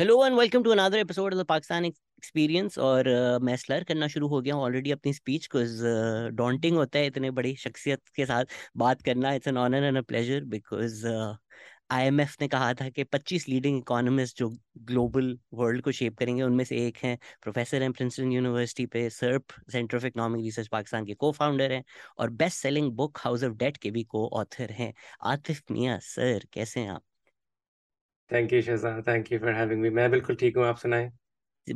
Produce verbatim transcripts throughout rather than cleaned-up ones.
Hello and welcome to another episode of the Pakistan experience. और मैं Slur करना शुरू हो गया हूँ ऑलरेडी अपनी स्पीच को। डॉन्टिंग होता है इतने बड़ी शख्सियत के साथ बात करना। It's an honour and a pleasure because IMF ने कहा था कि पच्चीस लीडिंग इकोनॉमिस्ट जो ग्लोबल वर्ल्ड को शेप करेंगे उनमें से एक हैं, प्रोफेसर हैं प्रिंसटन यूनिवर्सिटी पे, CERP centre of economic research Pakistan के को फाउंडर हैं और best selling book house of date के भी को ऑथर हैं। आतिफ मियां सर, कैसे हैं आप? Thank you Shahzad, thank you for having me. मैं बिल्कुल ठीक हूँ, आप सुनाएं?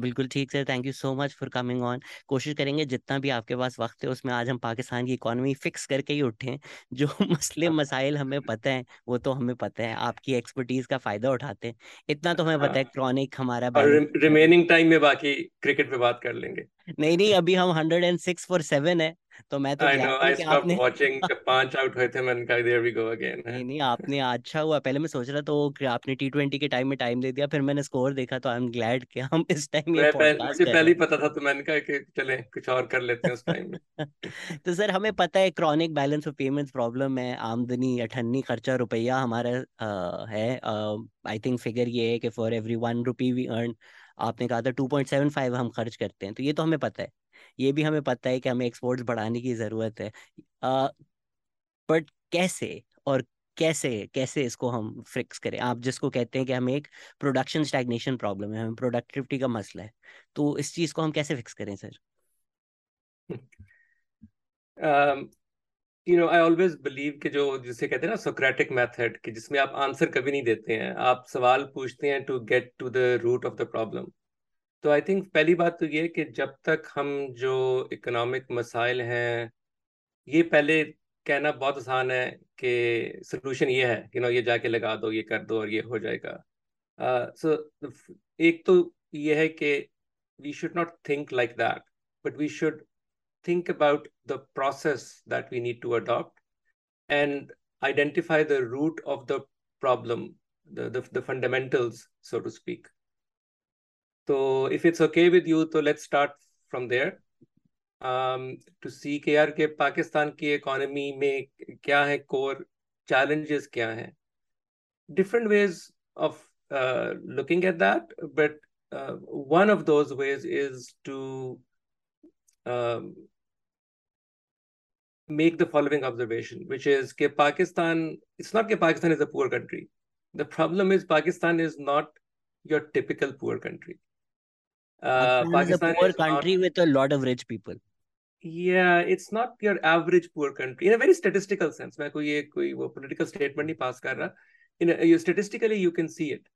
बिल्कुल ठीक sir, thank you so much for coming on. कोशिश करेंगे जितना भी आपके पास वक्त है उसमें आज हम पाकिस्तान की इकोनॉमी फिक्स करके ही उठें। जो मसले मसाइल हमें पता है वो तो हमें पता है, आपकी एक्सपर्टीज का फायदा उठाते हैं, इतना तो हमें पता है। क्रॉनिक हमारा रिमेनिंग टाइम में बाकी क्रिकेट पे बात कर लेंगे। नहीं नहीं, अभी हम hundred and six for seven है तो मैं तो आपने अच्छा हुआ। पहले मैं सोच रहा था तो आपने टी ट्वेंटी के टाइम में टाइम दे दिया, फिर मैंने स्कोर देखा तो आई एम ग्लैड कि हम इस टाइम ये पॉडकास्ट कर रहे हैं। पहले ही पता था तो मैंने कहा कि चले कुछ और कर लेते हैं उस टाइम में। तो सर हमें पता है chronic balance of payments problem है, आमदनी अठन्नी खर्चा रुपया हमारा है। आई थिंक फिगर ये है कि for every one rupee we earn आपने कहा था टू पॉइंट सेवन फाइव हम खर्च करते हैं, तो ये तो हमें पता है। ये भी हमें पता है कि हमें एक्सपोर्ट्स बढ़ाने की ज़रूरत है, बट कैसे और कैसे कैसे इसको हम फिक्स करें? आप जिसको कहते हैं कि हमें एक प्रोडक्शन स्टैग्नेशन प्रॉब्लम है, हमें प्रोडक्टिविटी का मसला है, तो इस चीज़ को हम कैसे फिक्स करें sir? You know I always believe कि जो जिसे कहते हैं ना सोक्रेटिक मेथड, कि जिसमें आप आंसर कभी नहीं देते हैं, आप सवाल पूछते हैं to get to the root of the problem. तो आई थिंक पहली बात तो ये कि जब तक हम जो इकोनॉमिक मसाइल हैं, ये पहले कहना बहुत आसान है कि सोल्यूशन ये है, यू नो ये जाके लगा दो, ये कर दो और ये हो जाएगा। सो uh, so, एक तो ये है कि we should not think like that, but we should think about the process that we need to adopt and identify the root of the problem, the fundamentals so to speak. तो if it's okay with you तो let's start from there to see के यार के पाकिस्तान की economy में क्या है, core challenges क्या हैं, different ways of looking at that, but one of those ways is to make the following observation, which is ke Pakistan, it's not ke Pakistan is a poor country. The problem is Pakistan is not your typical poor country. Uh, Pakistan, Pakistan is a poor is country not, with a lot of rich people. Yeah, it's not your average poor country in a very statistical sense. मैं कोई ये कोई वो political statement नहीं pass कर रहा. In a, you statistically you can see it.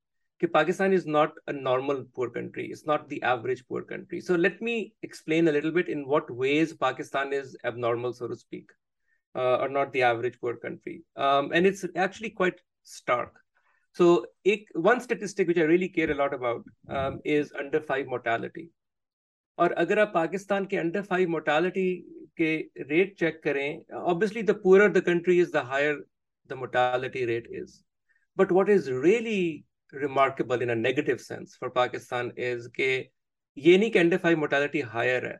कि Pakistan is not a normal poor country. It's not the average poor country. So let me explain a little bit in what ways Pakistan is abnormal, so to speak, uh, or not the average poor country. Um, and it's actually quite stark. So ek, one statistic which I really care a lot about um, is under five mortality. And if you Pakistan ke under five mortality ke rate check karein, obviously the poorer the country is, the higher the mortality rate is. But what is really remarkable in a negative sense for Pakistan is that under five mortality higher hai,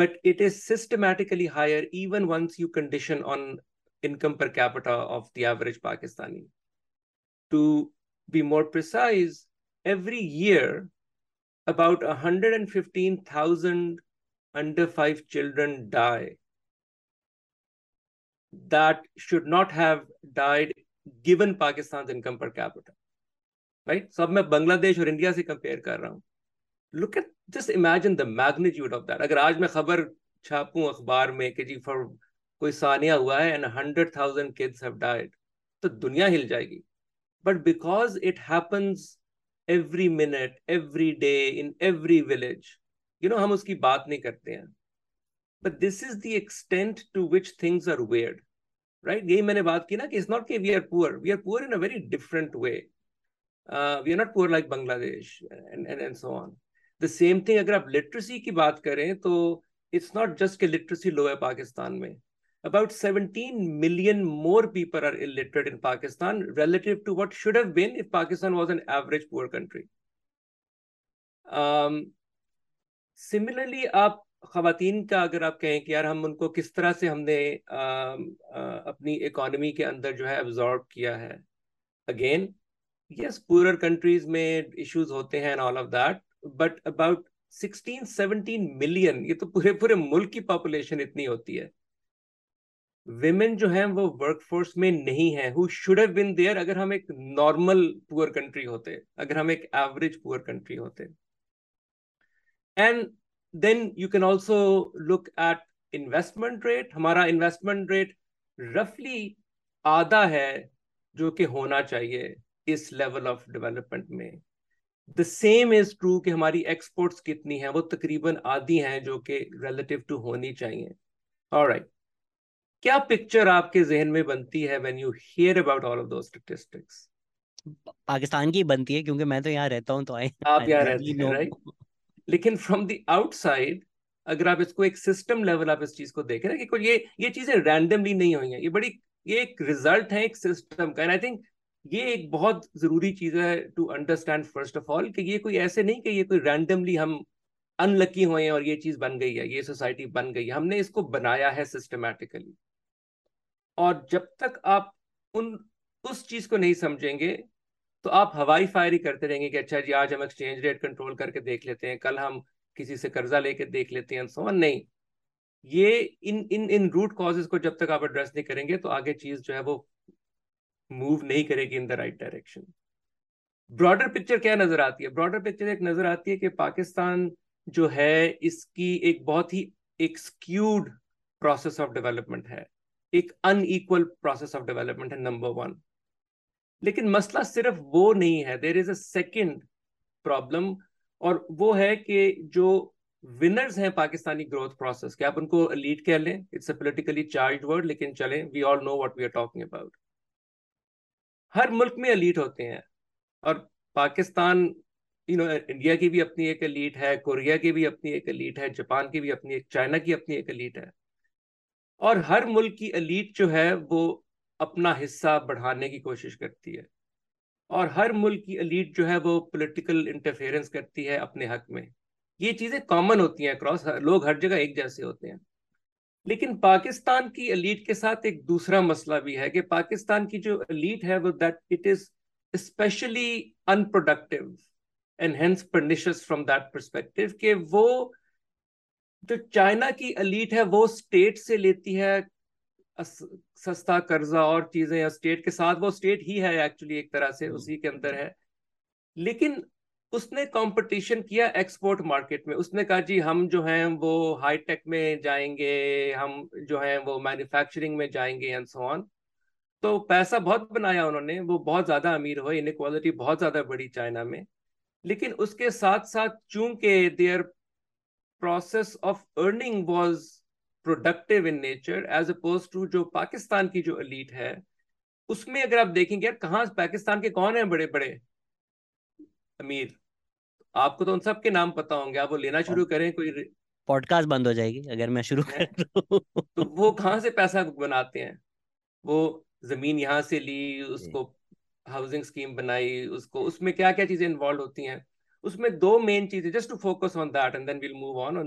but it is systematically higher even once you condition on income per capita of the average Pakistani. To be more precise, every year about one hundred fifteen thousand under five children die that should not have died given Pakistan's income per capita. Right? So, मैं बांग्लादेश और India से compare कर रहा हूँ। Look at, just imagine the magnitude of that. अगर आज मैं खबर छापूं अखबार में कि जी फॉर कोई सानिया हुआ है and hundred thousand kids have died, तो दुनिया हिल जाएगी। But because it happens every minute, every day, in every village, you know हम उसकी बात नहीं करते हैं। But this is the extent to which things are weird, right? यही मैंने बात की ना कि it's not कि we are poor, we are poor in a very different way. Uh, we are not poor like Bangladesh and, and, and so on. The same thing, अगर आप literacy की बात करें तो it's not just कि literacy low है पाकिस्तान में. About seventeen million more people are illiterate in Pakistan relative to what should have been if Pakistan was an average poor country. Um, similarly, आप ख़वातीन का अगर आप कहें कि यार हम उनको किस तरह से हमने uh, uh, अपनी economy के अंदर जो है absorb किया है. Again, yes, poorer countries may issues hote hain and all of that, but about sixteen, seventeen million, ये तो पूरे पूरे मुल्क की population इतनी होती है. Women जो हैं वो workforce में नहीं हैं, who should have been there अगर हम एक normal poor country होते, अगर हम एक average poor country होते. And then you can also look at investment rate. हमारा investment rate roughly आधा है जो कि होना चाहिए इस level of development में. The same is true कि हमारी exports कितनी हैं, वो तकरीबन आधी हैं जो कि relative to होनी चाहिए. All right, क्या picture आपके जहन में बनती है when you hear about all of those statistics? Pakistan की बनती है क्योंकि मैं तो यहाँ रहता हूँ तो I, आप यहाँ रहते हैं, right? लेकिन from the outside अगर आप इसको एक system level आप इस चीज को देखें ना कि ये ये चीजें randomly नहीं हुई हैं, ये बड़ी ये एक result है एक system का. And I think ये एक बहुत जरूरी चीज है to understand first of all कि ये कोई ऐसे नहीं कि ये कोई randomly हम unlucky हुए हैं और ये चीज बन गई है, ये society बन गई है, हमने इसको बनाया है systematically. और जब तक आप उन उस चीज को नहीं समझेंगे तो आप हवाई फायर ही करते रहेंगे कि अच्छा जी आज हम एक्सचेंज रेट कंट्रोल करके देख लेते हैं, कल हम किसी से कर्जा लेके देख लेते हैं, सो नहीं, ये इन इन इन रूट कॉजेस को जब तक आप एड्रेस नहीं करेंगे तो आगे चीज जो है वो मूव नहीं करेगी in the right direction. Broader picture क्या नजर आती है? ब्रॉडर पिक्चर एक नजर आती है कि पाकिस्तान जो है इसकी एक बहुत ही एक स्क्यूड प्रोसेस ऑफ डेवलपमेंट है, एक अनइक्वल प्रोसेस ऑफ डेवलपमेंट है, नंबर वन. लेकिन मसला सिर्फ वो नहीं है, there is a second problem, और वो है कि जो विनर्स हैं पाकिस्तानी ग्रोथ प्रोसेस के, आप उनको लीड कह लें, it's a politically charged word, लेकिन चलें, we all know what we are talking about. हर मुल्क में एलीट होते हैं और पाकिस्तान, यू नो, इंडिया की भी अपनी एक एलीट है, कोरिया की भी अपनी एक एलीट है, जापान की भी अपनी एक, चाइना की अपनी एक एलीट है, और हर मुल्क की एलीट जो है वो अपना हिस्सा बढ़ाने की कोशिश करती है और हर मुल्क की एलीट जो है वो पॉलिटिकल इंटरफेरेंस करती है अपने हक में. ये चीज़ें कॉमन होती हैं अक्रॉस, लोग हर जगह एक जैसे होते हैं. लेकिन पाकिस्तान की एलीट के साथ एक दूसरा मसला भी है कि पाकिस्तान की जो एलीट है वो that it is specially unproductive and hence pernicious from that perspective कि वो जो चाइना की एलीट है वो स्टेट से लेती है सस्ता कर्जा और चीजें, या स्टेट के साथ, वो स्टेट ही है एक्चुअली, एक तरह से उसी के अंदर है, लेकिन उसने कंपटीशन किया एक्सपोर्ट मार्केट में. उसने कहा जी हम जो हैं वो हाई टेक में जाएंगे, हम जो हैं वो मैन्युफैक्चरिंग में जाएंगे एंड सो ऑन. तो पैसा बहुत बनाया उन्होंने, वो बहुत ज्यादा अमीर हुए, इनइक्वालिटी बहुत ज्यादा बड़ी चाइना में, लेकिन उसके साथ साथ चूंकि their process of earning was productive in nature as oppose to जो पाकिस्तान की जो एलीट है उसमें अगर आप देखेंगे यार कहाँ पाकिस्तान के कौन है बड़े बड़े अमीर, आपको तो उन सब के नाम पता होंगे, आप वो लेना शुरू करें कोई पॉडकास्ट बंद हो जाएगी अगर मैं शुरू करूं तो. तो वो कहाँ से पैसा बनाते हैं? वो जमीन यहाँ से ली, उसको हाउसिंग स्कीम बनाई, उसको उसमें क्या क्या चीजें इन्वॉल्व होती हैं, उसमें दो मेन चीजें, just to focus on that and then we'll move on.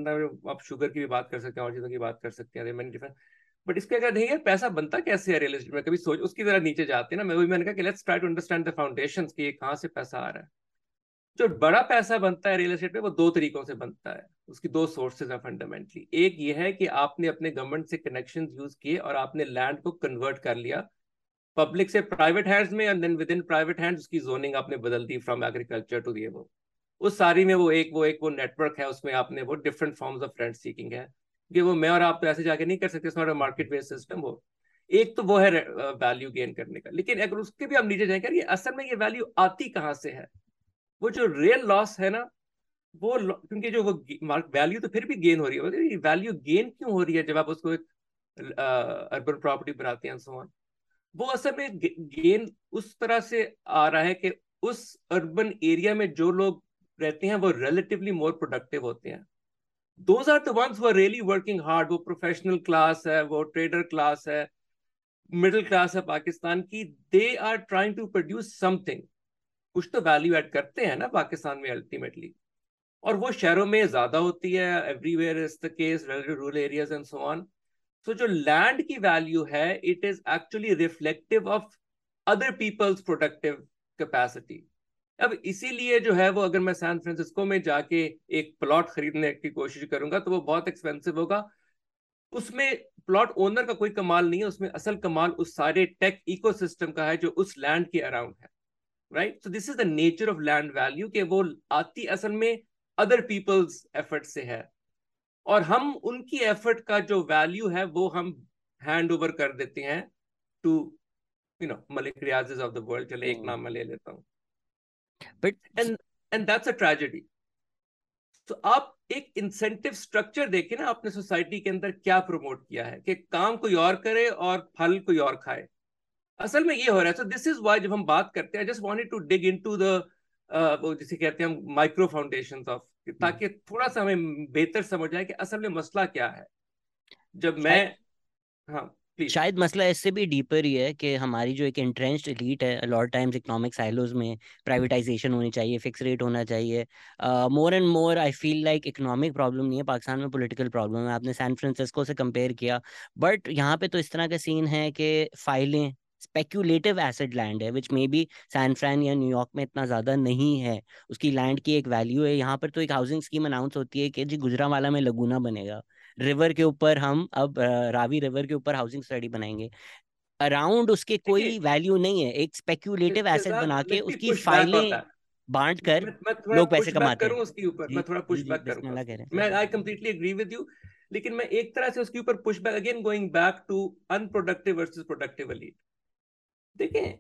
आप शुगर की भी बात कर सकते हैं और चीजों की बात कर सकते हैं, बट इसके अगर नहीं यार पैसा बनता कैसे है रियल एस्टेट में, कभी सोच उसकी तरह नीचे जाते हैं ना. मैं वही मैंने कहा कि let's try to understand the foundations कि ये कहाँ से पैसा आ रहा है. जो बड़ा पैसा बनता है रियल एस्टेट में वो दो तरीकों से बनता है, उसकी दो सोर्सेज है फंडामेंटली. एक ये है कि आपने अपने गवर्नमेंट से कनेक्शन यूज किए और आपने लैंड को कन्वर्ट कर लिया पब्लिक से प्राइवेट हैंड्स में, and then within private hands उसकी जोनिंग आपने बदल दी फ्रॉम एग्रीकल्चर टू ये वो उस सारी में वो एक वो एक वो नेटवर्क है, उसमें आपने वो different forms of rent seeking है कि वो मैं और आप तो ऐसे जाके नहीं कर सकते, it's not a market based system. हो एक तो वो है वैल्यू गेन करने का, लेकिन अगर उसके भी हम नीचे जाएंगे ये असल में ये वैल्यू आती कहाँ से है, वो जो रियल लॉस है ना वो, क्योंकि जो वो वैल्यू तो फिर भी गेन हो रही है, वैल्यू गेन क्यों हो रही है जब आप उसको एक अर्बन प्रॉपर्टी बनाते हैं सो ऑन, वो असल में गेन उस तरह से आ रहा है कि उस अर्बन एरिया में जो लोग रहते हैं वो relatively more productive होते हैं. Those are the ones who are really working hard. वो professional class है, वो trader class है, middle class है पाकिस्तान की. They are trying to produce something. कुछ तो value add करते हैं ना पाकिस्तान में ultimately. और वो शहरों में ज्यादा होती है. Everywhere is the case, rural areas and so on. So जो land की value है, it is actually reflective of other people's productive capacity. अब इसीलिए जो है वो अगर मैं सैन फ्रांसिस्को में जाके एक प्लॉट खरीदने की कोशिश करूंगा तो वो बहुत एक्सपेंसिव होगा। उसमें प्लॉट ओनर का कोई कमाल नहीं है, उसमें असल कमाल उस सारे टेक इकोसिस्टम का है जो उस लैंड के अराउंड है, right. So this is the nature of land value कि वो आती असल में अदर पीपल्स एफर्ट से है और हम उनकी एफर्ट का जो वैल्यू है वो हम हैंड ओवर कर देते हैं to you know Malik Riaz of the world. चले एक नाम मैं ले लेता हूँ, but and and that's a tragedy. तो आप एक इंसेंटिव स्ट्रक्चर देखें ना, आपने सोसाइटी के अंदर क्या प्रमोट किया है कि काम कोई और करे और फल कोई और खाए, असल में ये हो रहा है। सो दिस इज व्हाई जब हम बात करते हैं, I just wanted to dig into the जिसे कहते हैं हम माइक्रो फाउंडेशंस ऑफ, ताकि थोड़ा सा हमें बेहतर समझ आए कि असल में मसला क्या है। जब मैं हाँ शायद मसला इससे भी डीपर ही है कि हमारी जो एक इंट्रेंच्ड एलीट है, लॉट टाइम्स इकोनॉमिक साइलोज में प्राइवेटाइजेशन होनी चाहिए, फिक्स रेट होना चाहिए। More and more I feel like economic problem नहीं है पाकिस्तान में, पॉलिटिकल प्रॉब्लम है। आपने सैन फ्रांसिस्को से कंपेयर किया, बट यहाँ पे तो इस तरह का सीन है कि फाइलें स्पेक्यूलेटिव एसिड लैंड है, विच मे बी सैन फ्रान या न्यूयॉर्क में इतना ज़्यादा नहीं है, उसकी लैंड की एक वैल्यू है। यहाँ पर तो एक हाउसिंग स्कीम अनाउंस होती है कि जी गुजरांवाला में लगूना बनेगा, रिवर के ऊपर हम अब रावी रिवर के ऊपर हाउसिंग स्टडी बनाएंगे, अराउंड उसके कोई वैल्यू नहीं है। एक स्पेक्यूलेटिव एसेट बना के उसकी फाइलें बांट कर लोग पैसे कमाते हैं। उसके ऊपर मैं थोड़ा पुशबैक करूंगा, मैं I completely agree with you, लेकिन मैं एक तरह से उसके ऊपर pushback, again going back to unproductive versus productive elite. देखें,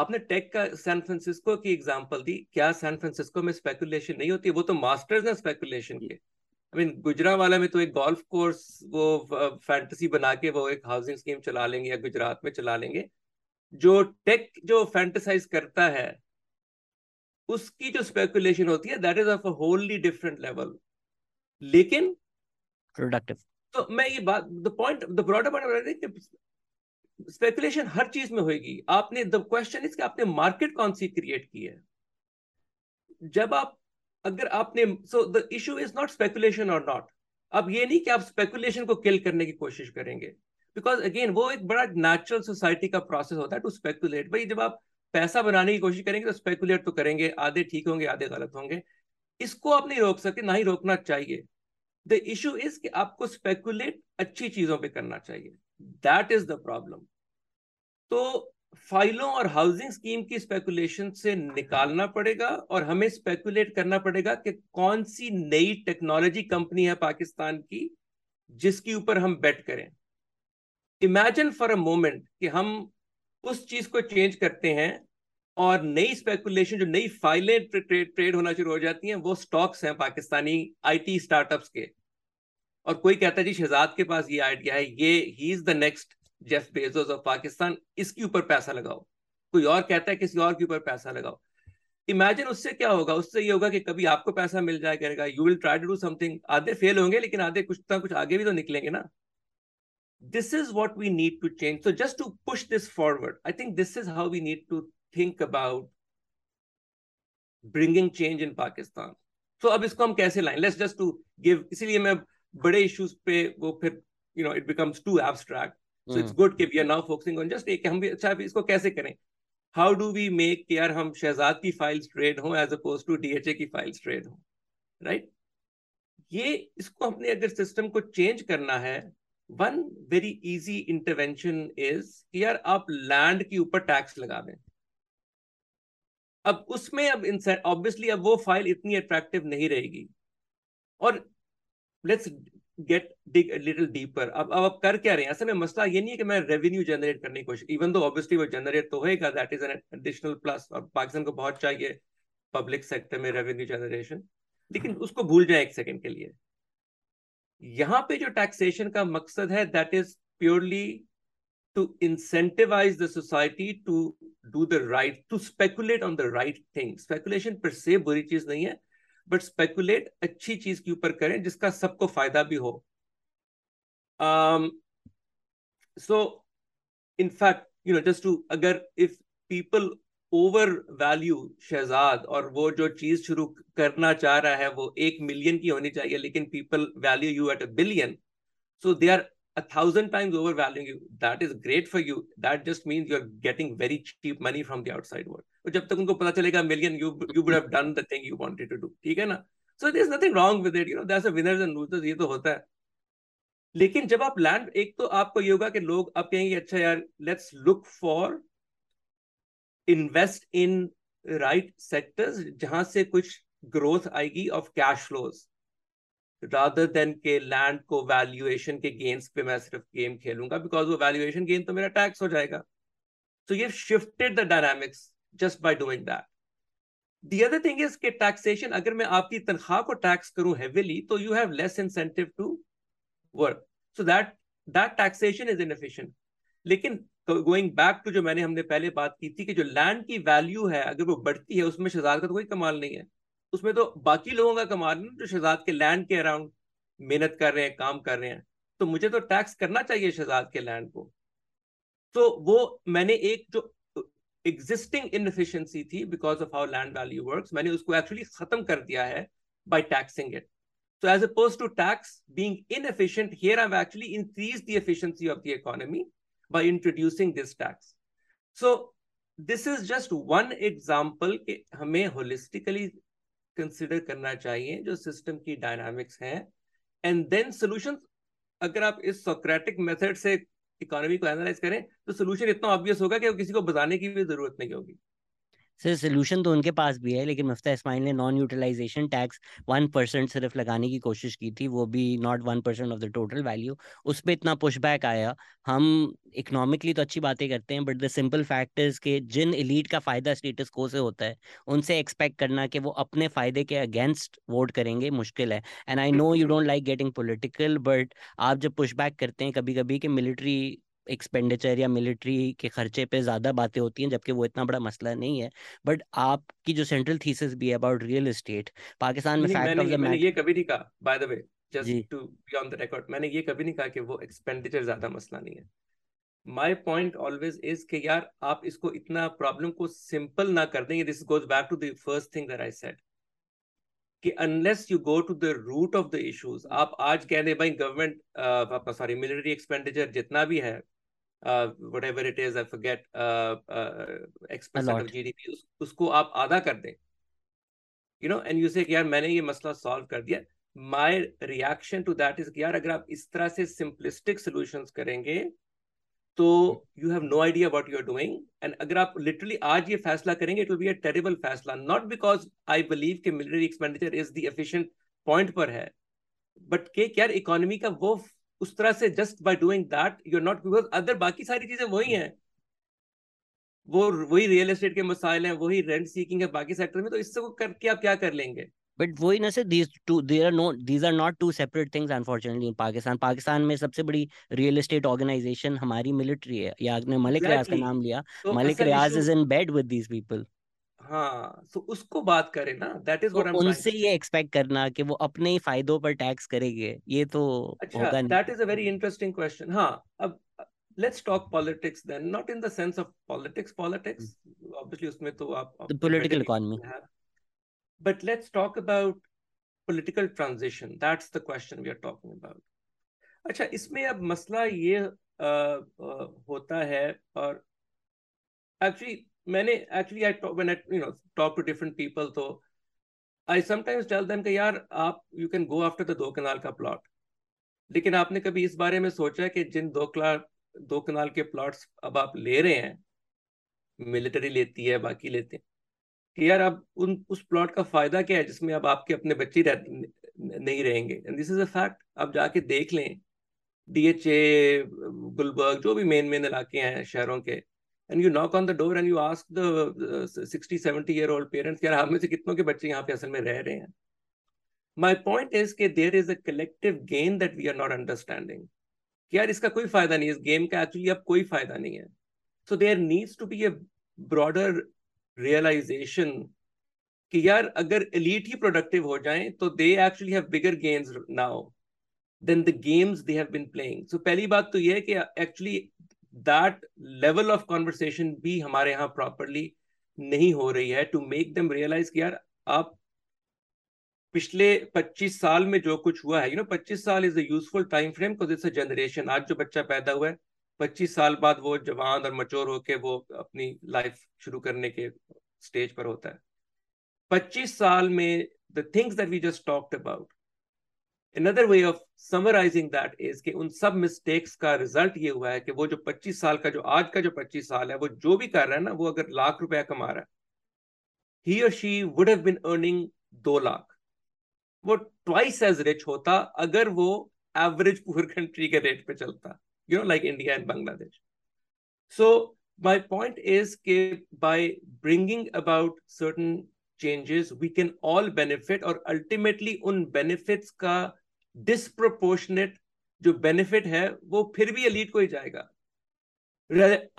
आपने टेक का सैन फ्रांसिस्को की एग्जांपल दी, क्या सैन फ्रांसिस्को में स्पेकुलेशन नहीं होती? वो तो मास्टर्स हैं स्पेकुलेशन के। I mean, गुजरांवाला में तो एक गोल्फ कोर्स वो फैंटेसी बना के वो एक हाउसिंग स्कीम चला लेंगे या गुजरात में चला लेंगे। जो टेक जो फैंटेसाइज करता है उसकी जो स्पेकुलेशन होती है that is of a Holi different level, लेकिन प्रोडक्टिव। तो मैं ये बात the point the broader point, speculation हर चीज में होगी। आपने द क्वेश्चन इज कि आपने मार्केट कौन सी क्रिएट की है। जब आप अगर आपने so the issue is not speculation और नॉट, अब ये नहीं कि आप स्पेकुलेशन को किल करने की कोशिश करेंगे, बिकॉज अगेन वो एक बड़ा नेचुरल सोसाइटी का प्रोसेस होता है टू स्पेकुलेट। भाई जब आप पैसा बनाने की कोशिश करेंगे तो स्पेकुलेट तो करेंगे, आधे ठीक होंगे आधे गलत होंगे, इसको आप नहीं रोक सकते, ना ही रोकना चाहिए। द इशू इज कि आपको स्पेकुलेट अच्छी चीजों पर करना चाहिए, दैट इज द प्रॉब्लम। तो फाइलों और हाउसिंग स्कीम की स्पेकुलेशन से निकालना पड़ेगा और हमें स्पेकुलेट करना पड़ेगा कि कौन सी नई टेक्नोलॉजी कंपनी है पाकिस्तान की जिसके ऊपर हम बेट करें। इमेजिन फॉर अ मोमेंट कि हम उस चीज को चेंज करते हैं और नई स्पेकुलेशन जो नई फाइलें ट्रेड ट्रेड होना शुरू हो जाती हैं वो स्टॉक्स हैं पाकिस्तानी आईटी स्टार्टअप्स के, और कोई कहता है जी शहजाद के पास ये आइडिया है, ये ही is the next Jeff Bezos of Pakistan, इसके ऊपर पैसा लगाओ। कोई और कहता है किसी और के ऊपर पैसा लगाओ। इमेजिन उससे क्या होगा, उससे ये होगा कि कभी आपको पैसा मिल जाया करेगा, you will try to do something, आधे फेल होंगे लेकिन आधे कुछ ना कुछ आगे भी तो निकलेंगे ना। This is what we need to change, so just to push this forward I think this is how we need to think about bringing change in Pakistan. So अब इसको हम कैसे लाएं, लेट्स जस्ट टू गिव, इसीलिए मैं बड़े issues पे वो फिर you know it becomes too abstract. So it's good कि we are now focusing on just एक हम भी अच्छा इसको कैसे करें, how do we make कि यार हम शहजाद की फाइल्स ट्रेड हो as opposed to D H A की फाइल्स ट्रेड हो, right? ये इसको हमने अगर सिस्टम को चेंज करना है, one very easy intervention is कि यार आप लैंड के ऊपर टैक्स लगा दें। अब उसमें अब ऑब्वियसली अब वो फाइल इतनी अट्रैक्टिव नहीं रहेगी। और let's get dig little deeper, अब अब आप कर क्या रहे हैं? असल में मसला ये नहीं है कि मैं रेवेन्यू जनरेट करने की कोशिश, इवन दो ऑब्वियसली वो जनरेट तो होएगा, that is an additional plus और पाकिस्तान को बहुत चाहिए पब्लिक सेक्टर में रेवेन्यू जनरेशन, लेकिन उसको भूल जाए एक सेकेंड के लिए। यहाँ पे जो टैक्सेशन का मकसद है that is purely to incentivise the society to do the right, to speculate on the right thing. Speculation पर से बुरी चीज नहीं है, बट स्पेकुलेट अच्छी चीज के ऊपर करें जिसका सबको फायदा भी हो। So in fact you know just to, अगर if people over value Shahzad और वो जो चीज शुरू करना चाह रहा है वो एक मिलियन की होनी चाहिए लेकिन people value you at a billion, so they are a thousand times overvaluing you, that is great for you. That just means you're getting very cheap money from the outside world. So million, you, you would have done the thing you wanted to do. So there's nothing wrong with it. You know, there's a winners and losers. This is happening. Lekin jab aap land, ek to aapko ye hoga ki log ab kahenge, "Achha yaar, let's look for, invest in right sectors jahan se kuch growth aayegi of cash flows, rather than ke land ko valuation ke gains pe main sirf game khelunga, because wo valuation gain to mera tax ho jayega." So you've shifted the dynamics just by doing that. The other thing is ke taxation, agar main aapki tankhwah ko tax karu heavily, to you have less incentive to work. So that that taxation is inefficient. Lekin going back to जो मैंने हमने पहले बात की थी कि जो land की value है, अगर वो बढ़ती है, उसमें शहजाद का तो कोई कमाल नहीं है, उसमें तो बाकी लोगों का कमाल है जो शहजाद के land के around मेहनत कर रहे हैं, काम कर रहे हैं. तो मुझे तो tax करना चाहिए शहजाद के land को. तो वो मैंने एक जो existing inefficiency थी because of how land value works, मैंने उसको actually खत्म कर दिया है by taxing it. So as opposed to tax being inefficient, here I've actually increased the efficiency of the economy by introducing this tax. So this is just one example that we holistically consider karna chahiye, jo system ki dynamics hai, and then solutions. Agar aap is Socratic method se economy ko analyze karein, to solution itna obvious hoga ki kisi ko batane ki bhi zarurat nahi hogi. Sir solution तो उनके पास भी है, लेकिन मिफ्ता इस्माइल ने non utilization tax one percent सिर्फ लगाने की कोशिश की थी, वो भी not one percent of the total value. उस पर इतना पुशबैक आया. हम इकोनॉमिकली तो अच्छी बातें करते हैं, but the simple fact is के जिन एलीट का फ़ायदा स्टेटस को से होता है, उनसे एक्सपेक्ट करना कि वो अपने फ़ायदे के अगेंस्ट वोट करेंगे मुश्किल है. And I know you don't like getting political, but आप जब पुशबैक करते हैं कभी कभी कि मिलिट्री एक्सपेंडिचर या मिलिट्री के खर्चे पे ज़्यादा बातें होती हैं, जबकि वो इतना बड़ा मसला नहीं है. बट आपकी जो सेंट्रल थीसिस भी है अबाउट रियल एस्टेट पाकिस्तान में, फैक्ट ऑफ द मैटर, मैंने ये कभी नहीं कहा, by the way, just to be on the record, मैंने ये कभी नहीं कहा कि वो एक्सपेंडिचर ज़्यादा मसला नहीं है. माय पॉइंट ऑलवेज इज कि यार आप इसको इतना प्रॉब्लम को सिंपल ना कर देंगे. This goes back to the first thing that I said कि unless you go to the root of the issues. आप आज कह रहे भाई गवर्नमेंट, सॉरी, मिलिट्री एक्सपेंडिचर जितना भी है, whatever it is, I forget, X percent of GDP, उसको आप आधा कर दें, यू नो, एंड यू से यार मैंने ये मसला सॉल्व कर दिया. My reaction to that is यार अगर आप इस तरह से सिंपलिस्टिक सॉल्यूशंस करेंगे तो you have no idea what you are doing. And अगर आप लिटरली आज ये फैसला करेंगे, it will be a terrible फैसला, नॉट बिकॉज आई बिलीव कि military expenditure is the efficient point पर है, बट के यार इकोनॉमी का वो उस तरह से just by doing that you are not, because other बाकी सारी चीजें वही हैं, वो वही रियल एस्टेट के मसाइल हैं, वही रेंट सीकिंग है बाकी सेक्टर में, तो इससे वो करके आप क्या कर लेंगे. बट वही ना sir, these two, there are no, these are not two separate things unfortunately. Pakistan Pakistan में सबसे बड़ी रियल एस्टेट ऑर्गेनाइजेशन हमारी मिलिट्री है. या आपने मलिक रियाज का नाम लिया, Malik Riaz is in bed with these people. हाँ, so उसको बात करें ना, that is what I'm trying. उनसे ये एक्सपेक्ट करना कि वो अपने ही फायदों पर टैक्स करेंगे, ये तो होगा नहीं. That is a very interesting question. हाँ, अब let's talk politics then, not in the sense of politics, politics. Obviously उसमें तो आप the political economy. But let's talk about political transition. That's the question we are talking about. अच्छा, इसमें अब मसला ये आ, आ, होता है, और actually मैंने actually I talk, when I you know talk to different people, so I sometimes tell them कि यार आप you can go after the दो कनाल का प्लॉट, लेकिन आपने कभी इस बारे में सोचा कि जिन दो कनाल दो कनाल के प्लॉट्स अब आप ले रहे हैं, मिलिट्री लेती है, बाकी लेते हैं, कि यार अब उन उस प्लॉट का फायदा क्या है जिसमें अब आपके अपने बच्चे रह, नहीं रहेंगे. And this is a fact. आप जाके देख लें, डी एच ए, गुलबर्ग, जो भी मेन मेन इलाके हैं शहरों के, and you knock on the door and you ask the sixty seventy year old parents, यार आप में से कितनों के बच्चे यहाँ पे असल में रह रहे हैं. माई पॉइंट इज के there is a collective game that we are not understanding, कि यार इसका कोई फायदा नहीं, इस गेम का एक्चुअली अब कोई फायदा नहीं है. So there needs to be a broader realisation कि यार अगर एलीट ही प्रोडक्टिव हो जाएं तो they actually have bigger games now than the games they have been playing. So पहली बात तो ये है कि actually that level of conversation भी हमारे यहाँ प्रॉपरली नहीं हो रही है, टू मेक देम रियलाइज कि यार आप पिछले पच्चीस साल में जो कुछ हुआ है, यू नो पच्चीस साल is a useful time frame because it's a generation. आज जो बच्चा पैदा हुआ है पच्चीस साल बाद वो जवान और मैच्योर होके वो अपनी लाइफ शुरू करने के स्टेज पर होता है। पच्चीस साल में the things that we just talked about, another way of summarising that is कि उन सब मिस्टेक्स का रिजल्ट ये हुआ है कि वो जो पच्चीस साल का जो आज का जो पच्चीस साल है वो जो भी कर रहा है ना, वो अगर लाख रुपया कमा रहा है, he or she would have been earning दो लाख, वो twice as rich होता अगर वो average poor country के rate पे चलता, you know, like India and Bangladesh. So my point is that by bringing about certain changes, we can all benefit, और ultimately उन benefits का disproportionate जो benefit है वो फिर भी elite को ही जाएगा,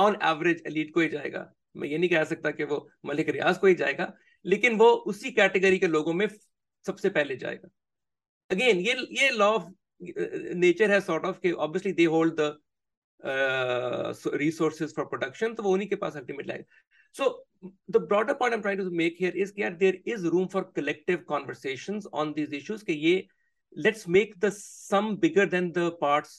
on average elite को ही जाएगा। मैं ये नहीं कह सकता कि वो मलिक रियाज को ही जाएगा, लेकिन वो उसी कैटेगरी के लोगों में सबसे पहले जाएगा। अगेन ये ये लॉ ऑफ नेचर है सॉर्ट ऑफ, कि obviously they hold the resources for production, तो वो उन्हीं के पास अल्टीमेटली आएगा। So the broader point I am trying to make here is कि there is room for collective conversations on these issues, कि ये let's make the sum bigger than the parts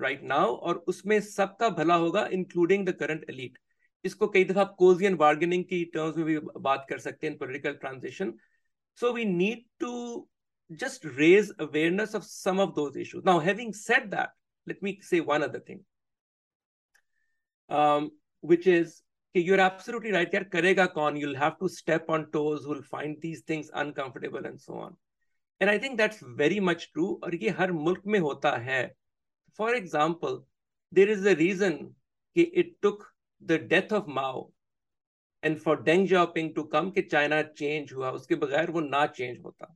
right now, और उसमें सबका भला होगा including the current elite. इसको कई दफा आप कोजियन बार्गेनिंग की टर्म्स में भी बात कर सकते हैं, political transition. So we need to just raise awareness of some of those issues. Now having said that, let me say one other thing which is कि यू आर एब्सोल्युटली राइट यार, करेगा कौन, you will have to step on toes, will find these things uncomfortable and so on, and I think that's very much true, और ये हर मुल्क में होता है। For example there is a reason कि it took the death of Mao and for Deng Xiaoping to come कि China change हुआ, उसके बगैर वो ना change होता।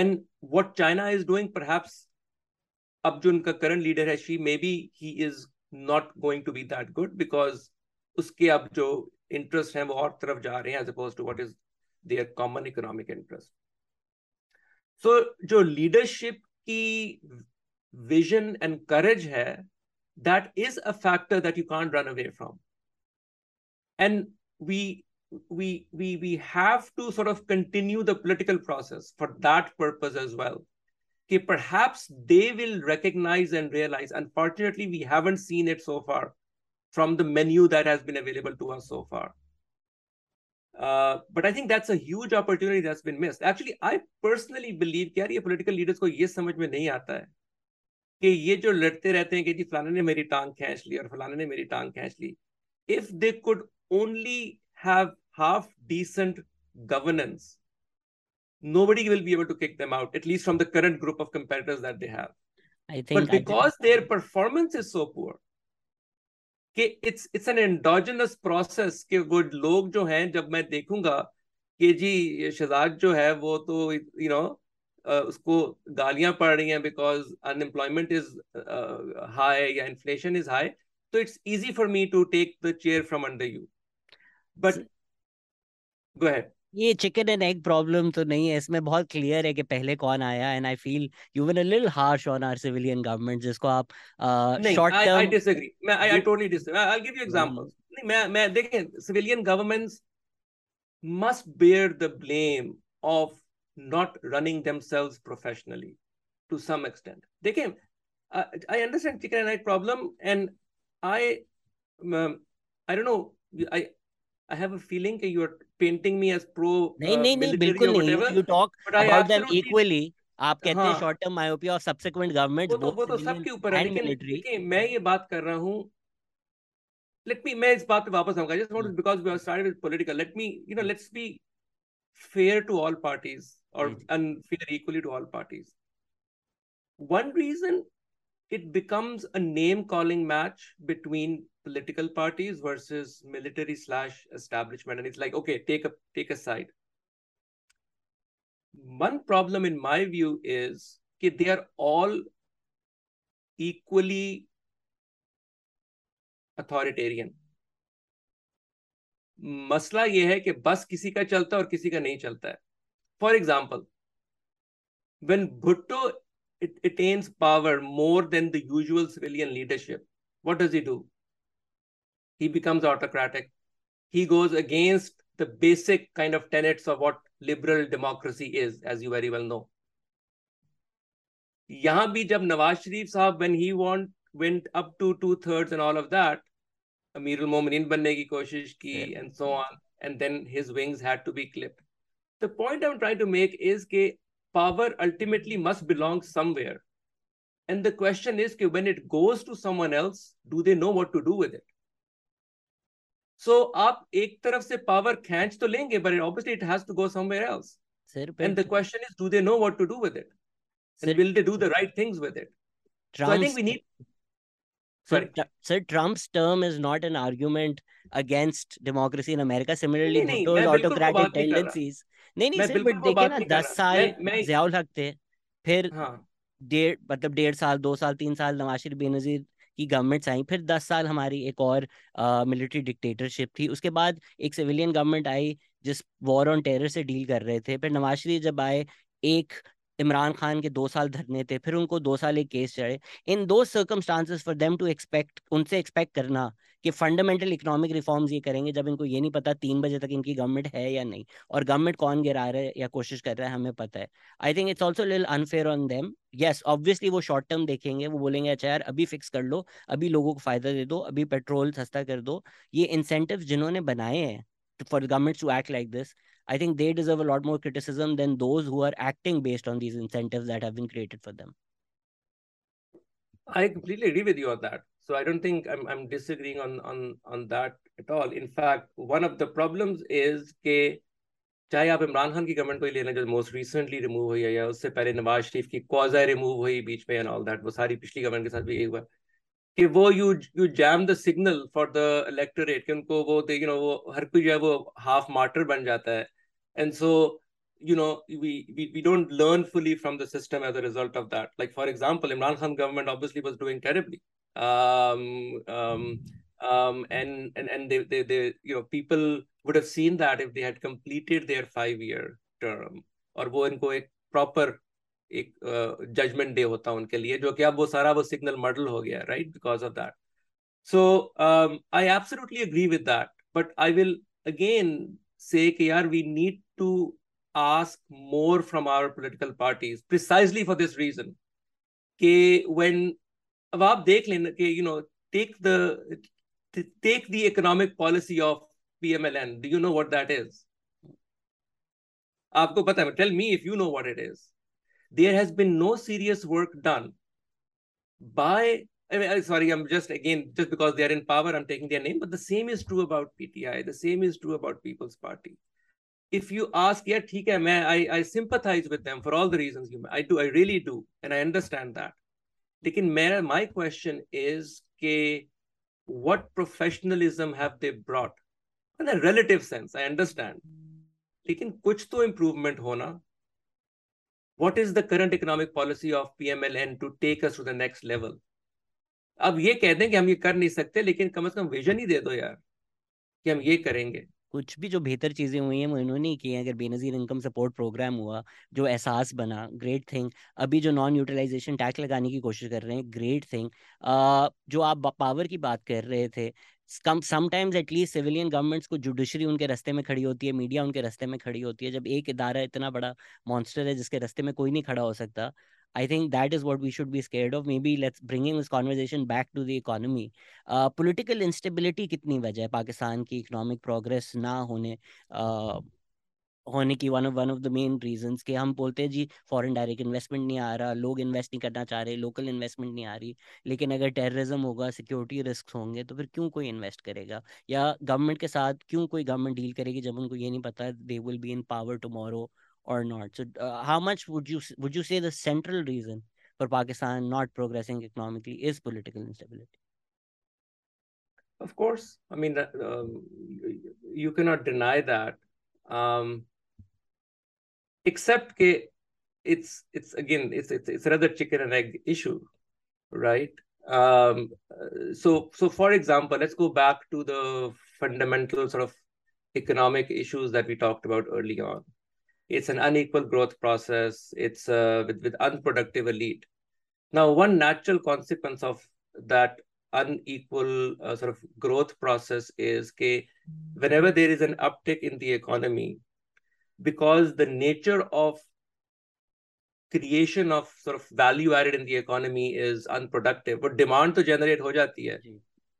And what China is doing, perhaps अब जो उनका current leader है, she maybe he is not going to be that good because उसके अब जो interest हैं वो और तरफ जा रहे हैं as opposed to what is their common economic interest. So जो leadership की vision and courage है, that is a factor that you can't run away from, and we we we we have to sort of continue the political process for that purpose as well, okay, perhaps they will recognize and realize. Unfortunately we haven't seen it so far from the menu that has been available to us so far, uh, but I think that's a huge opportunity that's been missed. Actually I personally believe कि यार ये political leaders को ये समझ में नहीं आता है कि ये जो लड़ते रहते हैं कि जी फलाने ने मेरी टांग खींच ली और फलाने ने मेरी टांग खींच ली, if they could only have half decent governance, nobody will be able to kick them out, at least from the current group of competitors that they have. I think, but because I think... their performance is so poor, कि it's it's an endogenous process कि वो लोग जो हैं, जब मैं देखूंगा कि जी शहजाद जो है वो तो you know Uh, उसको गालियां पड़ रही हैं बिकॉज अनएम्प्लॉयमेंट इज हाई या इन्फ्लेशन इज हाई, तो it's easy for me to take the chair from under you, but go ahead. ये चिकन एंड एग प्रॉब्लम तो नहीं है, इसमें बहुत क्लियर है कि पहले कौन आया, and I feel you one a little harsh on our civilian government, जिसको आप शॉर्ट टर्म। आई डिसएग्री, मैं I totally disagree, I will give you examples. नहीं मैं मैं देखें, civilian governments must bear the blame of not running themselves professionally to some extent. Dekhiye, uh, I understand chicken and egg problem, and I, um, I don't know, I, I have a feeling that you are painting me as pro. No, no, no, absolutely. You talk about them equally. आप कहते हैं short term myopia और subsequent government both civilian and military. मैं ये बात कर रहा हूँ. Let me, मैं इस बात पे वापस आऊँगा. Just want to, because we are started with political. Let me, you know, let's be fair to all parties, or unfair equally to all parties. One reason it becomes a name-calling match between political parties versus military slash establishment, and it's like, okay, take a take a side. One problem in my view is that they are all equally authoritarian. मसला यह है कि बस किसी का चलता है और किसी का नहीं चलता है। For example when Bhutto attains power more than the usual civilian leadership, what does he do? He becomes autocratic, he goes against the basic kind of tenets of what liberal democracy is, as you very well know. Yahan bhi jab Nawaz Sharif sahab, when he want, went up to two-thirds and all of that, Amirul Momineen banne ki koshish ki, yeah. and so on. And then his wings had to be clipped. The point I'm trying to make is that power ultimately must belong somewhere. And the question is that when it goes to someone else, do they know what to do with it? So, aap ek taraf se power khainch to lenge, but obviously it has to go somewhere else. Sir, and the question is, do they know what to do with it? And sir, will they do the right things with it? Trump's, so I think we need... Sorry. Sir, sir, Trump's term is not an argument against democracy in America. Similarly, Bhutto's autocratic tendencies... No, no, sir, but dekhe na, ten years, Ziaul Haq the, phir डेढ़ मतलब डेढ़ साल दो साल तीन साल नवाज शरीफ बेनजीर की governments आई, फिर दस साल हमारी एक और मिलिट्री डिक्टेटरशिप थी, उसके बाद एक सिविलियन गवर्नमेंट आई जिस वॉर ऑन टेरर से डील कर रहे थे, फिर नवाज शरीफ जब आए एक इमरान खान के दो साल धरने थे, फिर उनको दो साल एक केस चढ़े. इन दो circumstances for them to expect, उनसे एक्सपेक्ट करना कि फंडामेंटल इकोनॉमिक रिफॉर्म्स ये करेंगे जब इनको ये नहीं पता तीन बजे तक इनकी गवर्नमेंट है या नहीं, और गवर्नमेंट कौन गिरा रहा है या कोशिश कर रहा है हमें पता है. I think it's also little unfair on them. Yes obviously वो शॉर्ट टर्म देखेंगे, वो बोलेंगे अच्छा यार अभी फिक्स कर लो, अभी लोगों को फायदा दे दो, अभी पेट्रोल सस्ता कर दो. ये इंसेंटिव्स जिन्होंने बनाए हैं for governments to act like this, I think they deserve a lot more criticism than those who are acting based on these incentives that have been created for them. I completely agree with you on that. So I don't think I'm, I'm disagreeing on, on, on that at all. In fact, one of the problems is that चाहे आप इमरान खान की government को ही लेना जो most recently remove हुई है या उससे पहले नवाज शरीफ की क्वाज़ी रिमूव हुई बीच में एंड ऑल दैट, वो सारी पिछली गवर्नमेंट के साथ भी एक बार कि वो you you jam the signal for the electorate, कि उनको वो यू नो वो हर कोई जो है वो हाफ मार्टर बन जाता है. And so, you know, we, we, we don't learn fully from the system as a result of that. Like, for example, Imran Khan government obviously was doing terribly. Um, um, um, and, and, and they, they, they, you know, people would have seen that if they had completed their five-year term. Or wo inko ek proper ek, uh, judgment day hota unke liye, jo ki ab wo sara wo signal muddle ho gaya, right? Because of that. So, um, I absolutely agree with that. But I will, again, say that yaar, we need to ask more from our political parties, precisely for this reason. Ke when, ab aap dekh lena, ke, you know, take the take the economic policy of P M L N. Do you know what that is? Aapko pata hai, tell me if you know what it is. There has been no serious work done by, I mean, sorry, I'm just, again, just because they are in power, I'm taking their name, but the same is true about P T I. The same is true about People's Party. If you ask, yeah, theek hai, main, I, I sympathize with them for all the reasons you I do, I really do, and I understand that. Lekin mera, my question is, ke, what professionalism have they brought? In a relative sense, I understand. Lekin kuch to improvement hona. What is the current economic policy of P M L N to take us to the next level? अब ये कहते हैं कि हम ये कर नहीं सकते, लेकिन कम से कम विजन ही दे दो यार कि हम ये करेंगे. कुछ भी जो बेहतर चीजें हुई हैं वो इन्होंने ही की हैं. अगर बेनजीर इनकम सपोर्ट प्रोग्राम हुआ जो एहसास बना, ग्रेट थिंग. अभी जो नॉन यूटिलाइजेशन टैक्स लगाने की कोशिश कर रहे हैं, ग्रेट थिंग. जो आप पावर की बात कर रहे थे, समटाइम्स एटलीस्ट सिविलियन गवर्नमेंट्स को जुडिशरी उनके रास्ते में खड़ी होती है, मीडिया उनके रास्ते में खड़ी होती है. जब एक इदारा इतना बड़ा मॉन्स्टर है जिसके रास्ते में कोई नहीं खड़ा हो सकता, I think that is what we should be scared of. Maybe let's bringing this conversation back to the economy. Uh, political instability कितनी वजह है पाकिस्तान की economic progress ना होने uh, होने की one of one of the main reasons कि हम बोलते हैं जी foreign direct investment नहीं आ रहा, लोग invest नहीं करना चाह रहे, local investment नहीं आ रही, लेकिन अगर terrorism होगा, security risks होंगे तो फिर क्यों कोई invest करेगा, या government के साथ क्यों कोई government deal करेगी जब उनको ये नहीं पता they will be in power tomorrow or not. So uh, how much would you would you say the central reason for Pakistan not progressing economically is political instability? Of course. I mean, uh, you cannot deny that. Um, except ke it's, it's again, it's, it's, it's rather chicken and egg issue, right? Um, so, so for example, let's go back to the fundamental sort of economic issues that we talked about early on. It's an unequal growth process. It's uh, with, with unproductive elite. Now, one natural consequence of that unequal uh, sort of growth process is that whenever there is an uptick in the economy, because the nature of creation of sort of value added in the economy is unproductive. But demand to generate ho jati hai,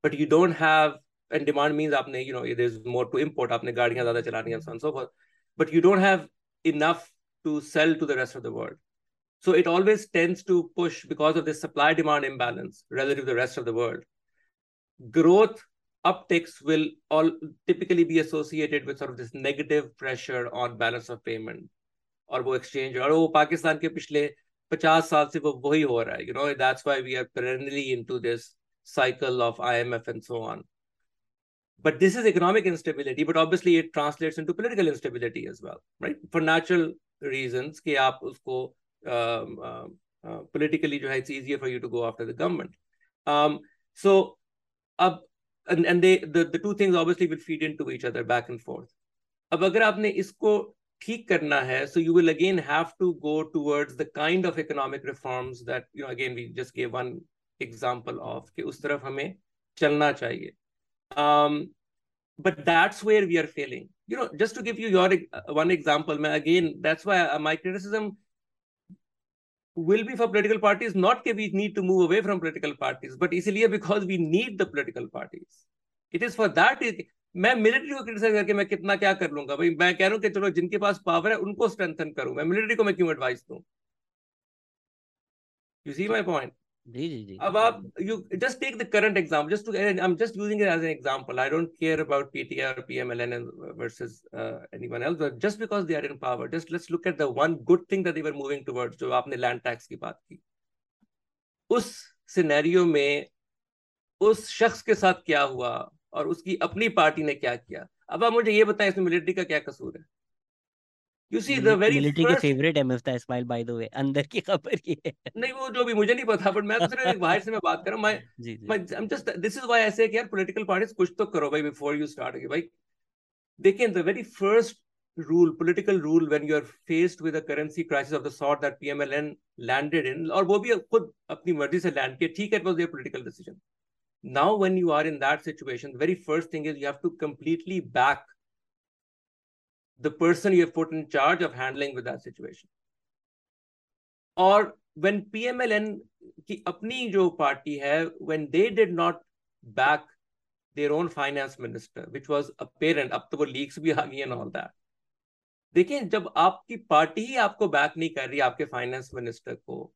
but you don't have, and demand means aapne, you know, there's more to import, aapne gaadiyan zyada chalani and so on and so forth, but you don't have enough to sell to the rest of the world. So it always tends to push, because of this supply demand imbalance relative to the rest of the world, growth upticks will all typically be associated with sort of this negative pressure on balance of payment or wo exchange, or oh, Pakistan ke pichle fifty saal se wo wahi ho raha hai, you know, that's why we are perennially into this cycle of I M F and so on. But this is economic instability, but obviously it translates into political instability as well, right? For natural reasons, ki aap usko, um, uh, uh, politically, it's easier for you to go after the government. Um, so, ab, and, and they, the, the two things obviously will feed into each other back and forth. Ab agar aapne isko theek karna hai, so you will again have to go towards the kind of economic reforms that, you know, again, we just gave one example of, ki us taraf hame chalna chahiye. Um, but that's where we are failing. You know, just to give you your uh, one example, again, that's why uh, my criticism will be for political parties, not that we need to move away from political parties, but isliye because we need the political parties. It is for that. Main military ko criticize karke main kitna kya kar lunga, bhai main keh raha hu ki chalo jinke paas power hai unko strengthen karu, main military ko main kyun advice do? You see my point? Ab, you just take the current example, just to, I'm just using it as an example. I don't care about P T I or P M L N versus uh, anyone else, but just because they are in power, just let's look at the one good thing that they were moving towards, jo aapne land tax ki baat ki. Us scenario mein, us shakhs ke saath kya hua, aur uski apni party ne kya kiya. Ab aap mujhe ye bataye, isme military ka kya kasoor hai? You see, the very military first... favorite M F tha Ismail, by the way. Andar ki khabar ye hai. Nahi, wo jo bhi mujhe nahi pata, but main to sirf bahar se main baat kar raha hu. My, my, I'm just, this is why I say, yaar, political parties, kuch to karo, bhai, before you start. Bhai, they can, the very first rule, political rule, when you're faced with a currency crisis of the sort that P M L N landed in, or wo bhi khud apni marzi se land kiya, theek hai, it was their political decision. Now, when you are in that situation, the very first thing is you have to completely back the person you have put in charge of handling with that situation. Or when P M L N ki apni jo party hai, when they did not back their own finance minister, which was apparent, up to wo leaks bhi aa gayi and all that. Dekhiye, jab aapki party hi aapko back nahi kar rahi, aapke finance minister ko,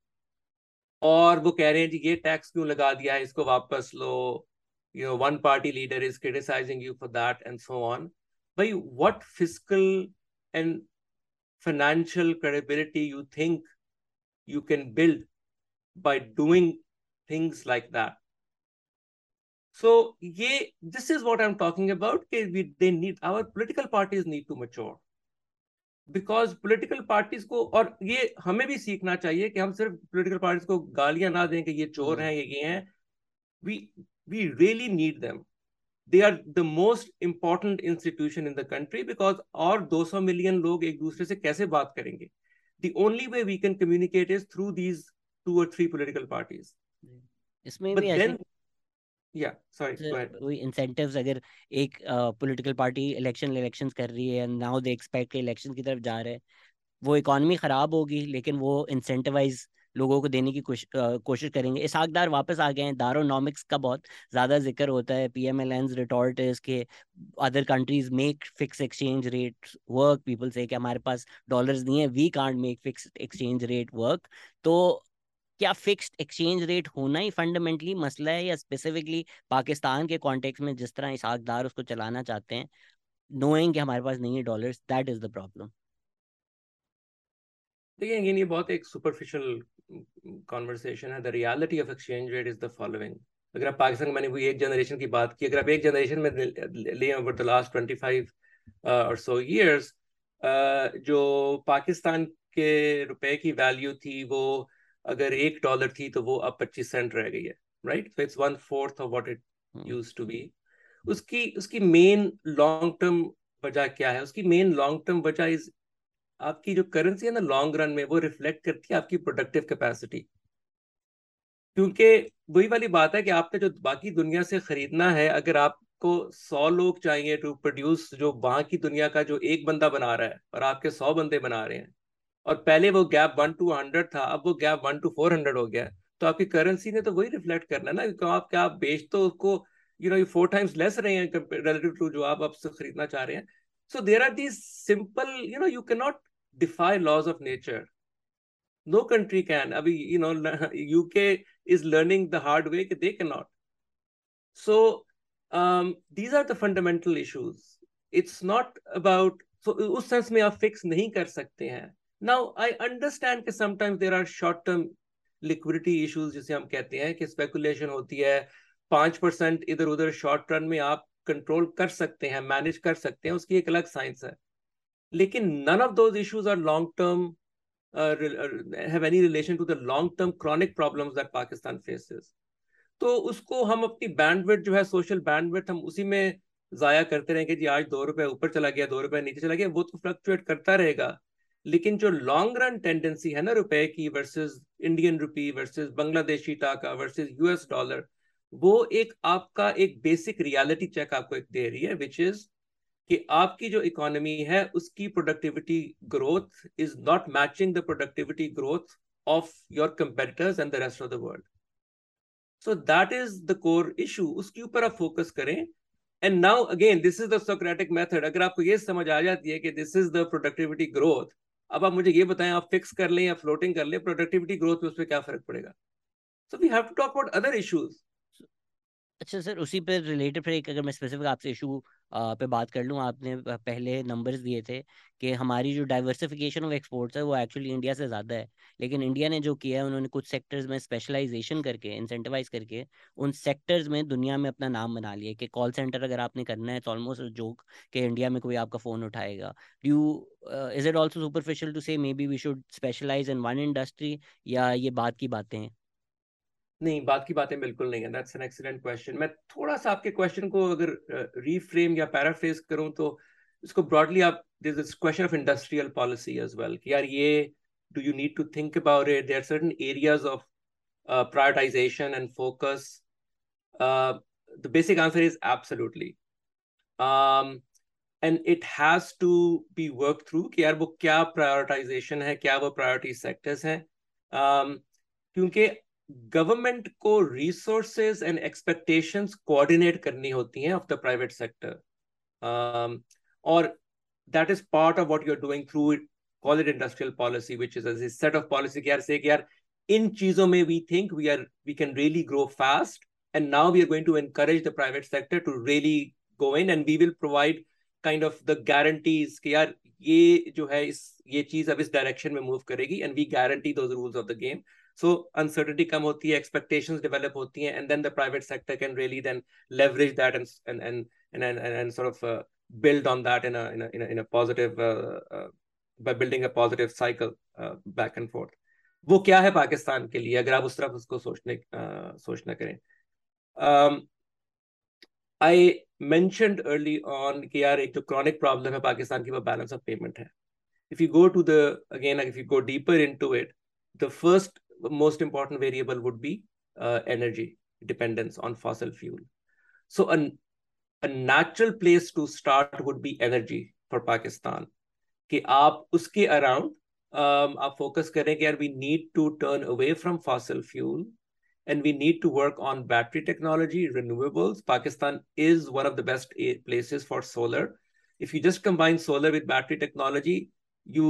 aur wo keh rahe hain ji ye tax kyun laga diya hai, isko wapas lo, you know, one party leader is criticizing you for that and so on. By what fiscal and financial credibility you think you can build by doing things like that? So yeah, this is what I'm talking about. We, they need, our political parties need to mature, because political parties ko, aur ye hame bhi seekhna chahiye ki hum sirf political parties ko gaaliyan na dein ki ye chor hain, ye ye hain. We we really need them. They are the most important institution in the country, because aur two hundred million log ek dusre se kaise baat karenge? The only way we can communicate is through these two or three political parties. Isme bhi then, yeah, sorry, so go ahead. Incentives, agar ek uh, political party election elections kar rahi hai, and now they expect ke elections ki taraf ja rahe, wo economy kharab hogi, lekin wo incentivize लोगों को देने की कोश, आ, कोशिश करेंगे. इसहाक दार वापस आ गए हैं. दारोनॉमिक्स का बहुत ज़्यादा जिक्र होता है. पीएमएलएन्स रिटॉर्ट इज के other countries make fix exchange rate work. People say कि हमारे पास डॉलर्स नहीं है, we can't make fix exchange rate work. तो क्या फिक्स्ड एक्सचेंज रेट होना ही फंडामेंटली मसला है, या स्पेसिफिकली पाकिस्तान के कॉन्टेक्स्ट में जिस तरह इसहाक दार उसको चलाना चाहते हैं, नोइंग कि हमारे पास नहीं है dollars, that is the problem? Again, ये बहुत एक superficial conversation है. The reality of exchange rate is the following. अगर आप पाकिस्तान में, मैंने वो एक जनरेशन की बात की, अगर आप एक जनरेशन में लें over the last twenty-five uh, or so years, uh, जो पाकिस्तान के रुपए की वैल्यू थी, वो अगर एक डॉलर थी तो वो अब twenty-five सेंट रह गई है, right? So it's one fourth of what it used to be. उसकी उसकी मेन लॉन्ग टर्म वजह क्या है? उसकी मेन लॉन्ग टर्म वजह इज आपकी जो करेंसी है ना, लॉन्ग रन में वो रिफ्लेक्ट करती है आपकी प्रोडक्टिव कैपेसिटी, क्योंकि वही वाली बात है कि आपने जो बाकी दुनिया से खरीदना है, अगर आप आपको सौ लोग चाहिए टू प्रोड्यूस जो वहां की दुनिया का जो एक बंदा बना रहा है और आपके सौ बंदे बना रहे हैं, और पहले वो गैप वन टू हंड्रेड था, अब वो gap one two four hundred हो गया, तो आपकी करेंसी ने तो वही रिफ्लेक्ट करना ना, क्योंकि आप क्या आप बेच तो उसको यू नो ये फोर टाइम्स लेस रहे हैं रिलेटिव टू जो आप आपसे खरीदना चाह रहे हैं. So there are these simple, you know, you cannot defy laws of nature. No country can. I mean, you know, U K is learning the hard way that they cannot. So um, these are the fundamental issues. It's not about, so in that sense, you can't fix it. Now, I understand that sometimes there are short-term liquidity issues, which we say, that speculation hoti hai, five percent either other short run mein aap control कर सकते हैं, manage कर सकते हैं, उसकी एक अलग science है, लेकिन none of those issues are long term uh, have any relation to the long term chronic problems that Pakistan faces. तो उसको हम अपनी बैंडविड्थ जो है सोशल बैंडविड्थ हम उसी में जाया करते रहेंगे कि आज दो रुपए ऊपर चला गया, दो रुपए नीचे चला गया, वो तो फ्लक्चुएट करता रहेगा, लेकिन जो लॉन्ग रन टेंडेंसी है ना रुपए की versus Indian rupee versus Bangladeshi taka versus US dollar, वो एक आपका एक बेसिक रियलिटी चेक आपको एक दे रही है, विच इज कि आपकी जो इकोनॉमी है उसकी productivity growth is not matching the productivity growth of your competitors and the rest of the world. So that is the core issue, उसके ऊपर आप फोकस करें. And now again this is the Socratic method. अगर आपको ये समझ आ जाती है कि this is the productivity growth, अब आप मुझे ये बताएं आप फिक्स कर लें या फ्लोटिंग कर लें, प्रोडक्टिविटी ग्रोथ में उस पर क्या फर्क पड़ेगा. So we have to talk about other issues. अच्छा सर, उसी पे रिलेटेड फिर एक अगर मैं स्पेसिफिक आपसे इशू पे बात कर लूँ, आपने पहले नंबर्स दिए थे कि हमारी जो डाइवर्सिफिकेशन ऑफ एक्सपोर्ट्स है वो एक्चुअली इंडिया से ज़्यादा है, लेकिन इंडिया ने जो किया है उन्होंने कुछ सेक्टर्स में स्पेशलाइजेशन करके इंसेंटिवाइज करके उन सेक्टर्स में दुनिया में अपना नाम बना लिया कि कॉल सेंटर अगर आपने करना है तो ऑलमोस्ट जोक कि इंडिया में कोई आपका फ़ोन उठाएगा. Do you is it also superficial to say maybe we should specialise in one industry, या ये बात की बातें हैं? नहीं, बात की बातें बिल्कुल नहीं है. That's an excellent question. मैं थोड़ा सा आपके क्वेश्चन को अगर रीफ्रेम uh, या पैराफ्रेज करूं तो इसको ब्रॉडली आप there is question of industrial policy as well कि यार ये do you need to think about it, there are certain areas of prioritisation and focus. The basic answer is absolutely, and it has to be work through कि यार वो क्या prioritisation है, क्या वो प्रायोरिटी सेक्टर्स हैं, um, क्योंकि government को रिसोर्सेज एंड एक्सपेक्टेशंस कोऑर्डिनेट करनी होती हैं ऑफ द प्राइवेट सेक्टर, और that is part of what you are doing through call it industrial policy which is a set of policy यार से कि यार इन चीजों में we think we are we can really grow fast and now we are going to encourage the private sector to really go in and we will provide kind of the guarantees कि यार ये जो है इस ये चीज अब इस डायरेक्शन में मूव करेगी and we guarantee those rules of the game. So uncertainty कम होती है, expectations develop होती हैं, and then the private sector can really then leverage that and and and and and, and sort of uh, build on that in a in a in a, in a positive uh, uh, by building a positive cycle uh, back and forth. वो क्या है पाकिस्तान के लिए अगर आप उस तरफ उसको सोचने uh, सोचना करें. um, I mentioned early on कि यार एक जो chronic problem है पाकिस्तान की वो balance of payment है. If you go to the again if you go deeper into it, the first most important variable would be uh, energy dependence on fossil fuel. So an, a natural place to start would be energy for Pakistan. कि आप उसके around um, आप focus करें कि यार we need to turn away from fossil fuel and we need to work on battery technology, renewables. Pakistan is one of the best places for solar. If you just combine solar with battery technology, you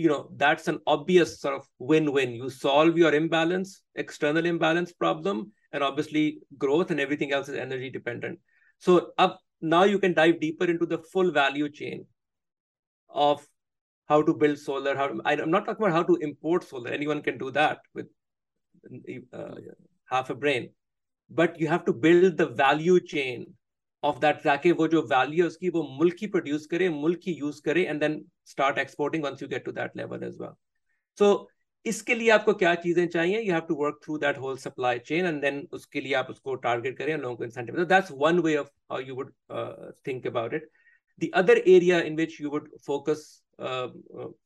you know that's an obvious sort of win-win. You solve your imbalance, external imbalance problem, and obviously growth and everything else is energy dependent. So up now you can dive deeper into the full value chain of how to build solar. How to, I'm not talking about how to import solar. Anyone can do that with uh, half a brain, but you have to build the value chain of that ताकि वो जो value है उसकी वो मुल्क ही produce करे, मुल्क ही use करे, and then start exporting once you get to that level as well. So इसके लिए आपको क्या चीजें चाहिए? You have to work through that whole supply chain and then उसके लिए आप उसको target करें, लोगों को incentive. So that's one way of how you would uh, think about it. The other area in which you would focus uh,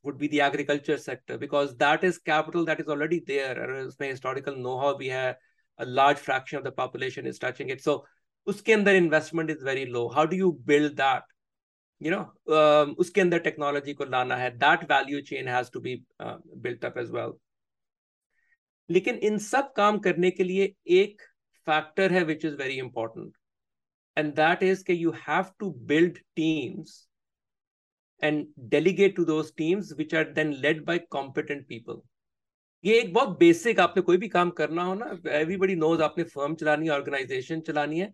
would be the agriculture sector because that is capital that is already there. उसमें historical know-how भी है. A large fraction of the population is touching it. So उसके अंदर investment is very low, how do you build that, you know, उसके अंदर technology को लाना है, that value chain has to be built up as well. लेकिन इन सब काम करने के लिए एक फैक्टर है which is very important, and that is के you have to build teams and delegate to those teams which are then led by competent people. ये एक बहुत basic, आपने कोई भी काम करना हो ना, everybody knows आपने firm चलानी है, organization चलानी है,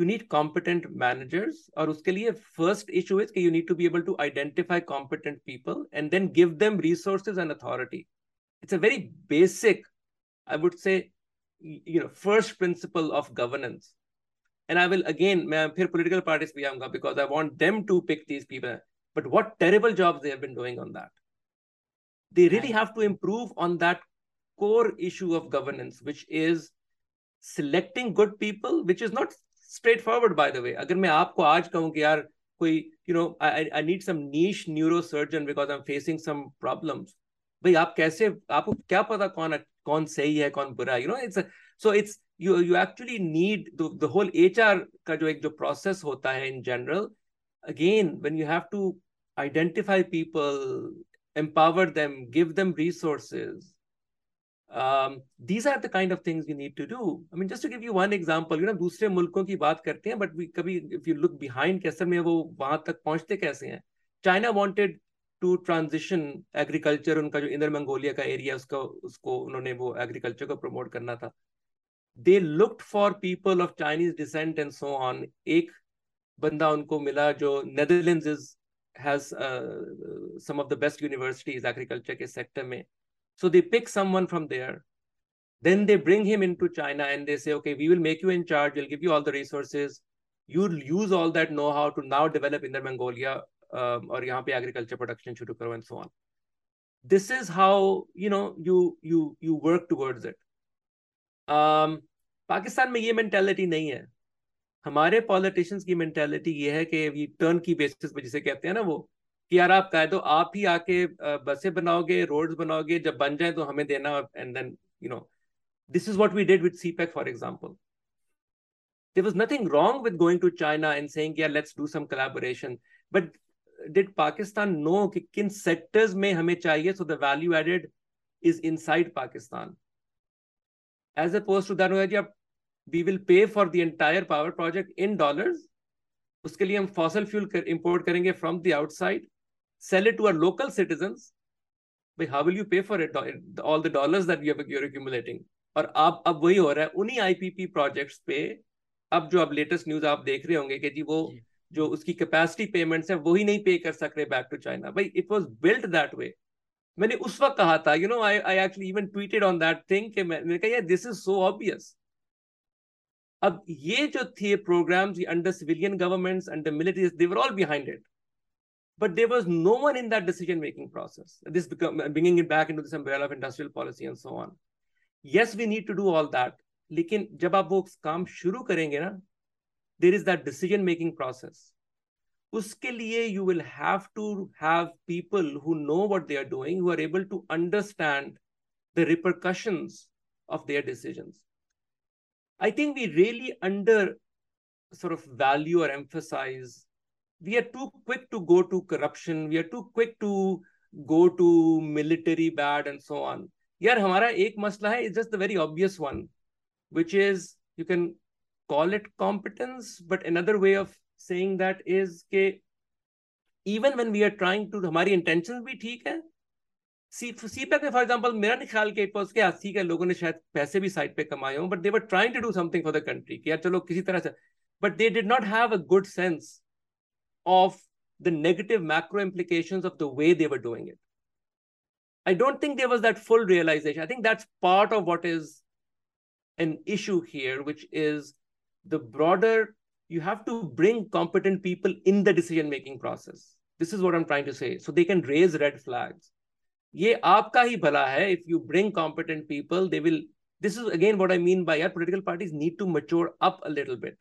you need competent managers, और उसके लिए first issue is कि you need to be able to identify competent people and then give them resources and authority. It's a very basic, I would say, you know, first principle of governance. And I will again, मैं फिर political parties भी आऊँगा because I want them to pick these people. But what terrible jobs they have been doing on that. They really have to improve on that core issue of governance, which is selecting good people, which is not straightforward, by the way. Agar main aapko aaj kahun ki yaar koi, you know, I I need some niche neurosurgeon because I'm facing some problems. Bhai aap kaise, aapko kya pata kaun kaun sahi hai kaun bura, you know, it's a, so it's you you actually need the, the whole H R ka jo ek jo process hota hai in general. Again, when you have to identify people, empower them, give them resources. Um, these are the kind of things we need to do. I mean, just to give you one example, you know, दूसरे मुल्कों की बात करते हैं, but we कभी if you look behind, कैसे में वो वहाँ तक पहुँचते कैसे हैं? China wanted to transition agriculture, उनका जो Inner Mongolia का area, उसका उसको उन्होंने वो agriculture को promote करना था. They looked for people of Chinese descent and so on. एक बंदा उनको मिला जो Netherlands is has uh, some of the best universities agriculture के sector में, so they pick someone from there, then they bring him into China and they say, okay, we will make you in charge, we'll give you all the resources, you'll use all that know-how to now develop Inner Mongolia um, और यहाँ पे agriculture production शुरू करो and so on. This is how, you know, you you you work towards it. Um, Pakistan में ये mentality नहीं है। हमारे पॉलिटिशियंस की मेंटालिटी ये है कि ये टर्न की बेसिस पे जिसे कहते हैं ना, वो कि यार आप काहे तो आप ही आके बसें बनाओगे, रोड्स बनाओगे, जब बन जाए तो हमें देना, and then you know this is what we did with CPEC for example. There was nothing wrong with going to China and saying यार let's do some collaboration, but did Pakistan know कि किन सेक्टर्स में हमें चाहिए, so the value added is inside Pakistan as opposed to that way जी आप we will pay for the entire power project in dollars. उसके लिए हम fossil fuel कर, import करेंगे from the outside, sell it to our local citizens. But how will you pay for it? All the dollars that you have, you're accumulating. और आप अब वही हो रहा है उन्हीं I P P projects पे, अब जो आप latest news आप देख रहे होंगे कि जी वो जी. जो उसकी capacity payments है वो ही नहीं pay कर सक रहे back to China. भाई it was built that way. मैंने उस वक्त कहा था, you know, I I actually even tweeted on that thing कि मैंने कहा yeah, this is so obvious. अब ये जो थे programmes under civilian governments, under militaries, they were all behind it, but there was no one in that decision making process. This bringing it back into this umbrella of industrial policy and so on. Yes we need to do all that, लेकिन जब आप वो काम शुरू करेंगे ना, there is that decision making process. उसके लिए you will have to have people who know what they are doing, who are able to understand the repercussions of their decisions. I think we really under sort of value or emphasize. We are too quick to go to corruption. We are too quick to go to military bad and so on. Yaar, हमारा एक मसला है, it's just the very obvious one, which is you can call it competence, but another way of saying that is के even when we are trying to, हमारी intentions भी ठीक है. C P E C में for example मेरा नहीं ख्याल के उसके अस्सी के लोगों ने शायद पैसे भी साइड पे कमाए हों, but they were trying to do something for the country कि यार चलो किसी तरह से, but they did not have a good sense of the negative macro implications of the way they were doing it. I don't think there was that full realisation. I think that's part of what is an issue here, which is the broader, you have to bring competent people in the decision making process. This is what I am trying to say, so they can raise red flags. ये आपका ही भला है if you bring competent people, they will. This is again what I mean by यार political parties need to mature up a little bit.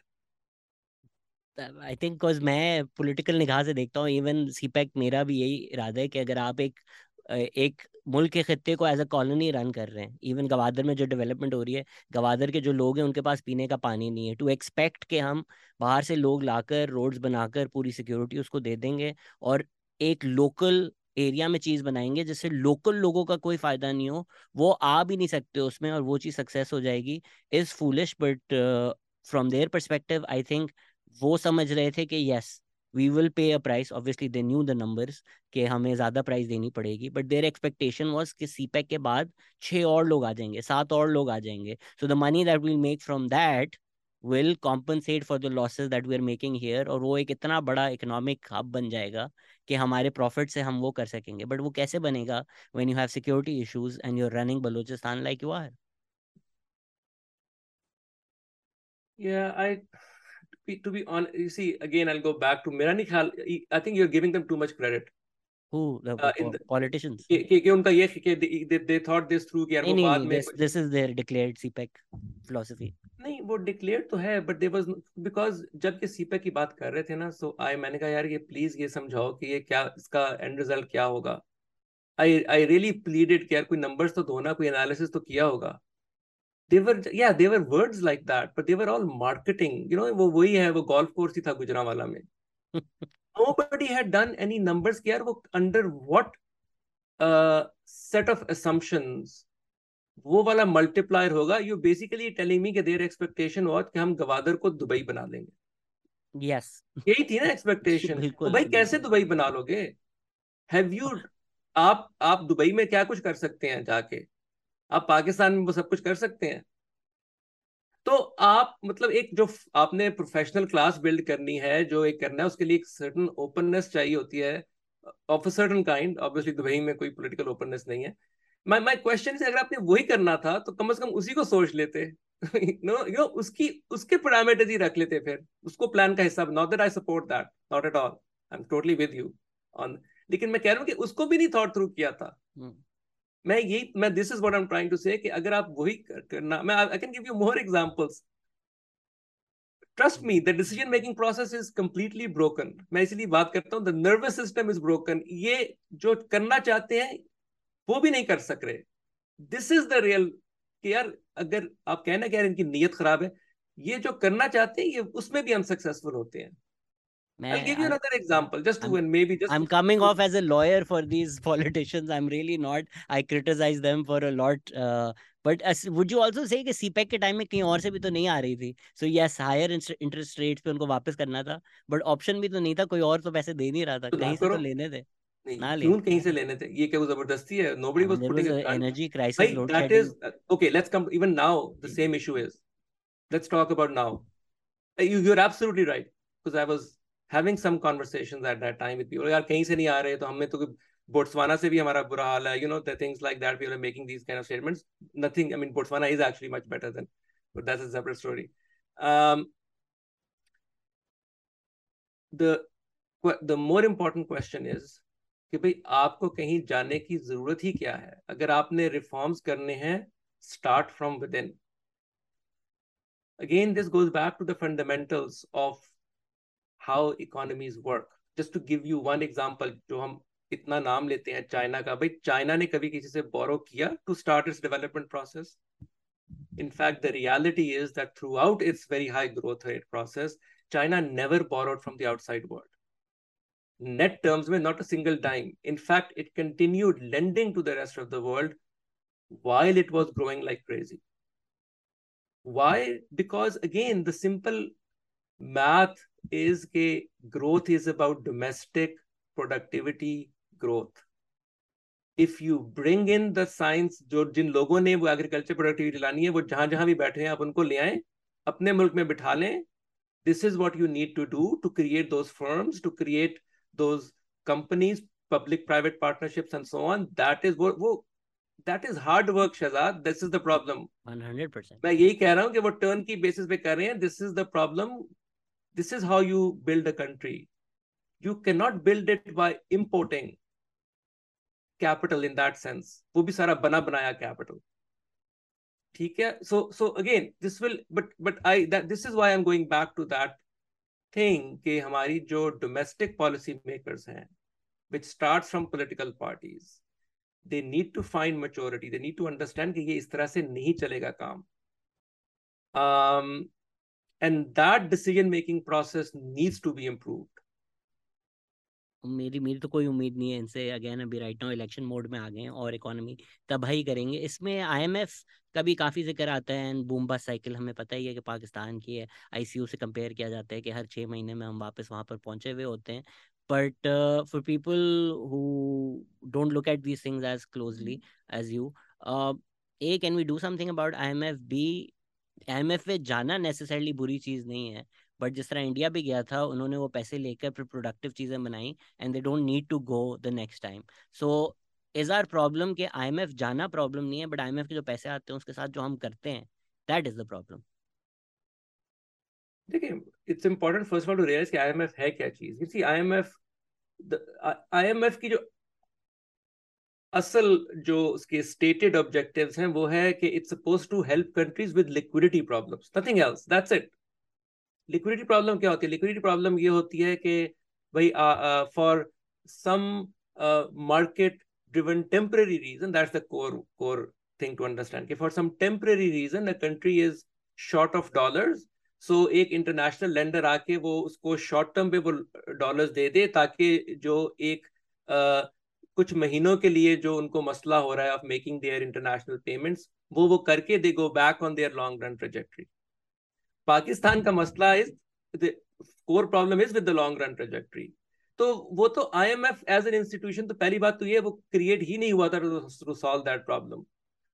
I think because मैं political निगाह से देखता हूँ, इवन सीपेक मेरा भी यही इरादा है कि अगर आप एक एक मुल्क के खत्ते को एज अ कॉलोनी रन कर रहे हैं। इवन गवादर में जो डेवलपमेंट हो रही है, गवादर के जो लोग हैं उनके पास पीने का पानी नहीं है। टू एक्सपेक्ट कि हम बाहर से लोग लाकर रोड्स बनाकर पूरी सिक्योरिटी उसको दे देंगे और एक लोकल एरिया में चीज़ बनाएंगे जिससे लोकल लोगों का कोई फ़ायदा नहीं हो, वो आ भी नहीं सकते उसमें और वो चीज़ सक्सेस हो जाएगी, is foolish. But from their perspective I think वो समझ रहे थे कि yes we will pay a price. Obviously they knew the numbers कि हमें ज़्यादा प्राइस देनी पड़ेगी, बट देयर एक्सपेक्टेशन वाज कि सीपैक के बाद छः और लोग आ जाएंगे, सात और लोग आ जाएंगे, so the money that will make from that will compensate for the losses that we are making here। और वो एक इतना बड़ा economic hub बन जाएगा कि हमारे profit से हम वो कर सकेंगे। बट वो कैसे बनेगा when you have security issues and you're running Balochistan like you are? Yeah, I to be, to be honest, you see, again I'll go back to मेरा नहीं ख्याल, I think you're giving them too much credit। Who the, uh, the politicians? के, के, के उनका ये कि they, they thought this through कि यार वो बाद में this, this is their declared C P E C philosophy। नहीं वो declared तो है, but there was because जब ये C P E C की बात कर रहे थे ना, so I मैंने कहा यार ये please ये समझाओ कि ये क्या इसका end result क्या होगा। I I really pleaded कि यार कोई numbers तो दो ना, कोई analysis तो किया होगा। They were yeah they were words like that, but they were all marketing, you know। वो वही है, वो golf course ही था गुजरांवाला में। Nobody had done any numbers कि यार वो under what uh, set of assumptions वो वाला multiplier होगा। You basically telling me कि their expectation was कि हम गवादर को दुबई बना लेंगे। Yes, यही थी ना expectation। तो भाई कैसे दुबई बना लोगे? Have you आप आप दुबई में क्या कुछ कर सकते हैं जाके? आप पाकिस्तान में वो सब कुछ कर सकते हैं? तो आप मतलब एक जो आपने प्रोफेशनल क्लास बिल्ड करनी है, जो एक करना है, उसके लिए एक सर्टन ओपननेस चाहिए होती है, of a certain kind. Obviously Dubai में कोई पॉलिटिकल ओपननेस नहीं है। माय माय क्वेश्चन से अगर आपने वही करना था तो कम से कम उसी को सोच लेते, नो यू नो उसकी उसके पैरामीटर्स ही रख लेते, फिर उसको प्लान का हिस्सा। Not that I support that, not at all, I am totally with you on, लेकिन मैं कह रहा हूँ कि उसको भी नहीं थॉट थ्रू किया था। hmm. मैं यही मैं this is what I am trying to say कि अगर आप वही करना, मैं I can give you more examples. Trust me the decision making process is completely broken. मैं इसीलिए बात करता हूँ the nervous system is broken. ये जो करना चाहते हैं वो भी नहीं कर सक रहे। दिस इज द रियल कि यार अगर आप कहना कह रहे इनकी नीयत खराब है, ये जो करना चाहते हैं ये उसमें भी अनसक्सेसफुल होते हैं। I'll give you another example, just to and maybe just. I'm coming off as a lawyer for these politicians. I'm really not. I criticize them for a lot. Uh, but as, would you also say कि C P E C के time में कहीं और से भी तो नहीं आ रही थी? So yes, higher interest rates पे उनको वापस करना था, but option भी तो नहीं था, कोई और तो पैसे दे नहीं रहा था, कहीं से तो लेने थे। ना लेने, कहीं से लेने थे। ये क्या जबरदस्ती है? Nobody was putting an energy crisis. That is okay. Let's come even now. The same issue is. Let's talk about now. You you're absolutely right because I was having some conversations at that time with people, यार कहीं से नहीं आ रहे तो हमने तो Botswana से भी हमारा बुरा हाल है, you know the things like that, people are making these kind of statements, nothing, I mean Botswana is actually much better than, but that's a separate story. Um, the the more important question is कि भाई आपको कहीं जाने की जरूरत ही क्या है? अगर आपने reforms करने हैं, start from within. Again, this goes back to the fundamentals of how economies work. Just to give you one example, जो हम इतना नाम लेते हैं चाइना का, भाई चाइना ने कभी किसी से borrow किया to start its development process? In fact, the reality is that throughout its very high growth rate process, China never borrowed from the outside world. Net terms में not a single dime. In fact, it continued lending to the rest of the world while it was growing like crazy. Why? Because again, the simple math is कि growth is about domestic productivity growth. If you bring in the science, जो जिन लोगों ने वो agriculture productivity लानी है, वो जहाँ जहाँ भी बैठे हैं आप उनको ले आएं, अपने मुल्क में बिठा लें। This is what you need to do to create those firms, to create those companies, public-private partnerships and so on. That is वो वो that is hard work, Shehzad. This is the problem. one hundred percent. मैं यही कह रहा हूँ कि वो turn की basis पे कर रहे हैं। This is the problem. This is how you build a country. You cannot build it by importing capital in that sense. वो भी सारा बना बनाया capital. ठीक है? So so again, this will but but I that this is why I'm going back to that thing कि हमारी जो domestic policy makers हैं, which starts from political parties, they need to find maturity. They need to understand that this will not work like this. Um, and that decision-making process needs to be improved. मेरी मेरी तो कोई उम्मीद नहीं है इनसे. Again अभी right now election mode में आ गए हैं और इकोनॉमी तबाही करेंगे. इसमें आईएमएफ का भी काफ़ी जिक्र आता है एंड बूमबा साइकिल हमें पता ही है कि पाकिस्तान की है. आईसीयू से कंपेयर किया जाता है कि हर छः महीने में हम वापस वहाँ पर पहुँचे हुए होते हैं. But for people who don't look at these things as closely as you, A can we do something about I am F? बी आई एम एफ पे जाना नेसेसरली बुरी चीज़ नहीं है, बट जिस तरह इंडिया भी गया था उन्होंने वो पैसे लेकर फिर प्रोडक्टिव चीज़ें बनाई and they don't need to go the next time. So is our problem के आईएमएफ जाना प्रॉब्लम नहीं है, बट आईएमएफ के जो पैसे आते हैं उसके साथ जो हम करते हैं, दैट इज द प्रॉब्लम. देखिए, it's important first of all to realise कि आईएमएफ है क्या चीज़. यू सी आईएमएफ, आईएमएफ की जो असल जो उसके स्टेटेड ऑब्जेक्टिव्स हैं वो है कि it's supposed to help countries with liquidity problems, nothing else, that's it. Liquidity problem क्या होती है? लिक्विडिटी प्रॉब्लम ये होती है कि भाई for some market driven temporary reason, that's the core core thing to understand कि for some temporary reason a country is short of dollars, so एक इंटरनेशनल लेंडर आके वो उसको शॉर्ट टर्म पे वो डॉलर्स दे दे ताकि जो एक uh, कुछ महीनों के लिए जो उनको मसला हो रहा है of making their international payments, वो वो करके they go back on their long run trajectory. Pakistan का मसला is the core problem is with the long run trajectory. तो वो तो आईएमएफ एज एन इंस्टीट्यूशन, तो पहली बात तो ये वो क्रिएट ही नहीं हुआ था टू सॉल्व दैट प्रॉब्लम.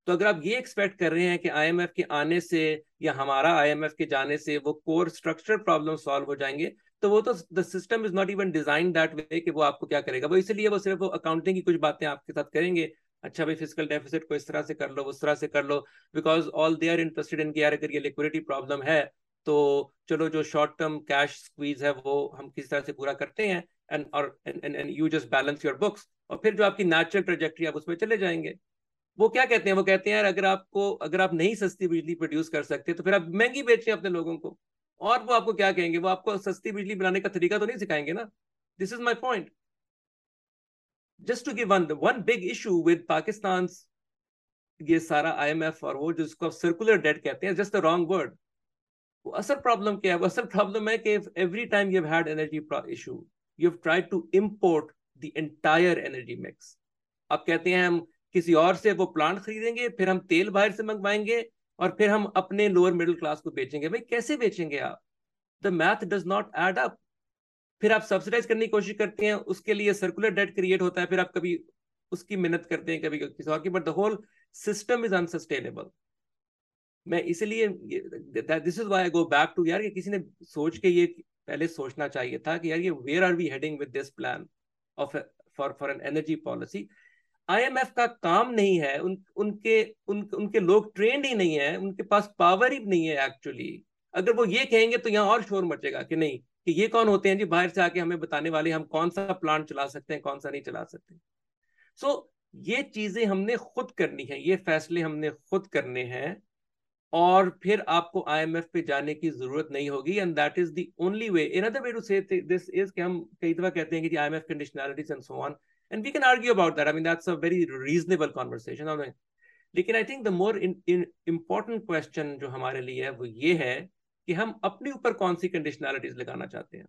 तो अगर आप ये एक्सपेक्ट कर रहे हैं कि आईएमएफ के आने से या हमारा आईएमएफ के जाने से वो कोर स्ट्रक्चर प्रॉब्लम सॉल्व हो जाएंगे, तो वो तो the system is not even design that way कि वो आपको क्या करेगा. वो इसलिए वो सिर्फ अकाउंटिंग की कुछ बातें आपके साथ करेंगे, अच्छा भाई फिस्कल डेफिसिट को इस तरह से कर लो, उस तरह से कर लो, because all they are interested in कि यार अगर ये लिक्विडिटी प्रॉब्लम है तो चलो जो शॉर्ट टर्म कैश स्क्वीज है वो हम किस तरह से पूरा करते हैं, एंड और and and you just balance your books, और फिर जो आपकी नेचुरल ट्रेजेक्ट्री आप उसमें चले जाएंगे. वो क्या कहते हैं? वो कहते हैं यार अगर आपको अगर आप नहीं सस्ती बिजली प्रोड्यूस कर सकते तो फिर आप महंगी बेचें अपने लोगों को. और वो आपको क्या कहेंगे? वो आपको सस्ती बिजली बनाने का तरीका तो नहीं सिखाएंगे ना. This is my point. Just to give one one big issue with Pakistan's ये सारा I M F और वो जिसको आप circular debt कहते हैं, just the wrong word. वो असल problem क्या है? वो असल problem है कि every time you've had energy issue, you've tried to import the entire energy mix. आप कहते हैं हम किसी और से वो plant खरीदेंगे, फिर हम तेल बाहर से मंगवाएंगे और फिर हम अपने lower middle class को बेचेंगे. भाई कैसे बेचेंगे आप? The math does not add up. फिर आप सब्सिडाइज करने की कोशिश करते हैं, उसके लिए सर्कुलर डेट क्रिएट होता है, फिर आप कभी उसकी मेहनत करते हैं, कभी किसी और की, but the whole system is unsustainable. मैं इसलिए this is why I go back to यार कि किसी ने सोच के ये पहले सोचना चाहिए था कि यार ये where are we heading with this plan of for for an energy policy. IMF का काम नहीं है, उन, उनके उन, उनके लोग ट्रेंड ही नहीं है, उनके पास पावर ही नहीं है एक्चुअली. अगर वो ये कहेंगे तो यहाँ और शोर मचेगा कि नहीं कि ये कौन होते हैं जी बाहर से आके हमें बताने वाले हम कौन सा प्लांट चला सकते हैं, कौन सा नहीं चला सकते. सो so, ये चीजें हमने खुद करनी है, ये फैसले हमने खुद करने हैं, और फिर आपको आईएमएफ पे जाने की जरूरत नहीं होगी. And that is the only way. Another way to say this is कि हम कई दफा कहते हैं कि IMF conditionalities and so on, and we can argue about that. I mean that's a very reasonable conversation. लेकिन I think the more important question जो हमारे लिए है वो ये है कि हम अपने ऊपर कौन सी कंडीशनैलिटीज लगाना चाहते हैं.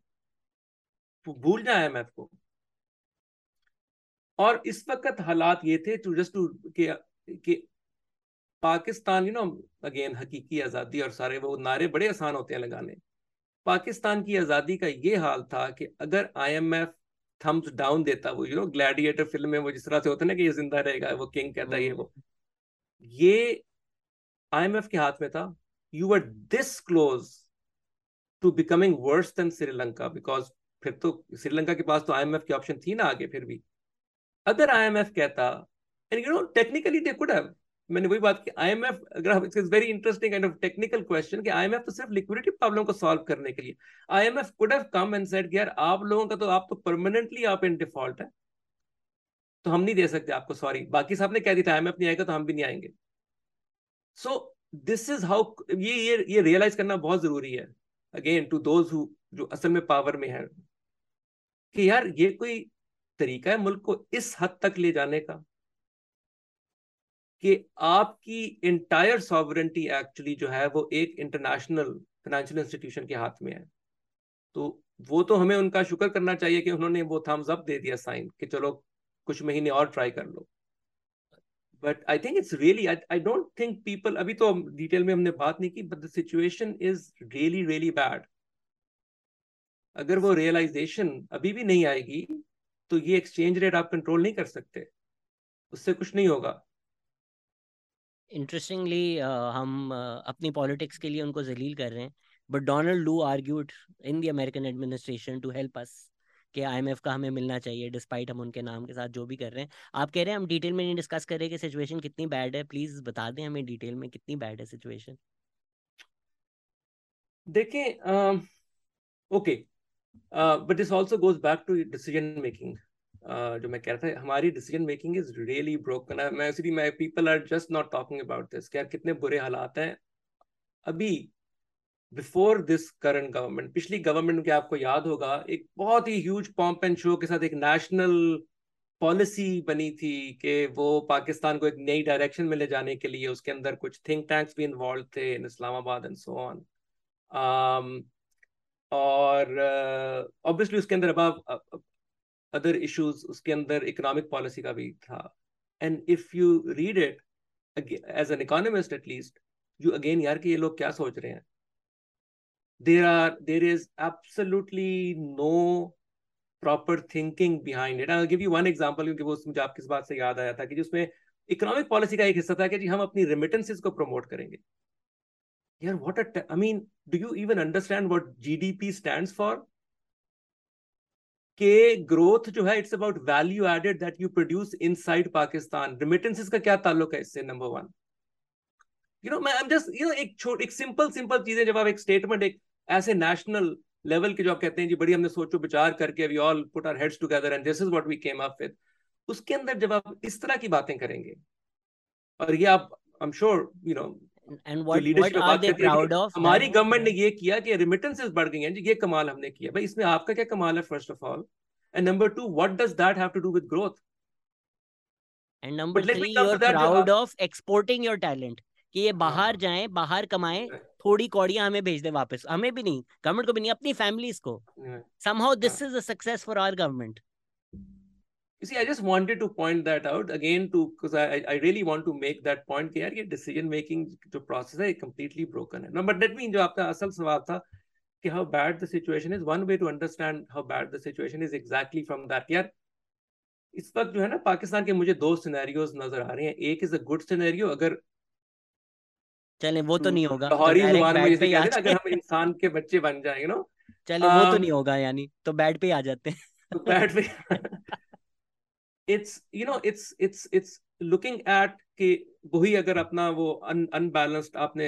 भूल जाए आईएमएफ को. और इस वक्त हालात ये थे टू जस्ट टू के, के पाकिस्तान, यू नो, अगेन हकीकी आज़ादी और सारे वो नारे बड़े आसान होते हैं लगाने. पाकिस्तान की आज़ादी का ये हाल था कि अगर आईएमएफ थम्स डाउन देता, वो यू नो ग्लैडिएटर फिल्म में वो जिस तरह से होता है ना कि ये जिंदा रहेगा, वो किंग कहता है, ये वो ये आईएमएफ के हाथ में था. You were this close to becoming worse than Sri Lanka, because फिर तो Sri Lanka के पास तो I M F की option थी ना आगे. फिर भी अगर I M F कहता, and you know technically they could have, मैंने वही बात की I M F, अगर it's very interesting kind of technical question कि I M F तो सिर्फ liquidity problem को solve करने के लिए, I M F could have come and said यार आप लोगों का तो आप तो permanently आप in default है, तो हम नहीं दे सकते आपको, sorry. बाकी सबने कह दिया था I M F नहीं आएगा तो हम भी नहीं आएंगे. So This is how, ये ये ये रियलाइज करना बहुत जरूरी है अगेन टू दोज हु जो असल में पावर में है कि यार ये कोई तरीका है मुल्क को इस हद तक ले जाने का कि आपकी इंटायर सॉवरेंटी एक्चुअली जो है वो एक इंटरनेशनल फाइनेंशियल इंस्टीट्यूशन के हाथ में है। तो वो तो हमें उनका शुक्र करना चाहिए कि उन्होंने वो थम्स अप दे दिया साइन कि चलो कुछ महीने और ट्राई कर लो। But I think it's really, I don't think people, अभी तो डिटेल में हमने बात नहीं की, but the situation is really really bad. अगर वो रियलाइजेशन अभी भी नहीं आएगी तो ये एक्सचेंज रेट आप कंट्रोल नहीं कर सकते, उससे कुछ नहीं होगा। इंटरेस्टिंगली uh, हम uh, अपनी पॉलिटिक्स के लिए उनको जलील कर रहे हैं, but Donald Lu argued in the American administration to help us कि आईएमएफ का हमें मिलना चाहिए डिस्पाइट हम उनके नाम के साथ जो भी कर रहे हैं। आप कह रहे हैं हम डिटेल में नहीं डिस्कस कर रहे कि सिचुएशन कितनी बैड है, प्लीज बता दें हमें डिटेल में कितनी बैड है सिचुएशन। देखें, okay, but this also goes back to decision making. Uh, जो मैं कह रहा था, हमारी decision making is really broken. मैं इसलिए मैं people are just not talking about this, यार कितने बुरे हालात हैं अभी। बिफोर दिस करंट गवर्नमेंट, पिछली गवर्नमेंट के आपको याद होगा एक बहुत ही ह्यूज पॉम्प एंड शो के साथ एक नेशनल पॉलिसी बनी थी कि वो पाकिस्तान को एक नई डायरेक्शन में ले जाने के लिए, उसके अंदर कुछ थिंक टैंक्स भी इन्वॉल्व थे in Islamabad and so on. और ऑब्वियसली uh, उसके अंदर अब uh, अदर इश्यूज, उसके अंदर इकोनॉमिक पॉलिसी का भी था। And if you read it as an economist at least you again, यार कि ये लोग क्या सोच रहे हैं। There are there is absolutely no proper thinking behind it. I will give you one example, क्योंकि वो मुझे आपकी इस बात से याद आया था कि जिसमें इकोनॉमिक पॉलिसी का एक हिस्सा था कि जी हम अपनी रेमिटेंसेज को प्रमोट करेंगे। यार what a, I mean do you even understand what GDP stands for? के ग्रोथ जो है it's about value added that you produce inside Pakistan. Remittances का क्या ताल्लुक है इससे? नंबर वन, यू नो मैं I am just you know एक छोटी एक सिंपल सिंपल चीजें, जब आप एक स्टेटमेंट एक ऐसे नेशनल लेवल के जो आप कहते हैं जी बड़ी हमने सोचो विचार करके we all put our heads together and this is what we came up with, उसके अंदर जब आप इस तरह की बातें करेंगे और ये आप I am sure you know And what, what are they proud of? हमारी गवर्नमेंट ने ये किया कि remittances बढ़ गई हैं जी, ये कमाल हमने किया। भाई इसमें आपका क्या कमाल है first of all, and number two, what does that have to do with growth? And number three, you're proud of exporting your talent कि ये बाहर जाएं, बाहर कमाएं, थोड़ी कौड़ियां हमें भेज दें वापस, हमें भी नहीं, गवर्नमेंट को भी नहीं, अपनी फैमिलीज को। Somehow this is a success for our government. You see, I just wanted to point that out again to because I, I really want to make that point कि यार ये decision making जो process है completely broken है। Now, but let me, जो आपका असल सवाल था कि how bad the situation is, one way to understand how bad the situation is exactly from that। यार इस वक्त जो है ना पाकिस्तान के मुझे दो scenarios नजर आ रहे हैं। एक is a good scenario, अगर चले वो तो नहीं होगा, अगर हम इंसान के बच्चे बन जाए, you know, चले वो तो नहीं होगा, यानी तो bad पे आ जाते हैं, bad पे। It's you know it's it's it's looking at कि वही अगर अपना वो unbalanced आपने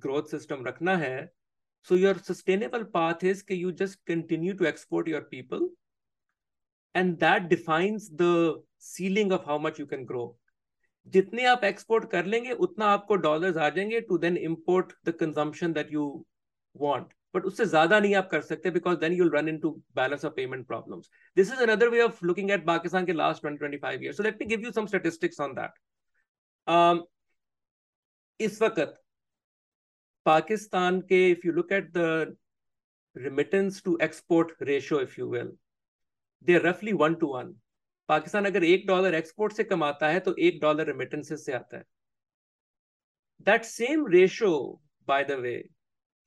growth system रखना है, so your sustainable path is कि you just continue to export your people, and that defines the ceiling of how much you can grow. जितने आप export कर लेंगे उतना आपको dollars आ जाएंगे to then import the consumption that you want. But उससे ज्यादा नहीं आप कर सकते because then you'll run into balance of payment problems. This is another way of looking at Pakistan के last twenty to twenty-five years. So let me give you some statistics on that. Um, इस वक्त पाकिस्तान के if you look at the remittance to export ratio, if you will, they're roughly one to one. Pakistan अगर एक dollar export से कमाता है तो एक डॉलर remittances से आता है। That same ratio, by the way,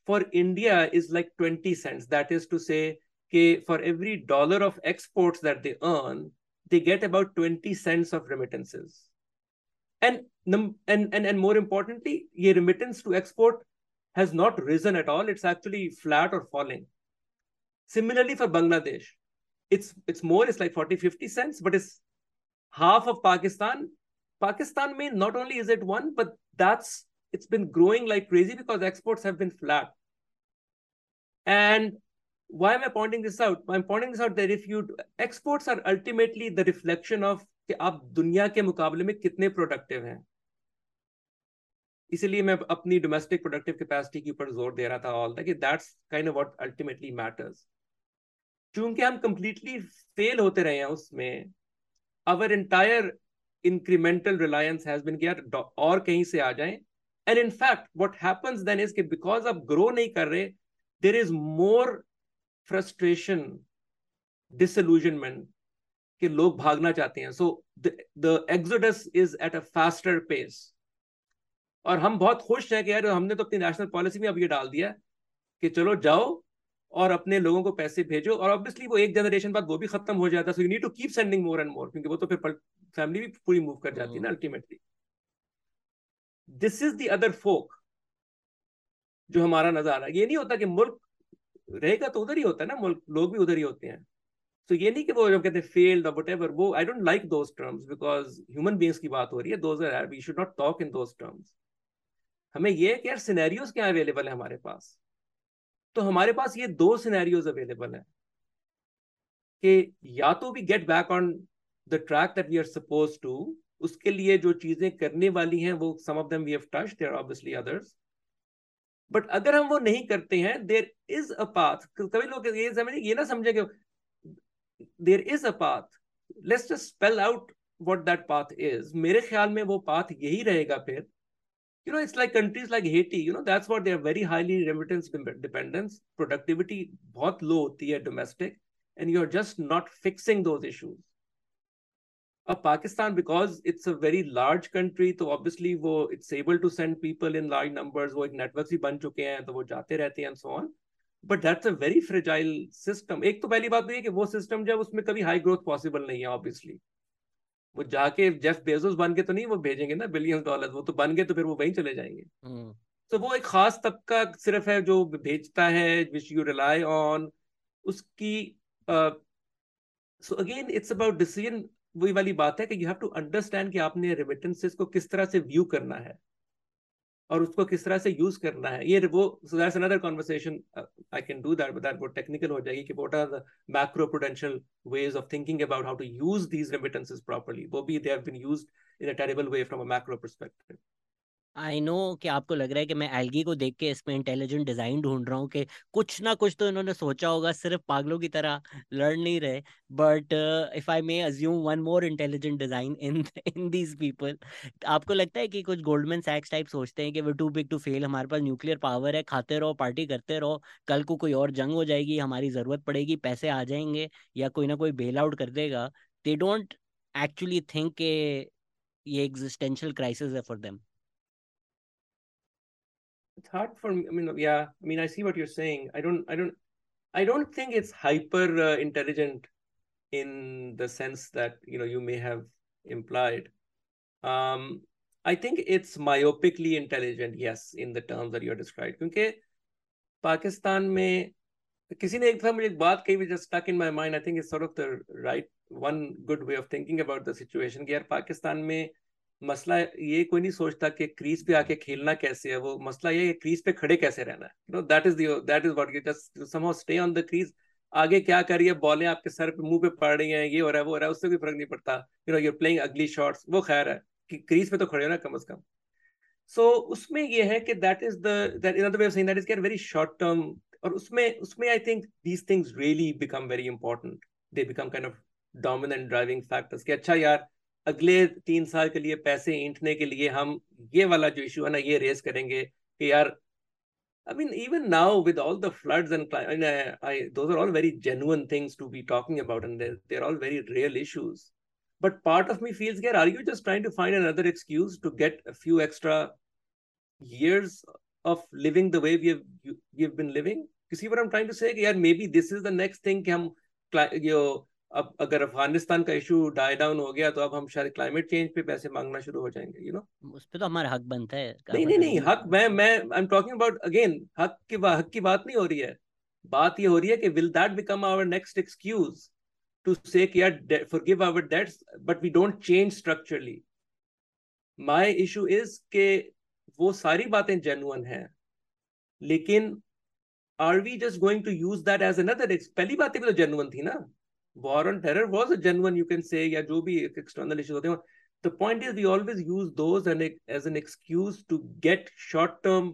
for India is like twenty cents. That is to say, ke for every dollar of exports that they earn, they get about twenty cents of remittances. And, and, and, and more importantly, ye remittance to export has not risen at all. It's actually flat or falling. Similarly for Bangladesh, it's, it's more, it's like forty, fifty cents, but it's half of Pakistan. Pakistan mean not only is it one, but that's, it's been growing like crazy because exports have been flat. And why am I pointing this out? I'm pointing this out that if you exports are ultimately the reflection of कि आप दुनिया के मुकाबले में कितने productive हैं। इसीलिए मैं अपनी डोमेस्टिक प्रोडक्टिव कैपेसिटी के ऊपर जोर दे रहा था all that, that's kind of what ultimately matters. चूंकि हम कंप्लीटली फेल होते रहे हैं उसमें, our entire incremental reliance has been किया और कहीं से आ जाएं. And in fact, what happens then is that because आप grow नहीं कर रहे, there is more frustration, disillusionment, कि लोग भागना चाहते हैं. So the, the exodus is at a faster pace. और हम बहुत खुश हैं कि यार हमने तो अपनी नेशनल पॉलिसी में अब ये डाल दिया कि चलो जाओ और अपने लोगों को पैसे भेजो, और ऑब्वियसली वो एक जनरेशन बाद वो भी खत्म हो जाता है. So you need to keep sending more and more, क्योंकि वो तो फिर फैमिली भी पूरी मूव कर जाती है ना ultimately. This is the other folk जो हमारा नजारा. ये नहीं होता कि मुल्क रहेगा तो उधर ही होता है ना, मुल्क लोग भी उधर ही होते हैं. सो so ये नहीं कि वो जब कहते हैं फेल्ड और व्हाटएवर, वो I don't like those terms because human beings की बात हो रही है. Those are we should not talk in those terms. हमें ये कि यार सिनेरियोज क्या अवेलेबल है हमारे पास, तो हमारे पास ये दो सिनेरियोज अवेलेबल हैं कि या तो we get back on the track that we are supposed to, उसके लिए जो चीजें करने वाली हैं वो some of them we have touched, there are obviously others, but अगर हम वो नहीं करते हैं देयर इज अ पाथ. कभी लोग ये समझे ये ना समझे कि there is a path, let's just spell out what that path is. मेरे ख्याल में वो पाथ यही रहेगा फिर. You know, it's like countries like Haiti, you know, that's what they are very highly remittance dependence, productivity बहुत low होती है domestic, and you're just not fixing those issues. But Pakistan, because it's a very large country, so obviously वो, it's able to send people in large numbers, वो एक network भी बन चुके हैं तो वो जाते रहते हैं and so on. But that's a very fragile system. एक तो पहली बात ये कि वो system जब उसमें कभी high growth possible नहीं है obviously. वो जाके जेफ बेजोस बन के तो नहीं वो भेजेंगे ना बिलियन डॉलर, वो तो बन गए तो फिर वो वहीं चले जाएंगे. तो so वो एक खास तबका सिर्फ है जो भेजता है, विच यू रिलाई ऑन उसकी. So again it's about decision. वही वाली बात है कि यू हैव टू अंडरस्टैंड कि आपने रेमिटेंसेस को किस तरह से व्यू करना है और उसको किस तरह से यूज करना है. ये वो that's another conversation I can do that, but that वो टेक्निकल हो जाएगी कि what are the macro prudential ways of thinking about how to use these remittances properly. वो भी they have been used in a terrible way from a macro perspective. I know कि आपको लग रहा है कि मैं एल्गी को देख के इसमें इंटेलिजेंट डिजाइन ढूंढ रहा हूँ कि कुछ ना कुछ तो इन्होंने सोचा होगा, सिर्फ पागलों की तरह लर्न नहीं रहे. But if I may assume one more intelligent design in in these people, आपको लगता है कि कुछ गोल्डमैन सैक्स टाइप सोचते हैं कि वे टू बिग टू फेल, हमारे पास न्यूक्लियर पावर है, खाते रहो पार्टी करते रहो, कल को कोई और जंग हो जाएगी, हमारी जरूरत पड़ेगी, पैसे आ जाएंगे या कोई ना कोई बेल आउट कर देगा. दे डोंट एक्चुअली थिंक के ये एग्जिस्टेंशियल क्राइसिस है for them. It's hard for me. I mean, yeah, I mean, I see what you're saying. I don't, I don't, I don't think it's hyper uh, intelligent in the sense that, you know, you may have implied. Um, I think it's myopically intelligent, yes, in the terms that you're described. Because Pakistan mein, kisi ne ek tha mujhe ek baat kahi which is stuck in my mind. I think it's sort of the right, one good way of thinking about the situation. Ki yaar, Pakistan mein, मसला ये कोई नहीं सोचता कि crease पे आके खेलना कैसे है, वो मसला ये है क्रीज पे खड़े कैसे रहना है. You know that is that is what you just somehow stay on the crease. आगे क्या कर रही है, बॉलें आपके सर पे मुंह पे पड़ रही हैं, ये हो रहा है वो हो रहा है, उससे कोई फर्क नहीं पड़ता. You know you are playing ugly shots, वो खैर है कि क्रीज पे तो खड़े हो ना कम अज कम. सो so, उसमें ये है कि that is that in other way of saying that is very short term. और उसमें उसमें I think these things really become very important. They become kind of dominant driving factors कि अच्छा यार अगले तीन साल के लिए पैसे ईंटने के लिए हम ये वाला जो इशू है ना ये रेस करेंगे कि यार I mean even now with all the floods and those are all very genuine things to be talking about and they are all very real issues. But part of me feels are you just trying to find another excuse to get a few extra years of living the way we have been living. किसी पर I am trying to say कि यार maybe this is the next thing कि हम अब अगर अफगानिस्तान का issue die down हो गया तो अब हम शायद क्लाइमेट चेंज पे पैसे मांगना शुरू हो जाएंगे. यू नो उस पे तो हमारा हक बनता है. नहीं नहीं नहीं हक मैं मैं I am talking about again हक की हक की बात नहीं हो रही है. बात ये हो रही है कि will that become our next excuse to say forgive our debts but we don't change structurally. My issue is के वो सारी बातें जेन्युइन हैं लेकिन are we just going to use that as another. पहली बातें भी तो जेन्युइन थी ना. War on terror was a genuine, you can say, या जो भी external issues होते हैं. The point is we always use those and as an excuse to get short-term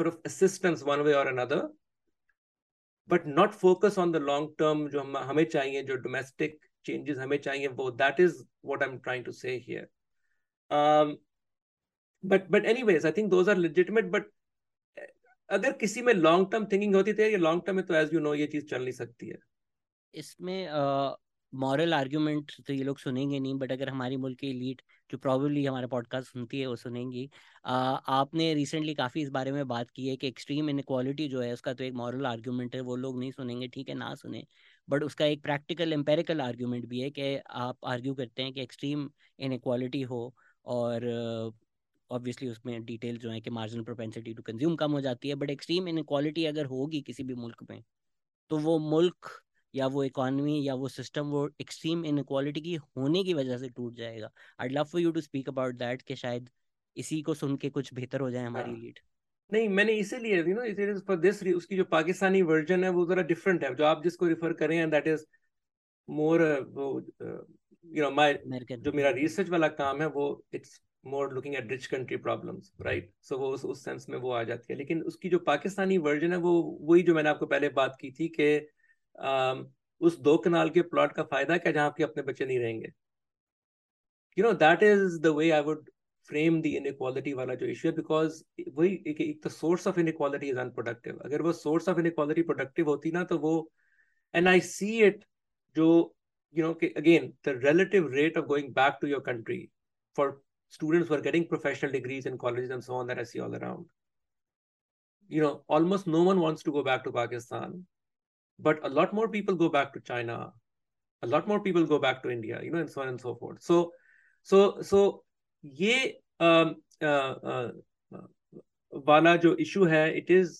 sort of assistance one way or another, but not focus on the long-term जो हम हमें चाहिए, जो domestic changes हमें चाहिए वो. That is what I'm trying to say here. Um, but but anyways, I think those are legitimate. But अगर किसी में long term thinking होती थी, ये long term में तो as you know ये चीज चल नहीं सकती है. इसमें uh, moral argument तो ये लोग सुनेंगे नहीं, but अगर हमारी मुल्क की elite जो probably हमारा podcast सुनती है वो सुनेंगी. uh, आपने recently काफी इस बारे में बात की है कि extreme inequality जो है उसका तो एक moral argument है, वो लोग नहीं सुनेंगे, ठीक है ना सुने, बट उसका एक प्रैक्टिकल एम्पेरिकल आर्ग्यूमेंट भी है कि आप आर्ग्यू करते हैं कि एक्सट्रीम इनइक्वालिटी हो और ऑब्वियसली uh, उसमें डिटेल जो है कि मार्जिनल प्रोपेंसिटी टू कंज्यूम कम हो जाती है, बट एक्सट्रीम इनइक्वालिटी अगर होगी किसी भी मुल्क में तो वो मुल्क या वो इकॉनमी या वो सिस्टम वो एक्सट्रीम इनइक्वालिटी की होने की वजह से टूट जाएगा. I'd love for you to speak about that कि शायद इसी को सुन के कुछ बेहतर हो जाए हमारी लीड. नहीं मैंने इसीलिए you know it is for this उसकी जो पाकिस्तानी वर्जन है वो जरा डिफरेंट है जो आप जिसको रिफर करें and that is more you know my जो मेरा रिसर्च वाला काम है वो it's more looking at rich country problems right. So वो उस उस सेंस में वो आ जाती है, लेकिन उसकी जो पाकिस्तानी वर्जन है वो वही जो मैंने आपको पहले बात की थी कि उस दो कनाल के प्लॉट का फायदा क्या जहाँ आपके अपने बच्चे नहीं रहेंगे. You know that is the way I would frame the inequality वाला जो इशू है, बिकॉज वही एक एक source of inequality is unproductive. अगर वो सोर्स ऑफ इनइक्वालिटी प्रोडक्टिव होती ना तो वो एंड आई सी इट जो यू नो कि again the relative rate of going back to your country for students who are getting professional degrees in colleges and so on that I see all around. You know almost no one wants to go back to Pakistan but a lot more people go back to China, a lot more people go back to India you know and so on and so forth. So so so ये uh, uh, uh, वाला जो issue है it is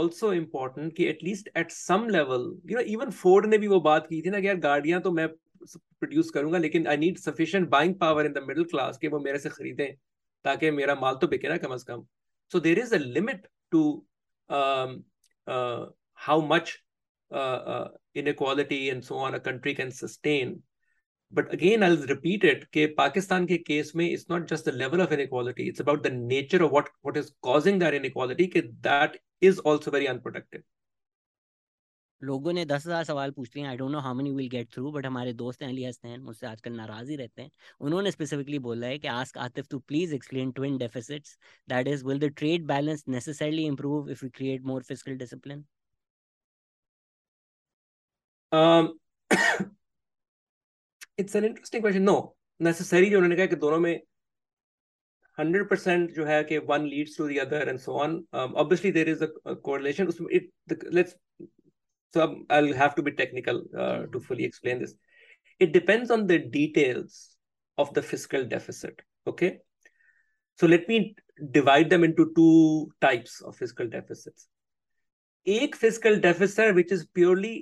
also important कि at least at some level you know even Ford ने भी वो बात की थी ना कि यार गाड़ियां तो मैं प्रोड्यूस करूंगा लेकिन I need sufficient buying power in the middle class कि वो मेरे से खरीदें ताकि मेरा माल तो बिके ना कम अज कम. So there is a limit to how much inequality and so on a country can sustain. But again, I'll repeat it that Pakistan ke case mein, it's not just the level of inequality, it's about the nature of what, what is causing that inequality, ke that is also very unproductive. लोगों ने दस हज़ार सवाल पूछ लिए. I don't know how many will get through, but हमारे दोस्त हैं अली हसन मुझसे आजकल नाराज ही रहते हैं. उन्होंने स्पेसिफिकली बोला है कि ask Atif to please explain twin deficits, that is will the trade balance necessarily improve if we create more fiscal discipline. It's an interesting question. No, necessarily जो उन्होंने कहा कि दोनों में one hundred percent जो है कि one leads to the other and so on. Um, obviously there is a, a correlation. It, the, let's so I'll have to be technical uh, to fully explain this. It depends on the details of the fiscal deficit. Okay, so let me divide them into two types of fiscal deficits. एक fiscal deficit which is purely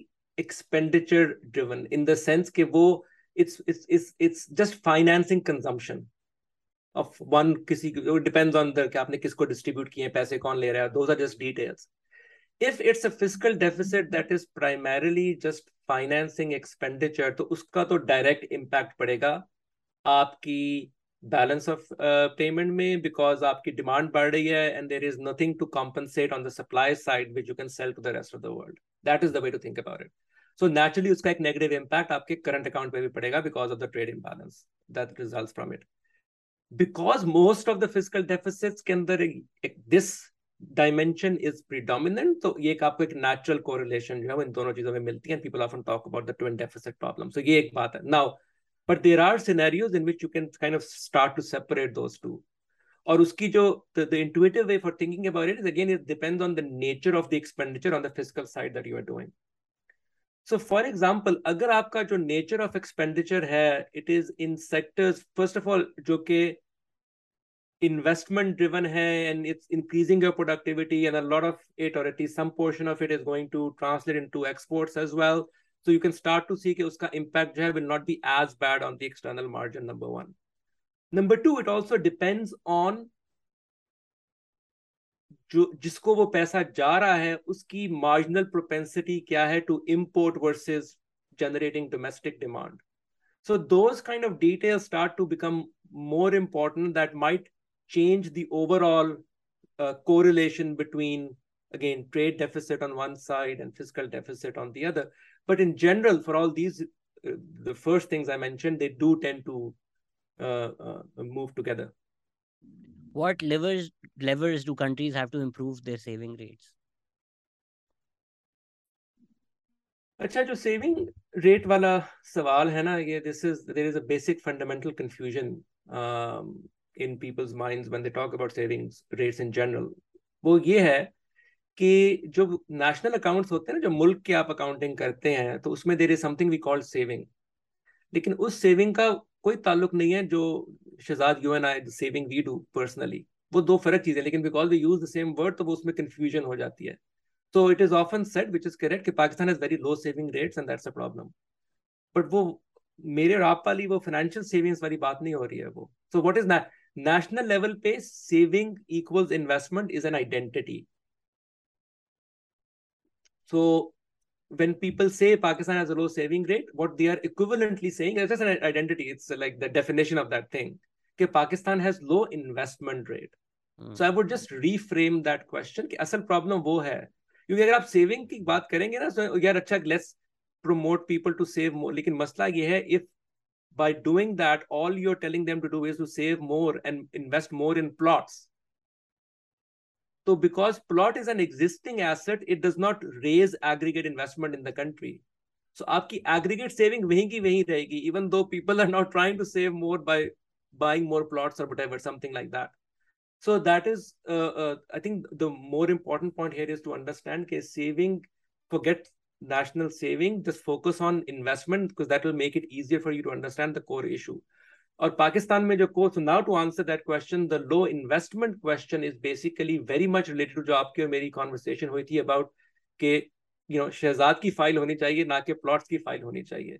expenditure driven in the sense कि वो It's, it's it's it's just financing consumption of one. किसी it depends on the कि आपने किसको distribute किए पैसे कौन ले रहा है. Those are just details. If it's a fiscal deficit that is primarily just financing expenditure, तो उसका तो direct impact पड़ेगा आपकी balance of uh, payment में because आपकी demand बढ़ रही है and there is nothing to compensate on the supply side which you can sell to the rest of the world. That is the way to think about it. So naturally, उसका एक negative impact आपके current account पे भी पड़ेगा because of the trade imbalance that results from it. Because most of the fiscal deficits के अंदर this dimension is predominant, तो ये आपको एक natural correlation जो है इन दोनों चीजों में मिलती है and people often talk about the twin deficit problem. So ये एक बात है. Now, but there are scenarios in which you can kind of start to separate those two. और उसकी जो the, the intuitive way for thinking about it is again it depends on the nature of the expenditure on the fiscal side that you are doing. So for example, अगर आपका जो nature of expenditure है, it is in sectors first of all जो के investment driven है and it's increasing your productivity and a lot of it or at least some portion of it is going to translate into exports as well. So you can start to see कि उसका impact जो है will not be as bad on the external margin, number one. Number two, it also depends on जो जिसको वो पैसा जा रहा है उसकी मार्जिनल प्रोपेंसिटी क्या है to import versus generating domestic demand. So those kind of details start to become more important that might change the overall correlation between again trade deficit on one side and fiscal deficit on the other. But in general for all these the first things I mentioned they do tend to uh, uh, move together. What levers levers do countries have to improve their saving rates? अच्छा जो saving rate वाला सवाल है ना ये this is there is a basic fundamental confusion um, in people's minds when they talk about savings rates in general. वो ये है कि जो national accounts होते हैं ना जो मुल्क के आप accounting करते हैं तो उसमें there is something we call saving. लेकिन उस saving का कोई ताल्लुक नहीं है जो Shahzad you and I the saving we do personally. वो दो फर्क चीजें लेकिन because they use the same word तो वो उसमें confusion हो जाती है. So it is often said, which is correct, that Pakistan has very low saving rates and that's a problem. But वो मेरे और आप वाली वो financial savings वाली बात नहीं हो रही है वो. So what is that? Na national level पे saving equals investment is an identity. So when people say Pakistan has a low saving rate, what they are equivalently saying is just an identity. It's like the definition of that thing. कि Pakistan has low investment rate. Mm. So I would just reframe that question. कि असल problem वो है. क्योंकि अगर आप saving की बात करेंगे ना तो यार अच्छा let's promote people to save more लेकिन मसला ये है if by doing that all you are telling them to do is to save more and invest more in plots तो because plot is an existing asset it does not raise aggregate investment in the country so आपकी aggregate saving वहीं की वहीं रहेगी even though people are not trying to save more by buying more plots और whatever something like that So that is, uh, uh, I think the more important point here is to understand that saving, forget national saving, just focus on investment because that will make it easier for you to understand the core issue. Or Pakistan mein jo core, so now to answer that question, the low investment question is basically very much related to jo aapki aur meri conversation hui thi about ke, you know, Shehzad ki file honi chahiye, na ke plots ki file honi chahiye.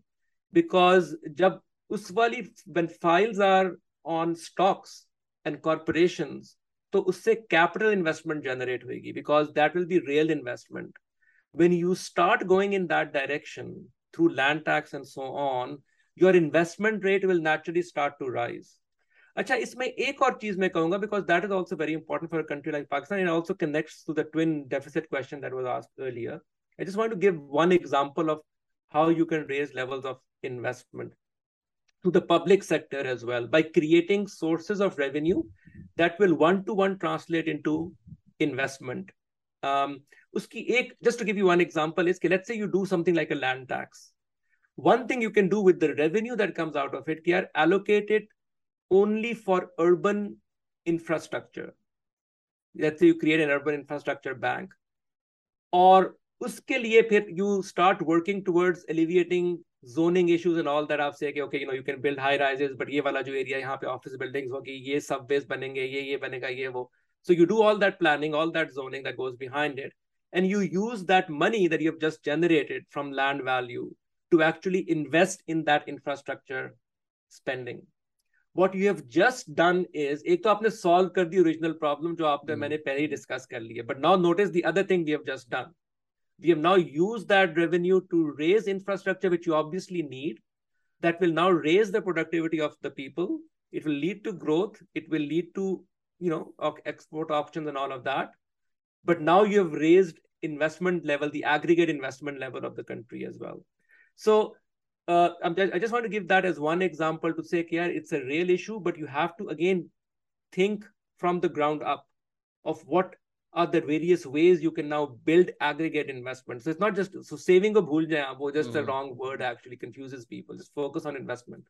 Because jab us wali, when files are on stocks, and corporations, so usse capital investment generate hoegi because that will be real investment. When you start going in that direction through land tax and so on, your investment rate will naturally start to rise. Achha, isme ek aur cheez mein kahunga because that is also very important for a country like Pakistan and also connects to the twin deficit question that was asked earlier. I just want to give one example of how you can raise levels of investment. To the public sector as well by creating sources of revenue that will one-to-one translate into investment. Um, uski ek, just to give you one example is, let's say you do something like a land tax. One thing you can do with the revenue that comes out of it, here, allocate it only for urban infrastructure. Let's say you create an urban infrastructure bank. Or uske liye phir you start working towards alleviating zoning issues and all that आप से कि okay you know you can build high rises but ये वाला जो area यहाँ पे office buildings होगी ये subways बनेंगे ये ये बनेगा ये वो so you do all that planning all that zoning that goes behind it and you use that money that you have just generated from land value to actually invest in that infrastructure spending. What you have just done is एक तो आपने solve कर दी original problem जो आपने मैंने पहले ही discuss कर ली है but now notice the other thing we have just done. We have now used that revenue to raise infrastructure, which you obviously need. That will now raise the productivity of the people. It will lead to growth. It will lead to, you know, export options and all of that. But now you have raised investment level, the aggregate investment level of the country as well. So uh, I'm just, I just want to give that as one example to say, yeah, it's a real issue, but you have to, again, think from the ground up of what are the various ways you can now build aggregate investment. So it's not just, so saving ko bhul jaye aap, wo just mm-hmm. a wrong word actually confuses people. Just focus on investment.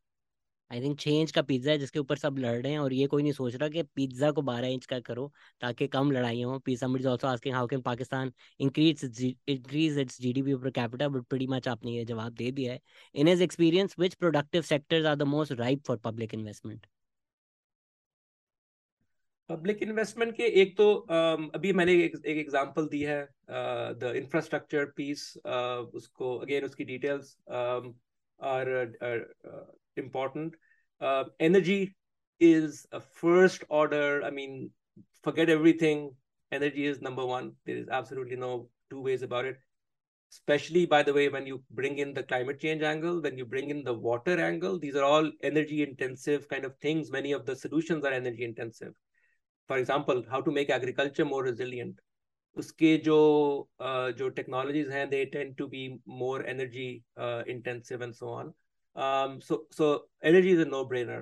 I think change ka pizza hai jiske upar sab lad rahe hain aur ye koi nahi soch raha ki pizza ko twelve inch ka karo taaki kam ladaiyan ho. Somebody is also asking how can Pakistan increase its, increase its G D P per capita, but pretty much aapne ye jawab de diya hai. In his experience, which productive sectors are the most ripe for public investment? Public investment के एक तो um, अभी मैंने एक, एक example दी है uh, the infrastructure piece uh, उसको again उसकी details um, are, are uh, important. Uh, energy is a first order. I mean, forget everything. Energy is number one. There is absolutely no two ways about it. Especially, by the way, when you bring in the climate change angle, when you bring in the water angle, these are all energy intensive kind of things. Many of the solutions are energy intensive. For example, how to make agriculture more resilient. Uske jo, uh, jo technologies hai, they tend to be more energy uh, intensive and so on. Um, so, so energy is a no-brainer.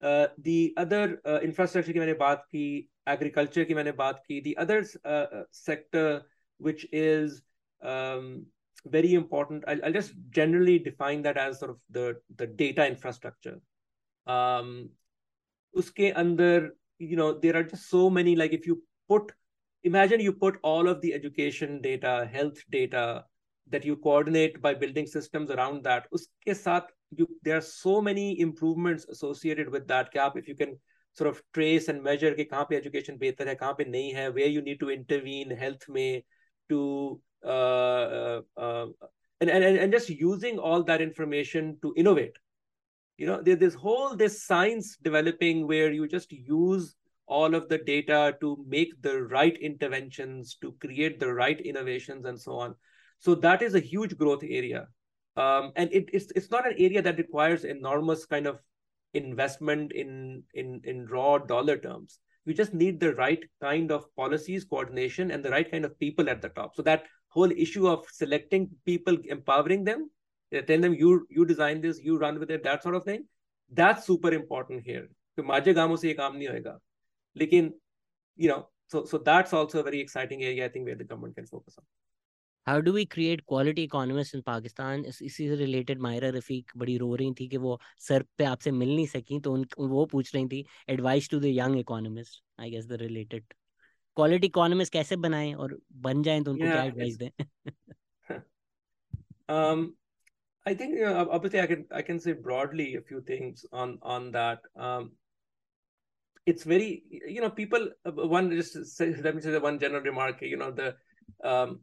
Uh, the other uh, infrastructure ki maine baat ki, agriculture ki maine baat ki. The other uh, sector which is um, very important, I'll, I'll just generally define that as sort of the, the data infrastructure. Um, uske andar, you know, there are just so many, like if you put, imagine you put all of the education data, health data that you coordinate by building systems around that. Uske saath you, there are so many improvements associated with that. Ki aap, if you can sort of trace and measure ki kahan pe education behtar hai, kahan pe nahi hai, where you need to intervene, health mein, to uh, uh, and, and and just using all that information to innovate. You know, there's this whole this science developing where you just use all of the data to make the right interventions, to create the right innovations, and so on. So that is a huge growth area. Um, and it, it's it's not an area that requires enormous kind of investment in, in, in raw dollar terms. You just need the right kind of policies, coordination, and the right kind of people at the top. So that whole issue of selecting people, empowering them, telling them you you design this, you run with it, that sort of thing, that's super important here. You know, so so that's also a very exciting area, I think, where the government can focus on. How do we create quality economists in Pakistan? This is related. Myra Rafiq was very roaring that she couldn't meet you at S E R P, so she was asking advice to the young economists. I guess the related quality economists, how to make them and become them, what advice do they? Um, I think you know, obviously I can I can say broadly a few things on on that. Um, it's very you know people one just say, let me say the one general remark. You know the um.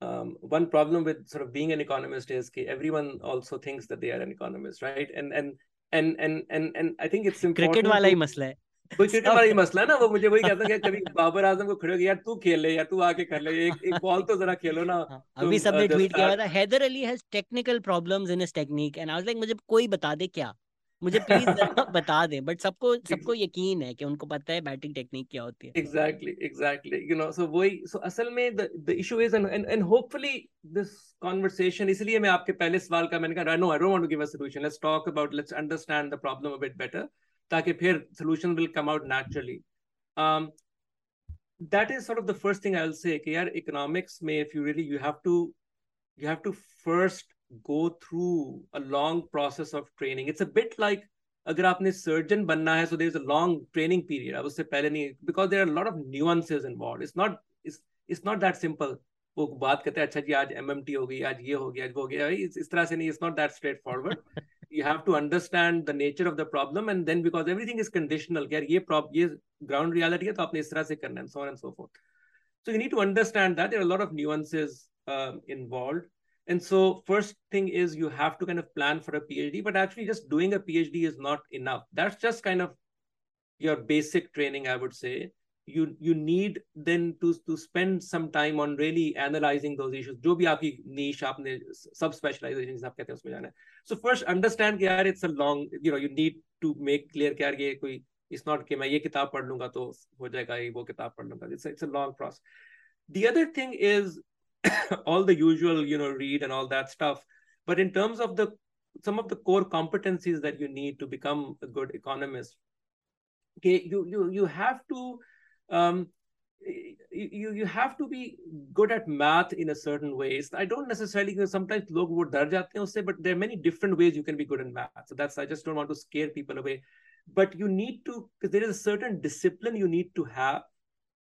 Um, one problem with sort of being an economist is that everyone also thinks that they are an economist, right? And and and and and, and I think it's important. Cricket wala hi masla hai. Wo cricket wala hi masla hai na. Wo mujhe wohi kehta hai kabhi Babar Azam ko khade ho yaar tu khel le yaar tu aake kar le ek ek ball to zara khelo na. Abhi sabne tweet kiya tha Heather Ali has technical problems in his technique and I was like mujhe koi bata de kya. मुझे please बता दें, but सबको सबको यकीन है कि उनको पता है batting technique क्या होती है. Exactly, exactly. You know, so वही, so असल में the the issue is and and, and hopefully this conversation. इसलिए मैं आपके पहले सवाल का मैंने कहा, no, I don't want to give a solution. Let's talk about, let's understand the problem a bit better, ताकि फिर solution will come out naturally. Um, that is sort of the first thing I'll say कि यार economics में if you really you have to you have to first go through a long process of training. It's a bit like agar aapne surgeon banna hai, so there's a long training period. I would say pehle nahi, because there are a lot of nuances involved. It's not it's it's not that simple. Wo baat karte hain, acha ji aaj M M T ho gayi, aaj ye ho gaya, aaj wo ho gaya. Is tarah se nahi, it's not that straightforward. You have to understand the nature of the problem, and then because everything is conditional, yaar ye prop ye ground reality hai to aapne is tarah se karna hai, and so on and so forth. So you need to understand that there are a lot of nuances um, involved. And so first thing is you have to kind of plan for a PhD, but actually just doing a PhD is not enough. That's just kind of your basic training, I would say. You you need then to, to spend some time on really analyzing those issues. Jo bhi aapki niche, aapne sub-specializations, aap kehte hain usme jana hai. So first understand ki yaar, it's a long, you know, you need to make clear ki yaar, ye koi, it's not ki main ye kitab pad lunga to ho jayega, ye wo kitab pad lunga. It's, it's a long process. The other thing is, all the usual, you know, read and all that stuff. But in terms of the some of the core competencies that you need to become a good economist, okay, you you you have to um, you you have to be good at math in a certain way. I don't necessarily you know, sometimes log wo dar jate hain usse, but there are many different ways you can be good in math. So that's I just don't want to scare people away. But you need to because there is a certain discipline you need to have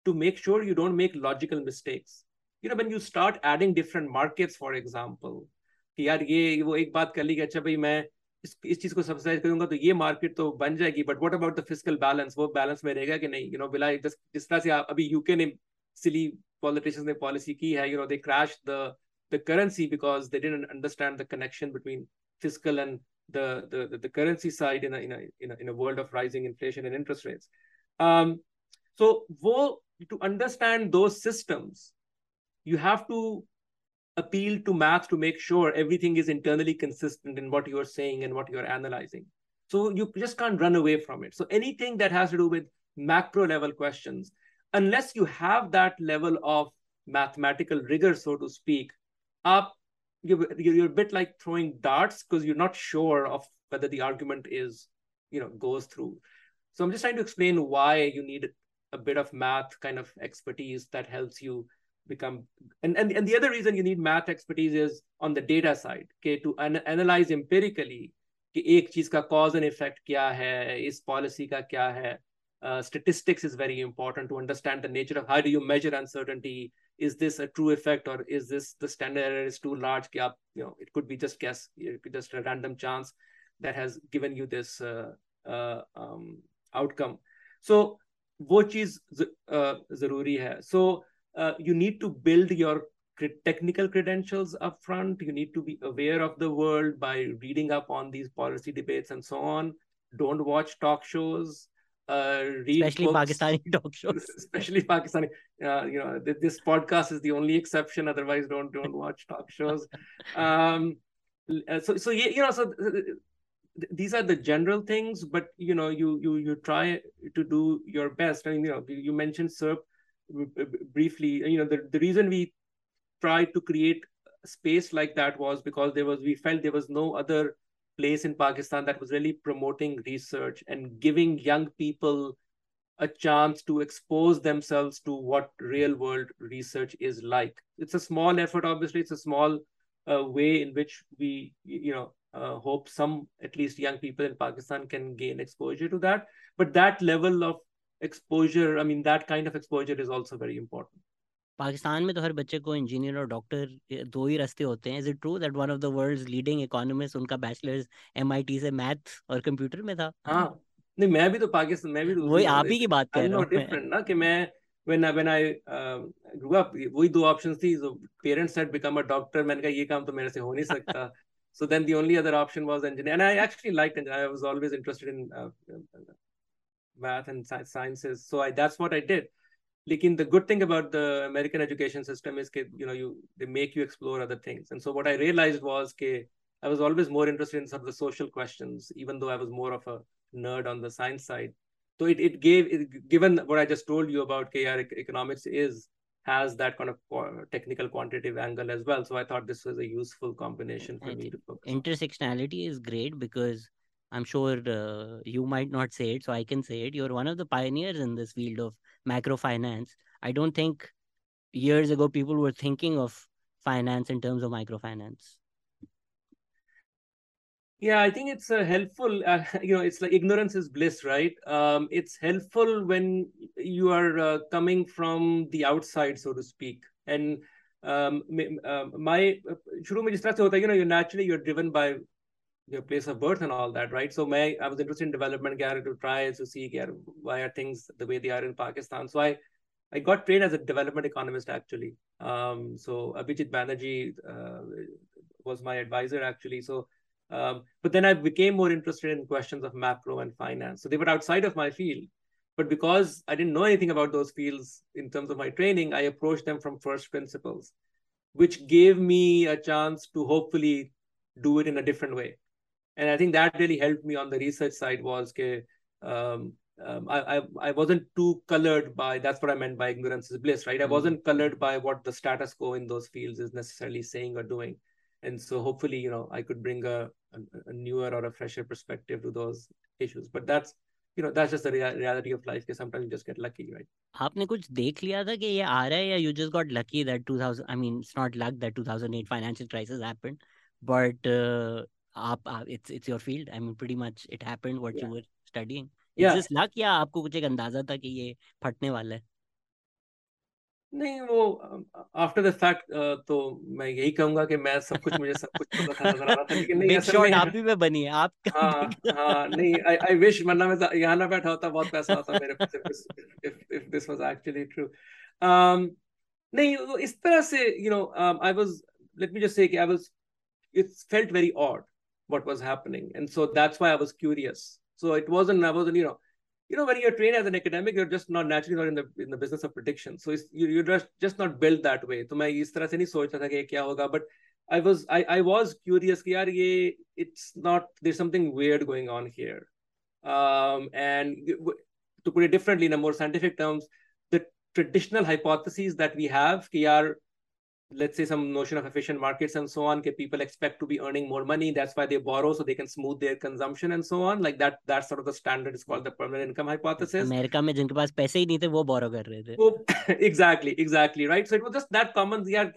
to make sure you don't make logical mistakes. You know, when you start adding different markets, for example, that ye wo ek baat kar li ki acha bhai main is is cheez ko subsidize karunga to ye market to ban jayegi, but what about the fiscal balance? Wo balance mein rahega ki nahi? You know, will I just jis tarah se abhi U K ne silly politicians ne policy ki hai, you know, they crashed the the currency because they didn't understand the connection between fiscal and the the the, the currency side in a, in a in a in a world of rising inflation and interest rates. Um, so wo to understand those systems, you have to appeal to math to make sure everything is internally consistent in what you are saying and what you are analyzing. So you just can't run away from it. So anything that has to do with macro level questions, unless you have that level of mathematical rigor, so to speak, up, you're, you're a bit like throwing darts because you're not sure of whether the argument is you know, goes through. So I'm just trying to explain why you need a bit of math kind of expertise that helps you become, and, and, and the other reason you need math expertise is on the data side, okay, to an, analyze empirically ek cheez ka cause and effect kya hai, is policy ka kya hai. Uh, statistics is very important to understand the nature of how do you measure uncertainty. Is this a true effect, or is this the standard error is too large? You know, it could be just guess, it could just a random chance that has given you this uh, uh, um, outcome. So, wo cheez uh, zaruri hai. So uh, you need to build your technical credentials up front. You need to be aware of the world by reading up on these policy debates and so on. Don't watch talk shows. Uh, read especially books, Pakistani talk shows. Especially Pakistani. Uh, you know, th this podcast is the only exception. Otherwise, don't don't watch talk shows. Um, so so you know, so these are the general things. But you know, you you you try to do your best. I mean, you know, you mentioned SERP briefly. You know, the the reason we tried to create space like that was because there was we felt there was no other place in Pakistan that was really promoting research and giving young people a chance to expose themselves to what real world research is like. It's a small effort, obviously. It's a small uh, way in which we, you know, uh, hope some, at least young people in Pakistan can gain exposure to that. But that level of exposure, I mean, that kind of exposure is also very important. Pakistan mein to har bacche ko engineer aur doctor do hi raste hote hain. Is it true that one of the world's leading economists, unka bachelor's M I T se math aur computer mein tha? Ha, nahi main bhi to Pakistan main bhi wohi aap hi ki baat kar raha hu. Different na ki main when I, when I uh, grew up wohi do options thi. So parents had become a doctor, maine kaha ye kaam to mere se ho nahi sakta. So then the only other option was engineer, and I actually liked engineering. I was always interested in uh, math and sciences, so I, that's what I did. Lekin, the good thing about the American education system is that, you know, you they make you explore other things. And so what I realized was that I was always more interested in sort of the social questions, even though I was more of a nerd on the science side. So it it gave it, given what I just told you about K R economics is has that kind of technical quantitative angle as well. So I thought this was a useful combination for I me to focus. Intersectionality on. Is great because I'm sure uh, you might not say it, so I can say it. You're one of the pioneers in this field of microfinance. I don't think years ago people were thinking of finance in terms of microfinance. Yeah, I think it's uh, helpful. Uh, you know, it's like ignorance is bliss, right? Um, it's helpful when you are uh, coming from the outside, so to speak. And um, uh, my, shuru mein jis tarah se hota hai, you know, you're naturally you're driven by your place of birth and all that, right? So my, I was interested in development to try to see why are things the way they are in Pakistan. So I, I got trained as a development economist, actually. Um, so Abhijit Banerjee uh, was my advisor, actually. So, um, but then I became more interested in questions of macro and finance. So they were outside of my field. But because I didn't know anything about those fields in terms of my training, I approached them from first principles, which gave me a chance to hopefully do it in a different way. And I think that really helped me on the research side was that um, um, I, I, I wasn't too colored by, that's what I meant by ignorance is bliss, right? I wasn't colored by what the status quo in those fields is necessarily saying or doing. And so hopefully, you know, I could bring a, a, a newer or a fresher perspective to those issues. But that's, you know, that's just the rea reality of life. Sometimes you just get lucky, right? Aapne kuch dekh liya tha ki ye aa raha hai, ya you just got lucky that two thousand, I mean, it's not luck that two thousand eight financial crisis happened, but... Uh... Aap, aap, it's it's your field. I mean, pretty much it happened what yeah. you were studying. Is yeah. this luck, ya aapko kuch ek andaza tha ki ye phatne wala hai? Nahin, wo, um, after the fact, uh, to main yahi kahunga ki main sab kuch mujhe sab kuch pata tha, nazar aa raha tha. Lekin nahin, make sure aap bhi mein bani hai. Aap haan, haan, nahin, I, I wish manna main yahan na baitha hota, bahut paisa hota mere paas if, if, if this was actually true. Um, nahin, is tarah se, you know, um, I was, let me just say ki I was, it felt very odd what was happening. And so that's why I was curious. So it wasn't, I wasn't, you know, you know, when you're trained as an academic, you're just not naturally not in the in the business of prediction. So it's, you, you're just, just not built that way. So I didn't think about, but I was, I, I was curious, ki, yaar, ye, it's not, there's something weird going on here. Um, and to put it differently, in a more scientific terms, the traditional hypotheses that we have, ki, yaar, let's say some notion of efficient markets and so on, people expect to be earning more money. That's why they borrow so they can smooth their consumption and so on. Like that, that's sort of the standard is called the permanent income hypothesis. America mein jinke paas paise hi nahi the, wo borrow kar rahe the. So, exactly, exactly, right? So it was just that common, yeah,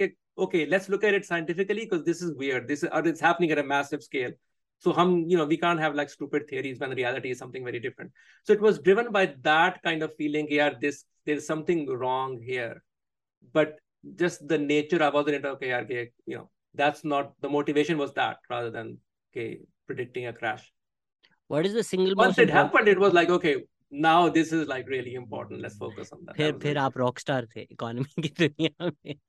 okay, let's look at it scientifically because this is weird. This is, or it's happening at a massive scale. So hum, you know, we can't have like stupid theories when reality is something very different. So it was driven by that kind of feeling, yeah, this, there's something wrong here. But just the nature of other, okay, okay, you know, that's not, the motivation was that rather than, okay, predicting a crash. What is the single Once it important? happened, it was like, okay, now this is like really important. Let's focus on that. Then you were rock star the economy ki duniya mein.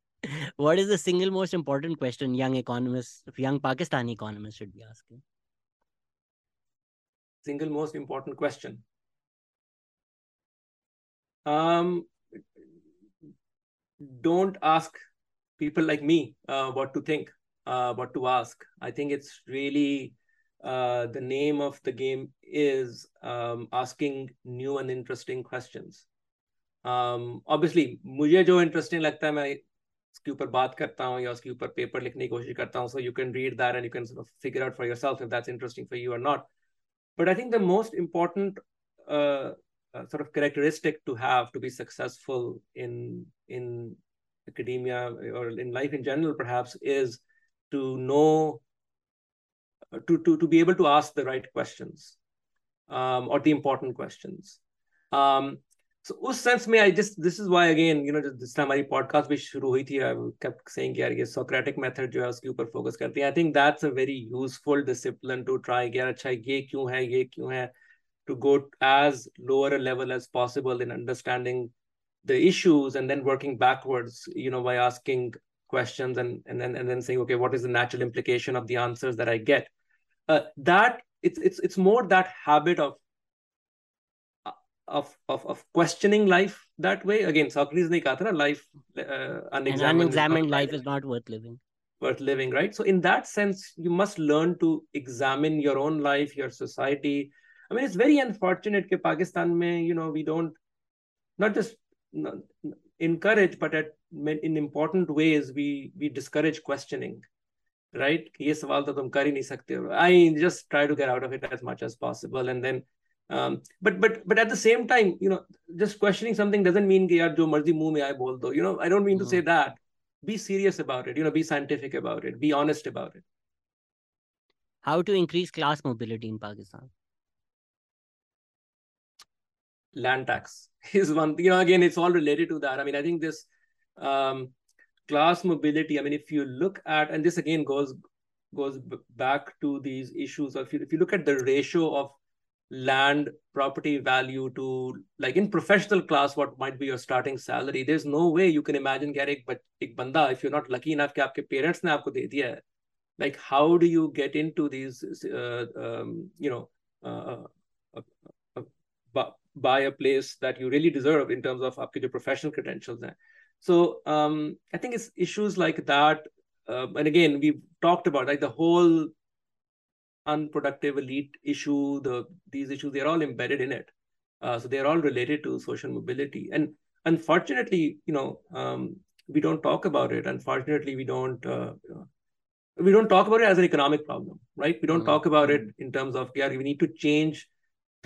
What is the single most important question young economists, young Pakistani economists should be asking? Single most important question. Um, don't ask people like me uh, what to think, uh, what to ask. I think it's really uh, the name of the game is um, asking new and interesting questions. Um, obviously, mujhe jo interesting lagta hai, main uske upar baat karta hu ya uske upar paper likhne ki koshish karta hu. So you can read that and you can sort of figure out for yourself if that's interesting for you or not. But I think the most important uh, Uh, sort of characteristic to have to be successful in in academia or in life in general, perhaps, is to know, to, to, to be able to ask the right questions um, or the important questions. Um, so us sense mein, I just, this is why, again, you know, this time our podcast bhi shuru hui thi, I kept saying, yaar, ye Socratic method jo hai, uske upar focus karti hai. I think that's a very useful discipline to try, yaar, achha, ye kyun hai, ye kyun hai? To go as lower a level as possible in understanding the issues and then working backwards, you know, by asking questions and, and then and then saying, okay, what is the natural implication of the answers that I get? Uh, that it's it's it's more that habit of of of, of questioning life that way. Again, Socrates ne kaha tha na, life uh, unexamined, unexamined life is not worth living. Worth living, right? So in that sense, you must learn to examine your own life, your society. I mean, it's very unfortunate that Pakistan, mein, you know, we don't not just encourage, but at, in important ways, we, we discourage questioning, right? I just try to get out of it as much as possible. And then, um, but but but at the same time, you know, just questioning something doesn't mean that you know, I don't mean no. to say that. Be serious about it, you know, be scientific about it, be honest about it. How to increase class mobility in Pakistan? Land tax is one, you know, again, it's all related to that. I mean, I think this um, class mobility, I mean, if you look at, and this again goes goes back to these issues. If you, if you look at the ratio of land property value to, like in professional class, what might be your starting salary, there's no way you can imagine getting, but if you're not lucky enough that your parents have given you, like how do you get into these, uh, um, you know, uh, uh, uh, uh, buy a place that you really deserve in terms of your professional credentials. So um, I think it's issues like that. Uh, and again, we've talked about like the whole unproductive elite issue, the these issues, they're all embedded in it. Uh, so they're all related to social mobility. And unfortunately, you know, um, we don't talk about it. Unfortunately, we don't, uh, you know, we don't talk about it as an economic problem, right? We don't mm-hmm. talk about it in terms of, yeah, we need to change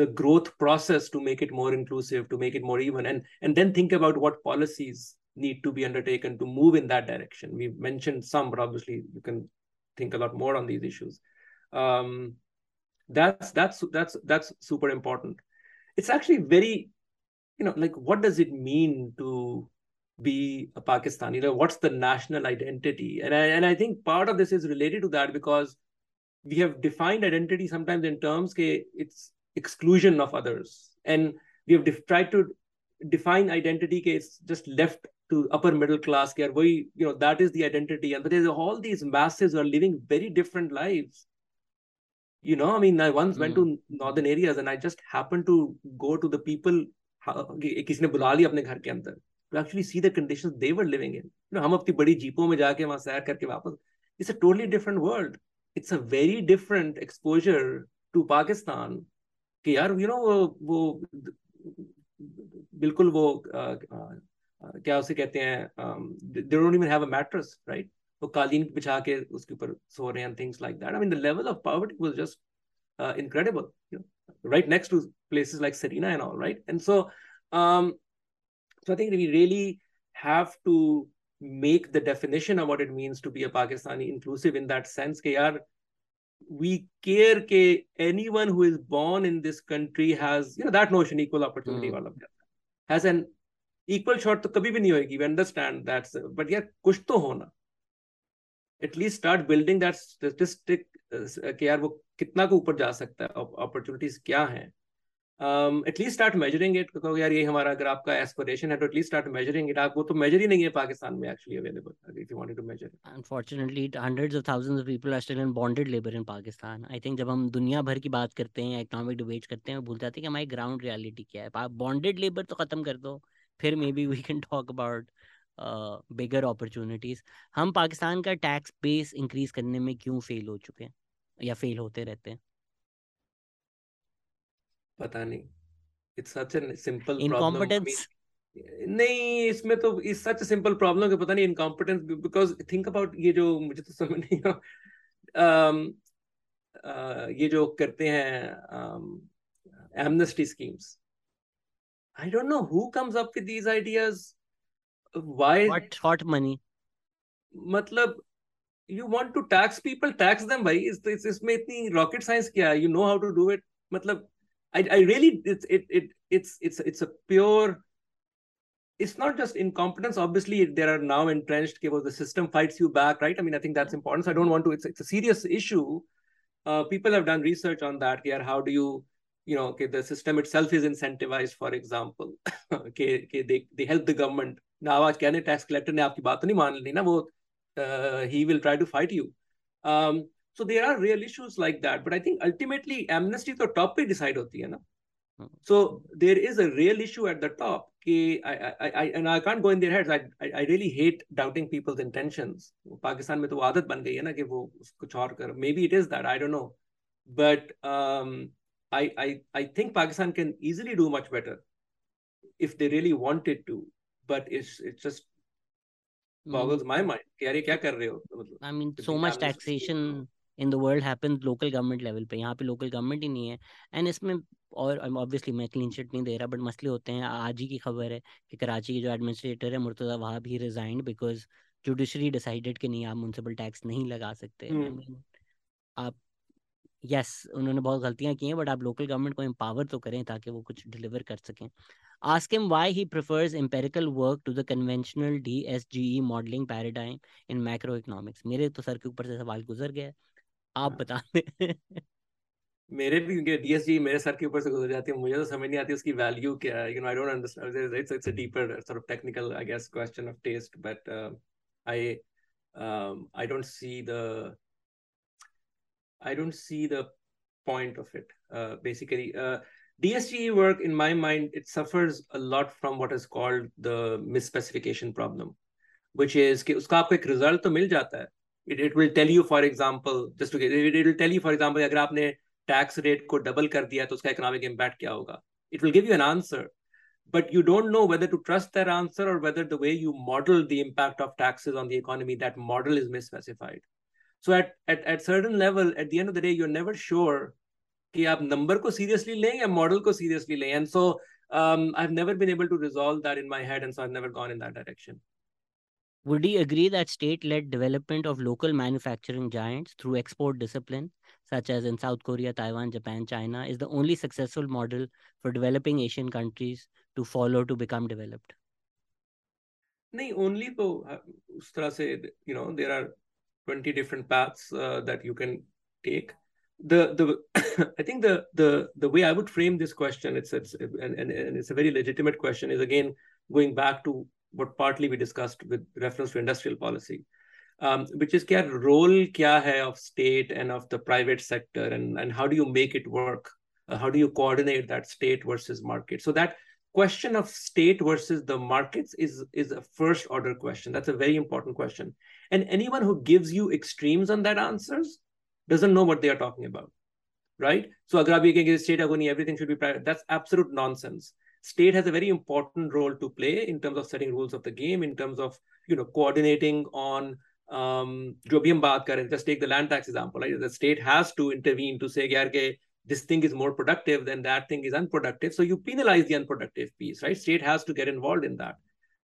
the growth process to make it more inclusive, to make it more even, and, and then think about what policies need to be undertaken to move in that direction. We've mentioned some, but obviously you can think a lot more on these issues. Um, that's, that's, that's, that's super important. It's actually very, you know, like, what does it mean to be a Pakistani? You know, what's the national identity? And I, and I think part of this is related to that because we have defined identity sometimes in terms that it's, exclusion of others. And we have tried to define identity case just left to upper middle class care. We, you know, that is the identity. And but there's all these masses who are living very different lives. You know, I mean, I once mm. went to northern areas and I just happened to go to the people to actually see the conditions they were living in. You know, it's a totally different world. It's a very different exposure to Pakistan. You know, क्या उसे कहते हैं, they don't even have a mattress, right? वो कालीन बिछा के उसके ऊपर सो रहे हैं, things like that. I mean, the level of poverty was just uh, incredible, you know, right next to places like Serena and all, right? And so, um, so I think we really have to make the definition of what it means to be a Pakistani inclusive in that sense. Ke yaar, we care that anyone who is born in this country has, you know, that notion, equal opportunity, mm. has an equal shot. To kabhi bhi nahi hoegi. We understand that, but yeah, kuch to hona. At least start building that statistic. Ke yaar, wo kitna ko upar ja sakta hai, opportunities kya hain. Um, at least start measuring it. Because yaar, ye hamara agar aapka aspiration hai, to at least start measuring it. Aap wo to measure hi nahi hai Pakistan mein actually available if you wanted to measure it. Unfortunately, hundreds of thousands of people are still in bonded labor in Pakistan. I think जब हम दुनिया भर की बात करते हैं, economic debates करते हैं, भूल जाते हैं कि हमारी ground reality क्या है. Bonded labor तो खत्म कर दो, फिर maybe we can talk about uh, bigger opportunities. हम पाकिस्तान का tax base increase करने में क्यों fail हो चुके हैं या fail होते रहते हैं? पता नहीं, it's such a simple incompetence. problem. नहीं, इसमें तो it's such a simple problem कि पता नहीं incompetence, because think about ये जो मुझे तो समझ नहीं आ, um, uh, ये जो करते हैं um, amnesty schemes. I don't know who comes up with these ideas. Why? What hot money? मतलब you want to tax people, tax them, भाई. इस इस इसमें इतनी rocket science क्या है? You know how to do it. मतलब I, I really, it's, it, it, it's, it's, it's a pure, it's not just incompetence. Obviously, there are now entrenched, okay, well, the system fights you back, right? I mean, I think that's important. So I don't want to, it's, it's a serious issue. Uh, people have done research on that here. How do you, you know, okay, the system itself is incentivized, for example. okay, okay, they, they help the government. Now, tax collector ne aapki baat nahi maan li na, wo, uh, he will try to fight you. Um, So there are real issues like that, but I think ultimately amnesty to top pe decide hoti hai na. Hmm. So there is a real issue at the top. Ki I, I, I, and I can't go in their heads. I, I, I really hate doubting people's intentions. Pakistan mein to aadat ban gayi hai na ki wo kuch aur kar. Maybe it is that, I don't know. But um, I, I, I think Pakistan can easily do much better if they really wanted to. But it's it's just boggles hmm. my mind. Ki yaar ye kya kar rahe ho? I mean, so much taxation in the world happens local government level पे, यहाँ पे local government ही नहीं है. And इसमें और obviously मैं clean sheet नहीं दे रहा, but मसले होते हैं. आज ही की खबर है कि कराची के जो administrator है Murtaza Wahab, he resigned because judiciary decided कि नहीं, आप municipal tax नहीं लगा सकते. hmm. I mean, आप yes उन्होंने बहुत गलतियाँ की हैं, but आप local government को empower तो करें ताकि वो कुछ deliver कर सकें. Ask him why he prefers empirical work to the conventional D S G E modeling paradigm in macroeconomics. मेरे तो सर के ऊपर से सवाल गुजर गया है, आप बता दें. मेरे भी क्योंकि D S G मेरे सर के ऊपर से गुजर जाती है, मुझे तो समझ नहीं आती उसकी वैल्यू क्या है. You know, I don't understand. It's it's a deeper sort of technical, I guess, question of taste. But uh, I um, I don't see the I don't see the point of it. Uh, basically, uh, D S G work, in my mind, it suffers a lot from what is called the misspecification problem, which is कि उसका आपको एक result तो मिल जाता है. It, it will tell you, for example, just to get it, it will tell you, for example, अगर आपने tax rate को double कर दिया तो उसका economic impact क्या होगा. It will give you an answer, but you don't know whether to trust that answer or whether the way you model the impact of taxes on the economy, that model is misspecified. So at at at certain level, at the end of the day, you're never sure कि आप number को seriously लें या model को seriously लें. And so um, I've never been able to resolve that in my head, and so I've never gone in that direction. Would he agree that state-led development of local manufacturing giants through export discipline, such as in South Korea, Taiwan, Japan, China, is the only successful model for developing Asian countries to follow to become developed? No, only so, you know, there are twenty different paths uh, that you can take. The the I think the the the way I would frame this question, it's it's and, and, and it's a very legitimate question, is again going back to what partly we discussed with reference to industrial policy, um, which is kya role kya hai of state and of the private sector, and, and how do you make it work? Uh, how do you coordinate that state versus market? So that question of state versus the markets is, is a first order question. That's a very important question. And anyone who gives you extremes on that answers doesn't know what they are talking about, right? So agar aap ye kahenge state agar nahi, everything should be private, that's absolute nonsense. state has a very important role to play in terms of setting rules of the game, in terms of, you know, coordinating on, um, just take the land tax example, right? The state has to intervene to say, okay, this thing is more productive than that thing is unproductive. So you penalize the unproductive piece, right? State has to get involved in that.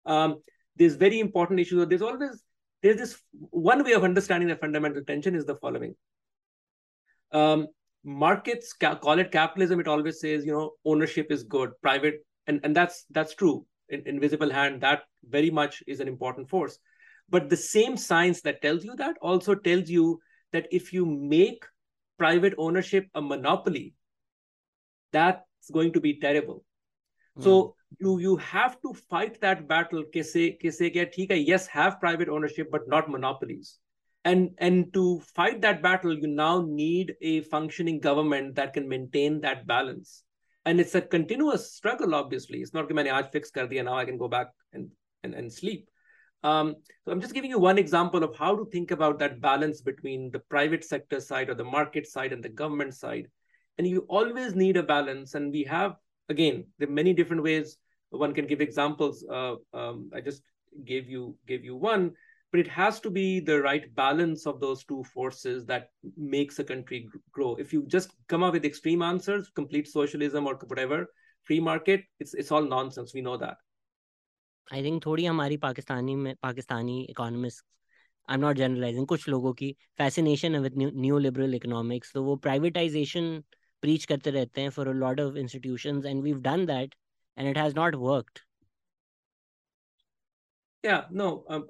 Um, there's very important issues. There's always, there's this one way of understanding the fundamental tension is the following. Um, markets, call it capitalism, it always says, you know, ownership is good, private, and, and that's that's true. In invisible hand, that very much is an important force. But the same science that tells you that also tells you that if you make private ownership a monopoly, that's going to be terrible. Mm. So you, you have to fight that battle. Ke se, ke se ke, theek hai, yes, have private ownership, but not monopolies. And, and to fight that battle, you now need a functioning government that can maintain that balance. And it's a continuous struggle, obviously. It's not that I fixed it and now I can go back and, and, and sleep. Um, so I'm just giving you one example of how to think about that balance between the private sector side or the market side and the government side. And you always need a balance. And we have, again, there are many different ways one can give examples. Uh, um, I just gave you, gave you one. But it has to be the right balance of those two forces that makes a country grow. If you just come up with extreme answers, complete socialism or whatever, free market, it's it's all nonsense. We know that. I think थोड़ी हमारी पाकिस्तानी में Pakistani economists, I'm not generalizing, कुछ लोगों की fascination with neoliberal economics, तो वो privatization preach करते रहते हैं for a lot of institutions, and we've done that, and it has not worked. Yeah, no, um,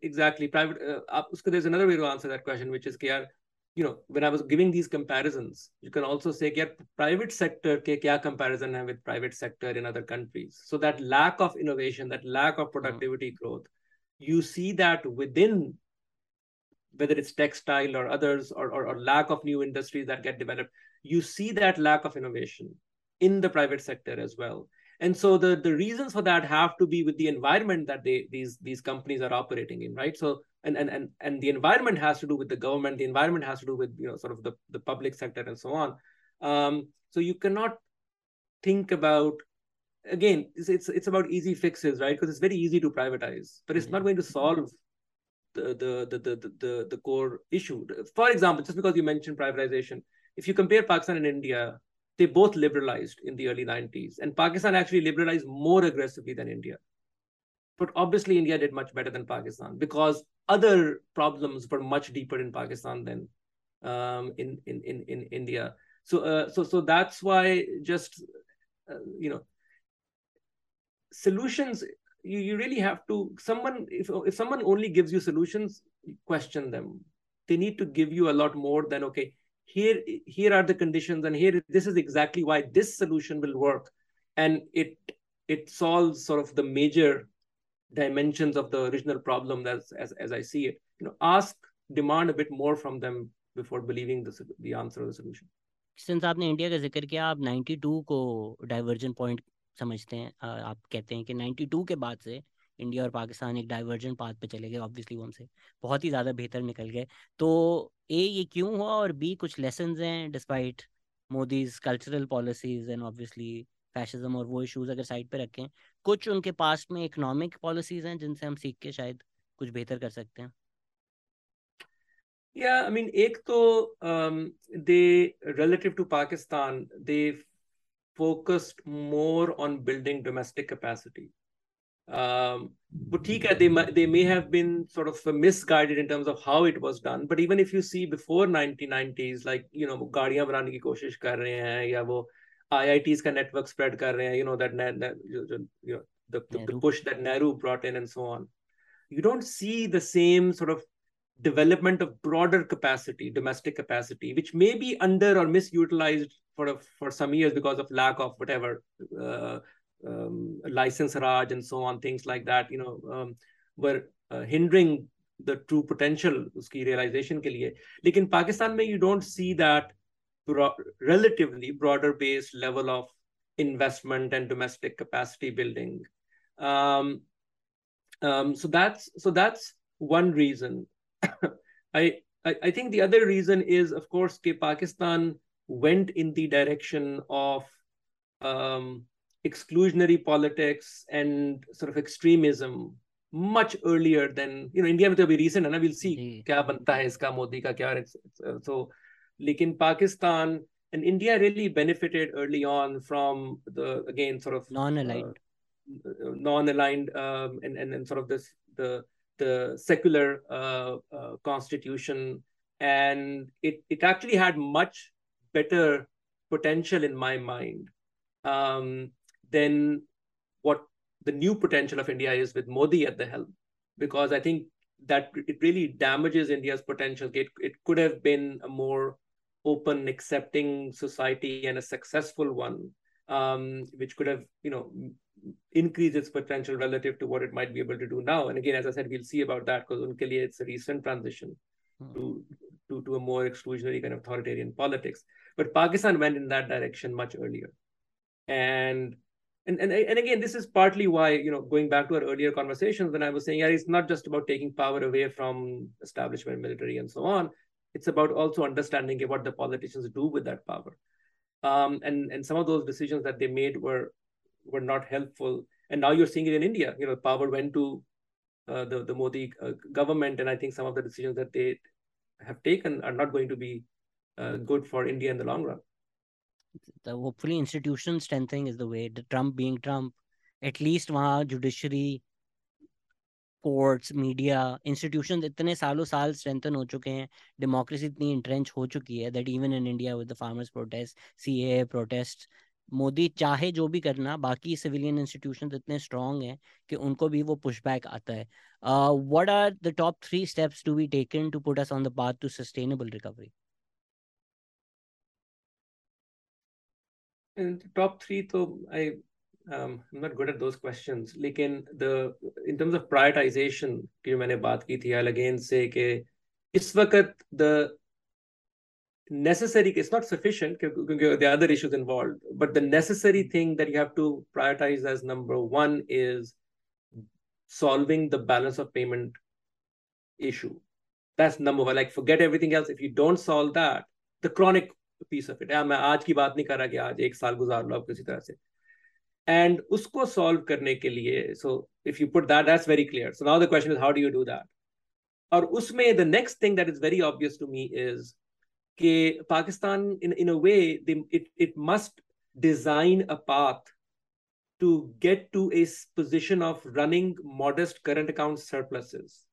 exactly. Private. Uh, there's another way to answer that question, which is, you know, when I was giving these comparisons, you can also say, private sector, ke kya comparison hai with private sector in other countries? So that lack of innovation, that lack of productivity mm-hmm. growth, you see that within, whether it's textile or others, or, or, or lack of new industries that get developed, you see that lack of innovation in the private sector as well. And so the, the reasons for that have to be with the environment that they these these companies are operating in, right? So and and and, and the environment has to do with the government, the environment has to do with, you know, sort of the, the public sector and so on. Um, so you cannot think about, again, it's it's, it's about easy fixes, right? Because it's very easy to privatize, but it's mm-hmm. not going to solve the the, the the the the core issue. For example, just because you mentioned privatization, if you compare Pakistan and India, they both liberalized in the early nineties. And Pakistan actually liberalized more aggressively than India. But obviously, India did much better than Pakistan because other problems were much deeper in Pakistan than um, in, in, in, in India. So, uh, so, so that's why just, uh, you know, solutions, you, you really have to, someone, if, if someone only gives you solutions, question them. They need to give you a lot more than, okay, Here, here are the conditions, and here this is exactly why this solution will work, and it it solves sort of the major dimensions of the original problem. That's as as I see it. You know, ask, demand a bit more from them before believing the the answer or the solution. Since आपने India का जिक्र किया, आप ninety-two को divergent point समझते हैं. आप कहते हैं कि ninety-two के बाद से India और Pakistan एक divergent path पे चले गए. Obviously, उनसे बहुत ही ज़्यादा बेहतर निकल गए. तो A, ये क्यों हुआ और B, कुछ lessons हैं despite Modi's cultural policies and obviously fascism और वो issues अगर side पे रखें, कुछ उनके past में economic policies हैं जिनसे हम सीख के शायद कुछ बेहतर कर सकते हैं. Yeah, I mean, एक तो um, they relative to Pakistan, they focused more on building domestic capacity. Um, but they, they may have been sort of misguided in terms of how it was done. But even if you see before nineteen nineties, like, you know, gaadiyan banane ki koshish kar rahe hain, ya wo I I Ts ka network spread kar rahe hain, you know, that, that you know, the, the, the push that Nehru brought in and so on. You don't see the same sort of development of broader capacity, domestic capacity, which may be under or misutilized for, a, for some years because of lack of whatever, uh, Um, license raj and so on, things like that, you know, um, were uh, hindering the true potential uski realization ke liye. Like in Pakistan, mein, you don't see that bro relatively broader based level of investment and domestic capacity building. Um, um, so that's so that's one reason. I, I I think the other reason is, of course, ke Pakistan went in the direction of um, exclusionary politics and sort of extremism much earlier than, you know, India will be recent, and we'll see kya banta hai iska, Modi ka kya. So, lekin Pakistan and India really benefited early on from the, again, sort of non-aligned, uh, non-aligned, um, and, and and sort of this the the secular uh, uh, constitution, and it it actually had much better potential in my mind um, than what the new potential of India is with Modi at the helm, because I think that it really damages India's potential. It, it could have been a more open, accepting society and a successful one, um, which could have, you know, increased its potential relative to what it might be able to do now. And again, as I said, we'll see about that, because unke liye it's a recent transition hmm. to, to, to a more exclusionary kind of authoritarian politics. But Pakistan went in that direction much earlier. And And, and and again, this is partly why, you know, going back to our earlier conversations when I was saying, yeah, it's not just about taking power away from establishment, military, and so on. It's about also understanding what the politicians do with that power. Um, and, and some of those decisions that they made were were not helpful. And now you're seeing it in India. You know, power went to uh, the, the Modi uh, government, and I think some of the decisions that they have taken are not going to be uh, good for India in the long run. The hopefully institution strengthening is the way. The Trump being Trump, at least वहाँ judiciary, courts, media, institutions इतने सालों साल strengthen हो चुके हैं. Democracy इतनी entrenched हो चुकी है that even in India with the farmers' protests, C A A protests, Modi चाहे जो भी करना, बाकी civilian institutions इतने strong हैं कि उनको भी वो pushback आता है. Uh, what are the top three steps to be taken to put us on the path to sustainable recovery? In the top three, though, I, um, I'm not good at those questions. Like in, the, in terms of prioritization, I'll again say that this time, the necessary, it's not sufficient because there are other issues involved, but the necessary thing that you have to prioritize as number one is solving the balance of payment issue. That's number one. Like, forget everything else. If you don't solve that, the chronic piece of it. I'm not talking about today. And usko solve karne ke liye, so if you put that, that's very clear. So now the question is, how do you do that? Aur usme the next thing that is very obvious to me is that Pakistan, in, in a way, they, it, it must design a path to get to a position of running modest current account surpluses.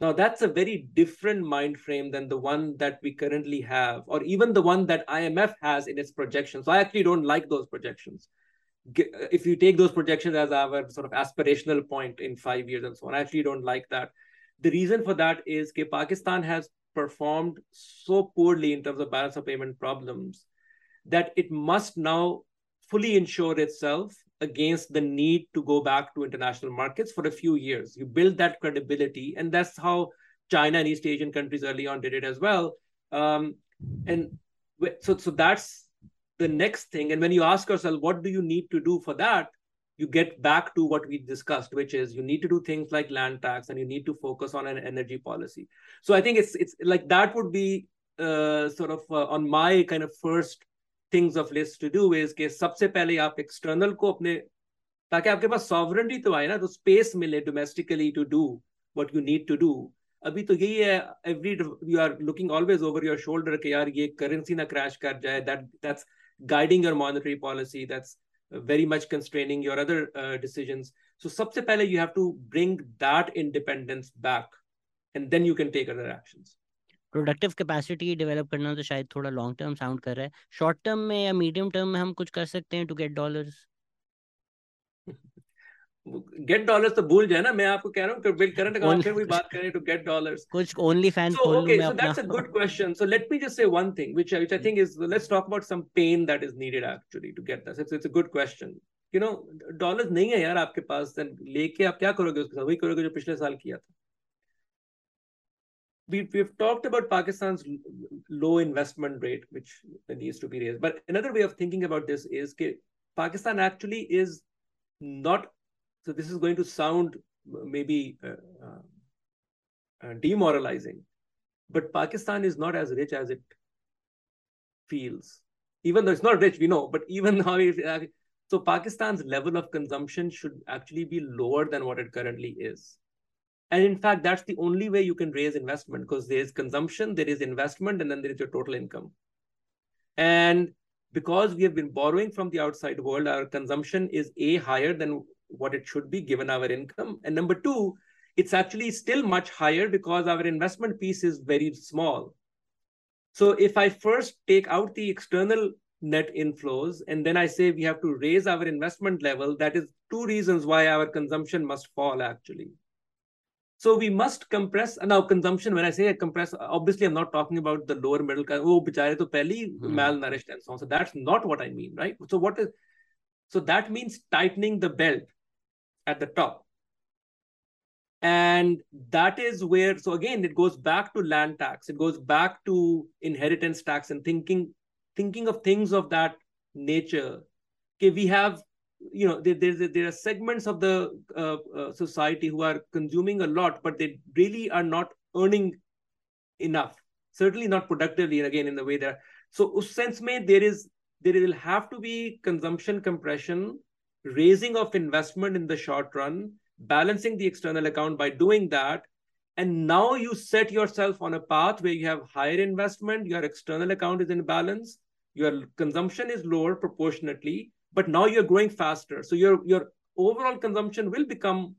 Now, that's a very different mind frame than the one that we currently have, or even the one that I M F has in its projections. So I actually don't like those projections. If you take those projections as our sort of aspirational point in five years and so on, I actually don't like that. The reason for that is that Pakistan has performed so poorly in terms of balance of payment problems that it must now fully insure itself against the need to go back to international markets for a few years. You build that credibility, and that's how China and East Asian countries early on did it as well. Um, and so, so that's the next thing. And when you ask yourself, what do you need to do for that? You get back to what we discussed, which is you need to do things like land tax, and you need to focus on an energy policy. So I think it's it's like that would be uh, sort of uh, on my kind of first things of list to do is that सबसे पहले आप external को अपने ताकि आपके पास sovereignty तो आए ना, तो space मिले domestically to do what you need to do. अभी तो यही है, every you are looking always over your shoulder कि यार ये currency ना crash कर जाए. That that's guiding your monetary policy. That's very much constraining your other uh, decisions. So सबसे पहले you have to bring that independence back, and then you can take other actions. Productive capacity develop करना तो शायद थोड़ा long term sound कर रहा है. Short term में या मीडियम टर्म में हम कुछ कर सकते हैं to get dollars. Get dollars तो भूल जाए ना, मैं आपको कह रहा हूं कि करंट अकाउंट पे भी बात करें टू गेट डॉलर्स. कुछ ओनली फैंस खोल लूं मैं अपना. So that's a good question. So let me just say one thing which which I think is, let's talk about some pain that is needed actually to get this. It's it's a good question. You know, dollars नहीं है यार आपके पास, then लेके आप क्या करोगे? उसके साथ वही करोगे जो पिछले साल किया था. We, we've talked about Pakistan's low investment rate, which needs to be raised. But another way of thinking about this is that Pakistan actually is not, so this is going to sound maybe uh, uh, demoralizing, but Pakistan is not as rich as it feels. Even though it's not rich, we know, but even though it, So Pakistan's level of consumption should actually be lower than what it currently is. And in fact, that's the only way you can raise investment, because there is consumption, there is investment, and then there is your total income. And because we have been borrowing from the outside world, our consumption is A, higher than what it should be given our income. And number two, it's actually still much higher because our investment piece is very small. So if I first take out the external net inflows, and then I say we have to raise our investment level, that is two reasons why our consumption must fall actually. So we must compress, and now consumption, when I say I compress, obviously I'm not talking about the lower middle class, oh, bichare to pehle malnourished and so on. So that's not what I mean, right? So what is, so that means tightening the belt at the top. And that is where, so again, it goes back to land tax. It goes back to inheritance tax and thinking, thinking of things of that nature. Okay, we have, you know, there, there, there are segments of the uh, uh, society who are consuming a lot, but they really are not earning enough, certainly not productively, again, in the way that. So us sense mein, there is, there will have to be consumption compression, raising of investment in the short run, balancing the external account by doing that. And now you set yourself on a path where you have higher investment, your external account is in balance, your consumption is lower proportionately, but now you're growing faster. So your, your overall consumption will become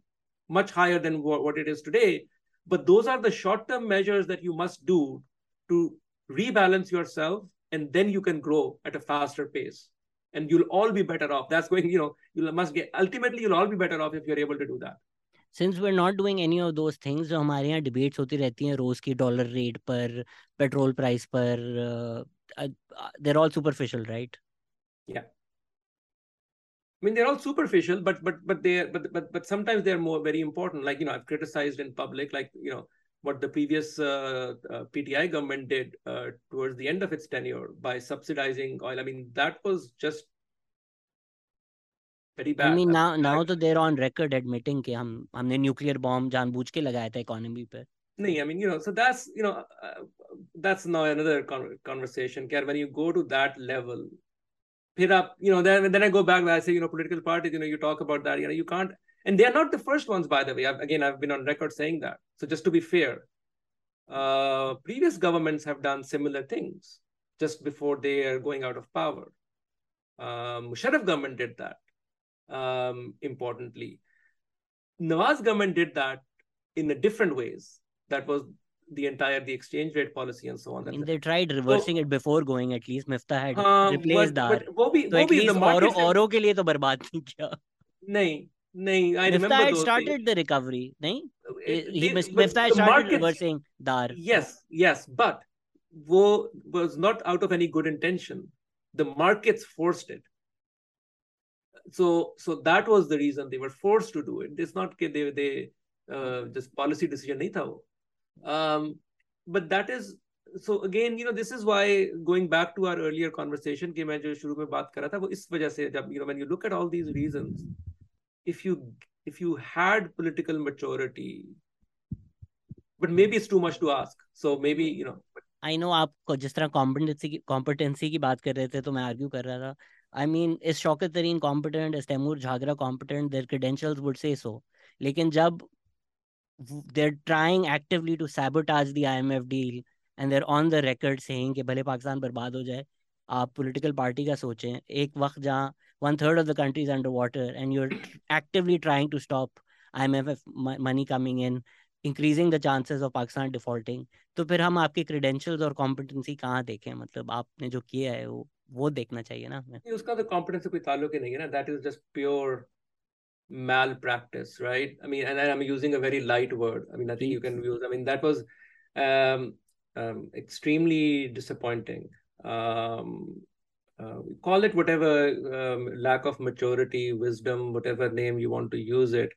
much higher than what, what it is today. But those are the short-term measures that you must do to rebalance yourself, and then you can grow at a faster pace. And you'll all be better off. That's going, you know, you must get, ultimately you'll all be better off if you're able to do that. Since we're not doing any of those things, so हमारे यहाँ debates होती रहती हैं रोज की dollar rate पर, petrol price पर, uh, they're all superficial, right? Yeah. I mean, they're all superficial, but but but they but but but sometimes they're more very important. Like, you know, I've criticized in public, like, you know, what the previous uh, uh, P T I government did uh, towards the end of its tenure by subsidizing oil. I mean, that was just very bad. I mean, now now that they're on record admitting that hum humne nuclear bomb जानबूझ के लगाया था economy पे. No, I mean, you know, so that's, you know, uh, that's now another con conversation. When you go to that level, phir aap, you know, then then I go back where I say, you know, political parties, you know, you talk about that, you know, you can't. And they are not the first ones, by the way. I've, again, I've been on record saying that. So just to be fair, uh, previous governments have done similar things just before they are going out of power. Um, Musharraf government did that, um, importantly. Nawaz government did that in a different ways. That was the entire, the exchange rate policy and so on. I mean, they tried reversing so, it before going, at least. Miftah had um, replaced Dar. But, but, so at least औरों के लिए तो बर्बाद नहीं किया. नहीं. Nahin, I Miftah remember had started things. The recovery. Nahin? He, they, Miftah started markets, reversing Dar. Yes, yes, but wo was not out of any good intention. The markets forced it. So, so that was the reason they were forced to do it. It's not that they they uh, just policy decision nahi tha wo. Um, but that is so again, you know, this is why going back to our earlier conversation, ki main jo shuru mein baat kar raha tha, wo is wajah se, jab, you know, when you look at all these reasons. If you if you had political maturity, but maybe it's too much to ask. So maybe, you know. I know aapko jis tarah competency ki competency ki baat kar rahe the, to main argue kar raha tha. I mean, is Shaukat Tareen competent? Is Taimur Jhagra competent? Their credentials would say so. Lekin jab they're trying actively to sabotage the I M F deal, and they're on the record saying ke bhale Pakistan barbaad ho jaye, aap political party ka sochein. Ek waqt jahan one third of the country is underwater, and you're actively trying to stop I M F money coming in, increasing the chances of Pakistan defaulting. So then we have your credentials and competency. Where do you see? I mean, what you have done, what you should see. The competency is not related. That is just pure malpractice, right? I mean, and I'm using a very light word. I mean, I think you can use, I mean, that was um, um, extremely disappointing. Um, Uh, call it whatever, um, lack of maturity, wisdom, whatever name you want to use it.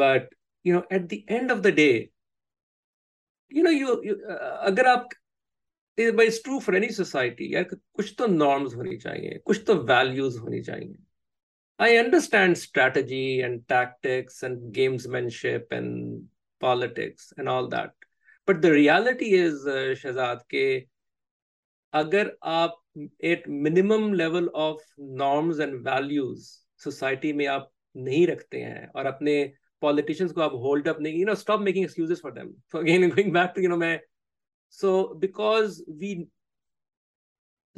But, you know, at the end of the day, you know, you, you uh, agar aap, but it's true for any society. Yaar, kuch to norms honi chahiye, kuch to values honi chahiye. I understand strategy and tactics and gamesmanship and politics and all that. But the reality is, uh, Shehzad, ke agar aap एक minimum level of norms and values society में आप नहीं रखते हैं और अपने politicians को आप होल्ड अप नहीं, you know, stop making excuses for them. So again going back to, you know, मैं so because we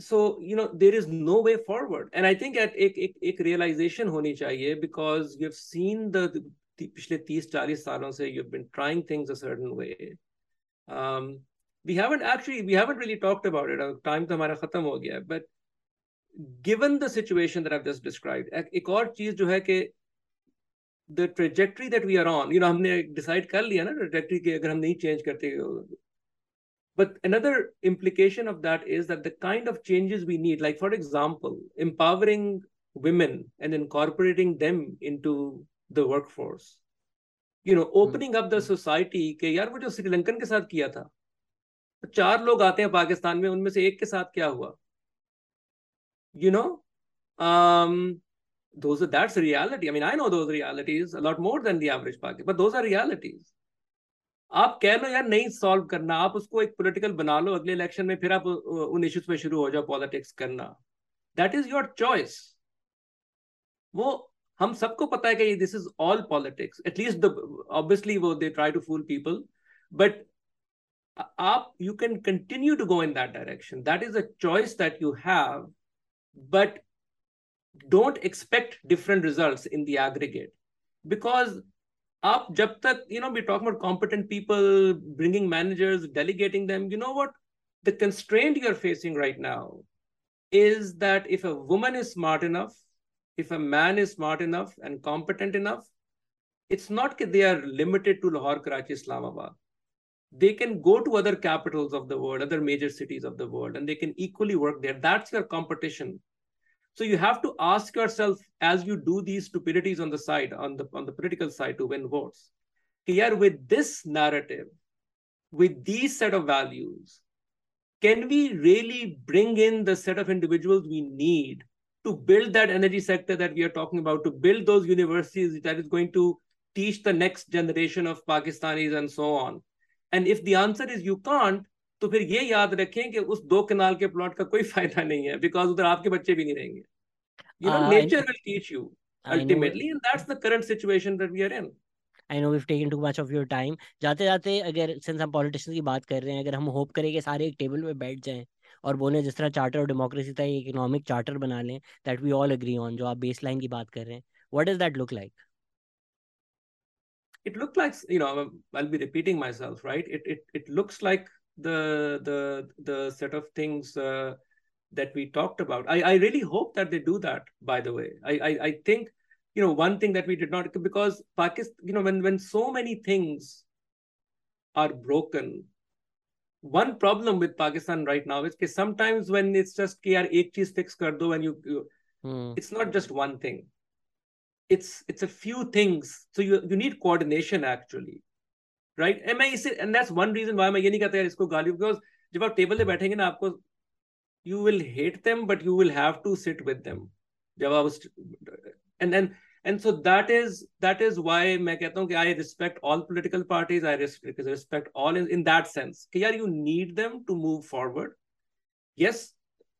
so you know there is no way forward. And I think at एक एक एक realization होनी चाहिए because you have seen the पिछले तीस चालीस सालों से you have been trying things a certain way. um we haven't actually we haven't really talked about it. Our time to hamara khatam ho gaya, but given the situation that I've just described, ek aur cheez jo hai ke the trajectory that we are on, you know, humne decide kar liya na trajectory ki, agar hum nahi change karte. But another implication of that is that the kind of changes we need, like for example empowering women and incorporating them into the workforce, you know, opening up the society ke yaar wo jo Sri Lankan ke sath kiya tha, चार लोग आते हैं पाकिस्तान में, उनमें से एक के साथ क्या हुआ, you know, those that's reality. I mean, I know those realities a lot more than the average Pakistani, but those are realities. आप कह लो यार नहीं सॉल्व करना, आप उसको एक पॉलिटिकल बना लो, अगले इलेक्शन में फिर आप उन इश्यूज पे शुरू हो जाओ पॉलिटिक्स करना. That is your choice. वो हम सबको पता है कि this is all politics, at least the obviously वो they try to fool people, but up you can continue to go in that direction. That is a choice that you have, but don't expect different results in the aggregate, because up jab tak, you know, we talk about competent people, bringing managers, delegating them, you know what the constraint you are facing right now is that if a woman is smart enough, if a man is smart enough and competent enough, it's not that they are limited to Lahore, Karachi, Islamabad. They can go to other capitals of the world, other major cities of the world, and they can equally work there. That's your competition. So you have to ask yourself, as you do these stupidities on the side, on the on the political side to win votes, here with this narrative, with these set of values, can we really bring in the set of individuals we need to build that energy sector that we are talking about, to build those universities that is going to teach the next generation of Pakistanis and so on? And if the answer is you can't, तो फिर ये याद रखें कि उस दो canal के plot का कोई फायदा नहीं है, because उधर आपके बच्चे भी नहीं रहेंगे. You know, uh, nature will teach you ultimately, and that's the current situation that we are in. I know we've taken too much of your time. जाते जाते अगर since हम politicians की बात कर रहे हैं, अगर हम hope करें कि सारे एक टेबल में बैठ जाएं और बोलें जिस तरह चार्टर और डेमोक्रेसी था एक इकोनॉमिक चार्टर बना लें that we all agree on, जो आप बेसलाइन की बात कर रहे हैं, what does that look like? It looks like, you know, I'll be repeating myself, right? It it it looks like the the the set of things uh, that we talked about. I I really hope that they do that. By the way, I I I think, you know, one thing that we did not, because Pakistan, you know, when when so many things are broken, one problem with Pakistan right now is that sometimes when it's just K R ek cheez fix kar do, when you, you hmm. it's not just one thing. It's it's a few things, so you you need coordination actually, right? And I and that's one reason why मैं ये नहीं कहता यार इसको गाली, because जब आप table पे बैठेंगे ना आपको, you will hate them but you will have to sit with them. जब आप and and and so that is that is why मैं कहता हूँ कि I respect all political parties, I respect respect all in, in that sense कि यार you need them to move forward. Yes,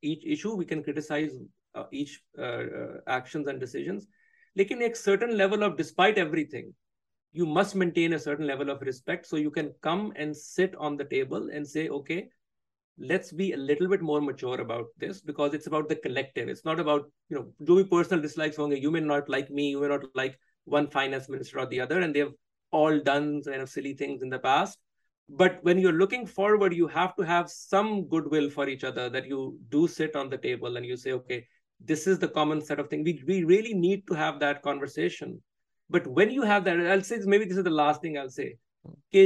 each issue we can criticize uh, each uh, uh, actions and decisions. Lekin a certain level of, despite everything, you must maintain a certain level of respect, so you can come and sit on the table and say, okay, let's be a little bit more mature about this, because it's about the collective. It's not about, you know, do we personal dislikes honge. You may not like me, you may not like one finance minister or the other, and they've all done kind of silly things in the past. But when you're looking forward, you have to have some goodwill for each other, that you do sit on the table and you say, okay, this is the common set of things. We, we really need to have that conversation. But when you have that, I'll say, maybe this is the last thing I'll say. Okay,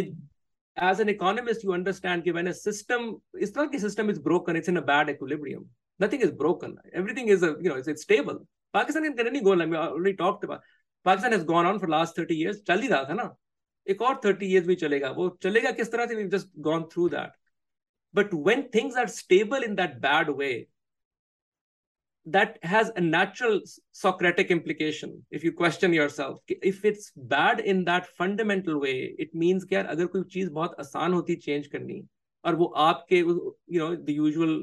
as an economist, you understand that when a system, it's not the system is broken, it's in a bad equilibrium. Nothing is broken. Everything is, a, you know, it's, it's stable. Pakistan can only go, like we already talked about. Pakistan has gone on for the last thirty years. Chal hi raha tha na. Ek aur thirty years bhi chalega. Wo chalega kis tarah se, we've just gone through that. But when things are stable in that bad way, that has a natural Socratic implication. If you question yourself, if it's bad in that fundamental way, it means that if something is very easy to change, and you know, the usual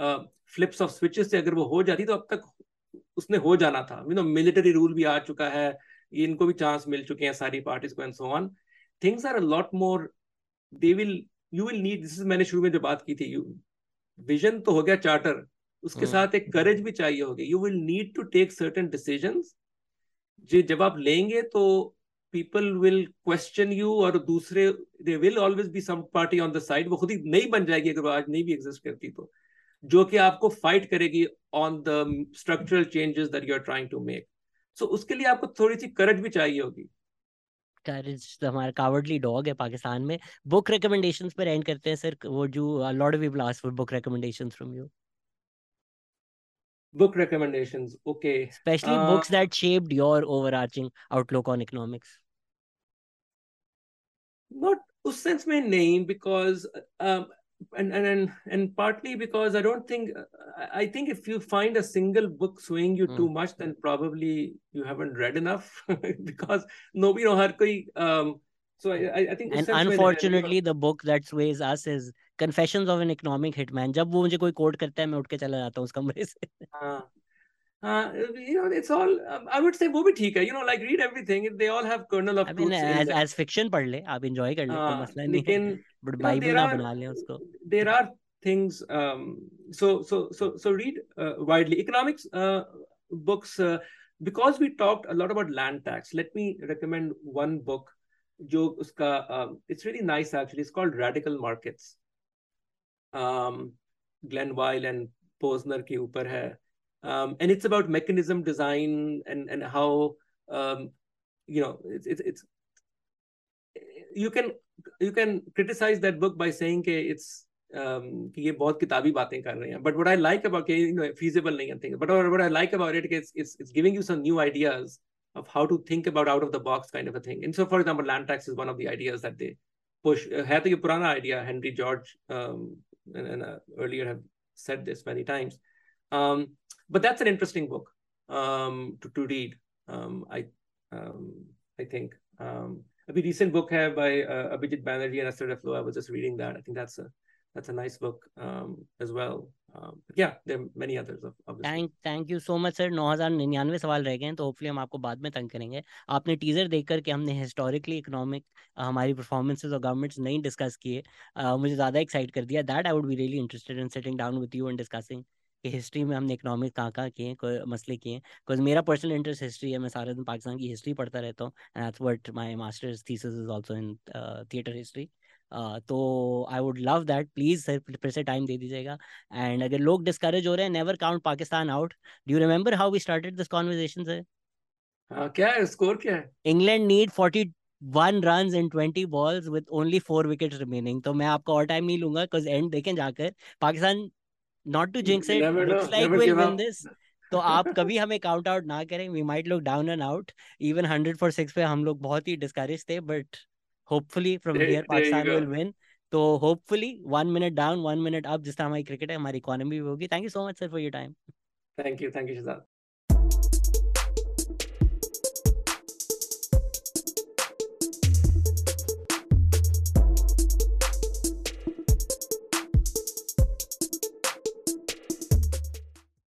flips of switches से अगर वो हो जाती तो अब तक उसने हो जाना था। यू नो मिलिट्री रूल भी आ चुका है, इनको भी चांस मिल चुके हैं सारी पार्टीज को and so on. Things are a lot more, they will, you will need, this is मैंने शुरू में जो बात की थी, विजन तो हो गया चार्टर, उसके साथ एक करेज भी चाहिए होगी। You will need to take certain decisions जब आप लेंगे तो पीपल विल क्वेश्चन यू, और दूसरे they will always be some party on the side, वो खुद ही नहीं बन जाएगी अगर वो आज नहीं भी एग्जिस्ट करती तो, जो कि आपको फाइट करेगी on the structural changes that you are trying to make. सो उसके लिए आपको थोड़ी सी करेज भी चाहिए होगी। करेज तो हमारा कावर्डली डॉग है पाकिस्तान में। बुक रिकमेंडेशंस पर एंड करते हैं सर, वो जो lot of people ask for book recommendations from you. Book recommendations, okay. Especially uh, books that shaped your overarching outlook on economics. Not in sense mein nahin, because um, and and and partly because I don't think I think if you find a single book swaying you hmm. too much, then probably you haven't read enough because nobody know har koi. Um, so I I think. And unfortunately, the book that sways us is Confessions of an Economic Hitman. जब वो मुझे कोई coat करता है मैं उठ के चला जाता हूँ उस कमरे से। हाँ, हाँ, you know it's all. I would say वो भी ठीक है, you know like read everything. They all have kernel of truth. As as fiction पढ़ ले, आप enjoy कर ले, कोई मसला नहीं है। But Bible ना बना ले उसको। There are things. Um, so so so so read uh, widely economics uh, books uh, because we talked a lot about land tax. Let me recommend one book. जो उसका uh, it's really nice actually. It's called Radical Markets. Um, Glenn Weil and Posner ke upar hai, um, and it's about mechanism design and and how um, you know it's, it's it's you can you can criticize that book by saying ke it's um, ki ye bahut kitabi baatein kar rahe hain, but what I like about it, you know feasible nahi and thing, but what I like about it is it's it's giving you some new ideas of how to think about out of the box kind of a thing. And so for example, land tax is one of the ideas that they push. Hai to ye purana idea, Henry George. Um, And, and uh, earlier have said this many times, um, but that's an interesting book um, to to read. Um, I um, I think um, a recent book here by uh, Abhijit Banerjee and Esther DeFlo. I was just reading that. I think that's a that's a nice book um, as well. Um, but yeah, there are many others of, of this. Thank book. Thank you so much sir. nine thousand ninety-nine सवाल रह गए हैं तो hopefully हम आपको बाद में तंग करेंगे। आपने teaser देखकर कि हमने historically economic uh, हमारी performances और governments नहीं discuss किए, uh, मुझे ज़्यादा excite कर दिया। That I would be really interested in sitting down with you and discussing कि हिस्ट्री में हमने इकोनॉमिक कहाँ कहाँ किए हैं, कोई मसले किए हैं। बिकॉज मेरा पर्सनल इंटरेस्ट हिस्ट्री है, मैं सारे दिन पाकिस्तान की हिस्ट्री पढ़ता रहता हूँ and that's what my master's thesis is also in theatre history. तो I would love that, please sir फिर से टाइम दे दीजिएगा। एंड अगर लोग डिस्करेज हो रहे हैं, never count Pakistan out. Do you remember how we started this conversation sir? क्या है स्कोर, क्या है? England need forty-one runs in twenty balls with only four wickets remaining। तो मैं आपका और टाइम नहीं लूंगा बिकॉज एंड देखें जाकर Pakistan, not to jinx it, looks like we'll win this। तो आप कभी हमें काउंट आउट ना करें, we might look down and out। Even one hundred for six पे हम लोग बहुत ही discouraged थे, but hopefully from here Pakistan will win। तो hopefully one minute down, one minute up, जिस तरह हमारी क्रिकेट है हमारी इकोनॉमी भी होगी। Thank you so much sir for your time. Thank you, thank you Shehzad.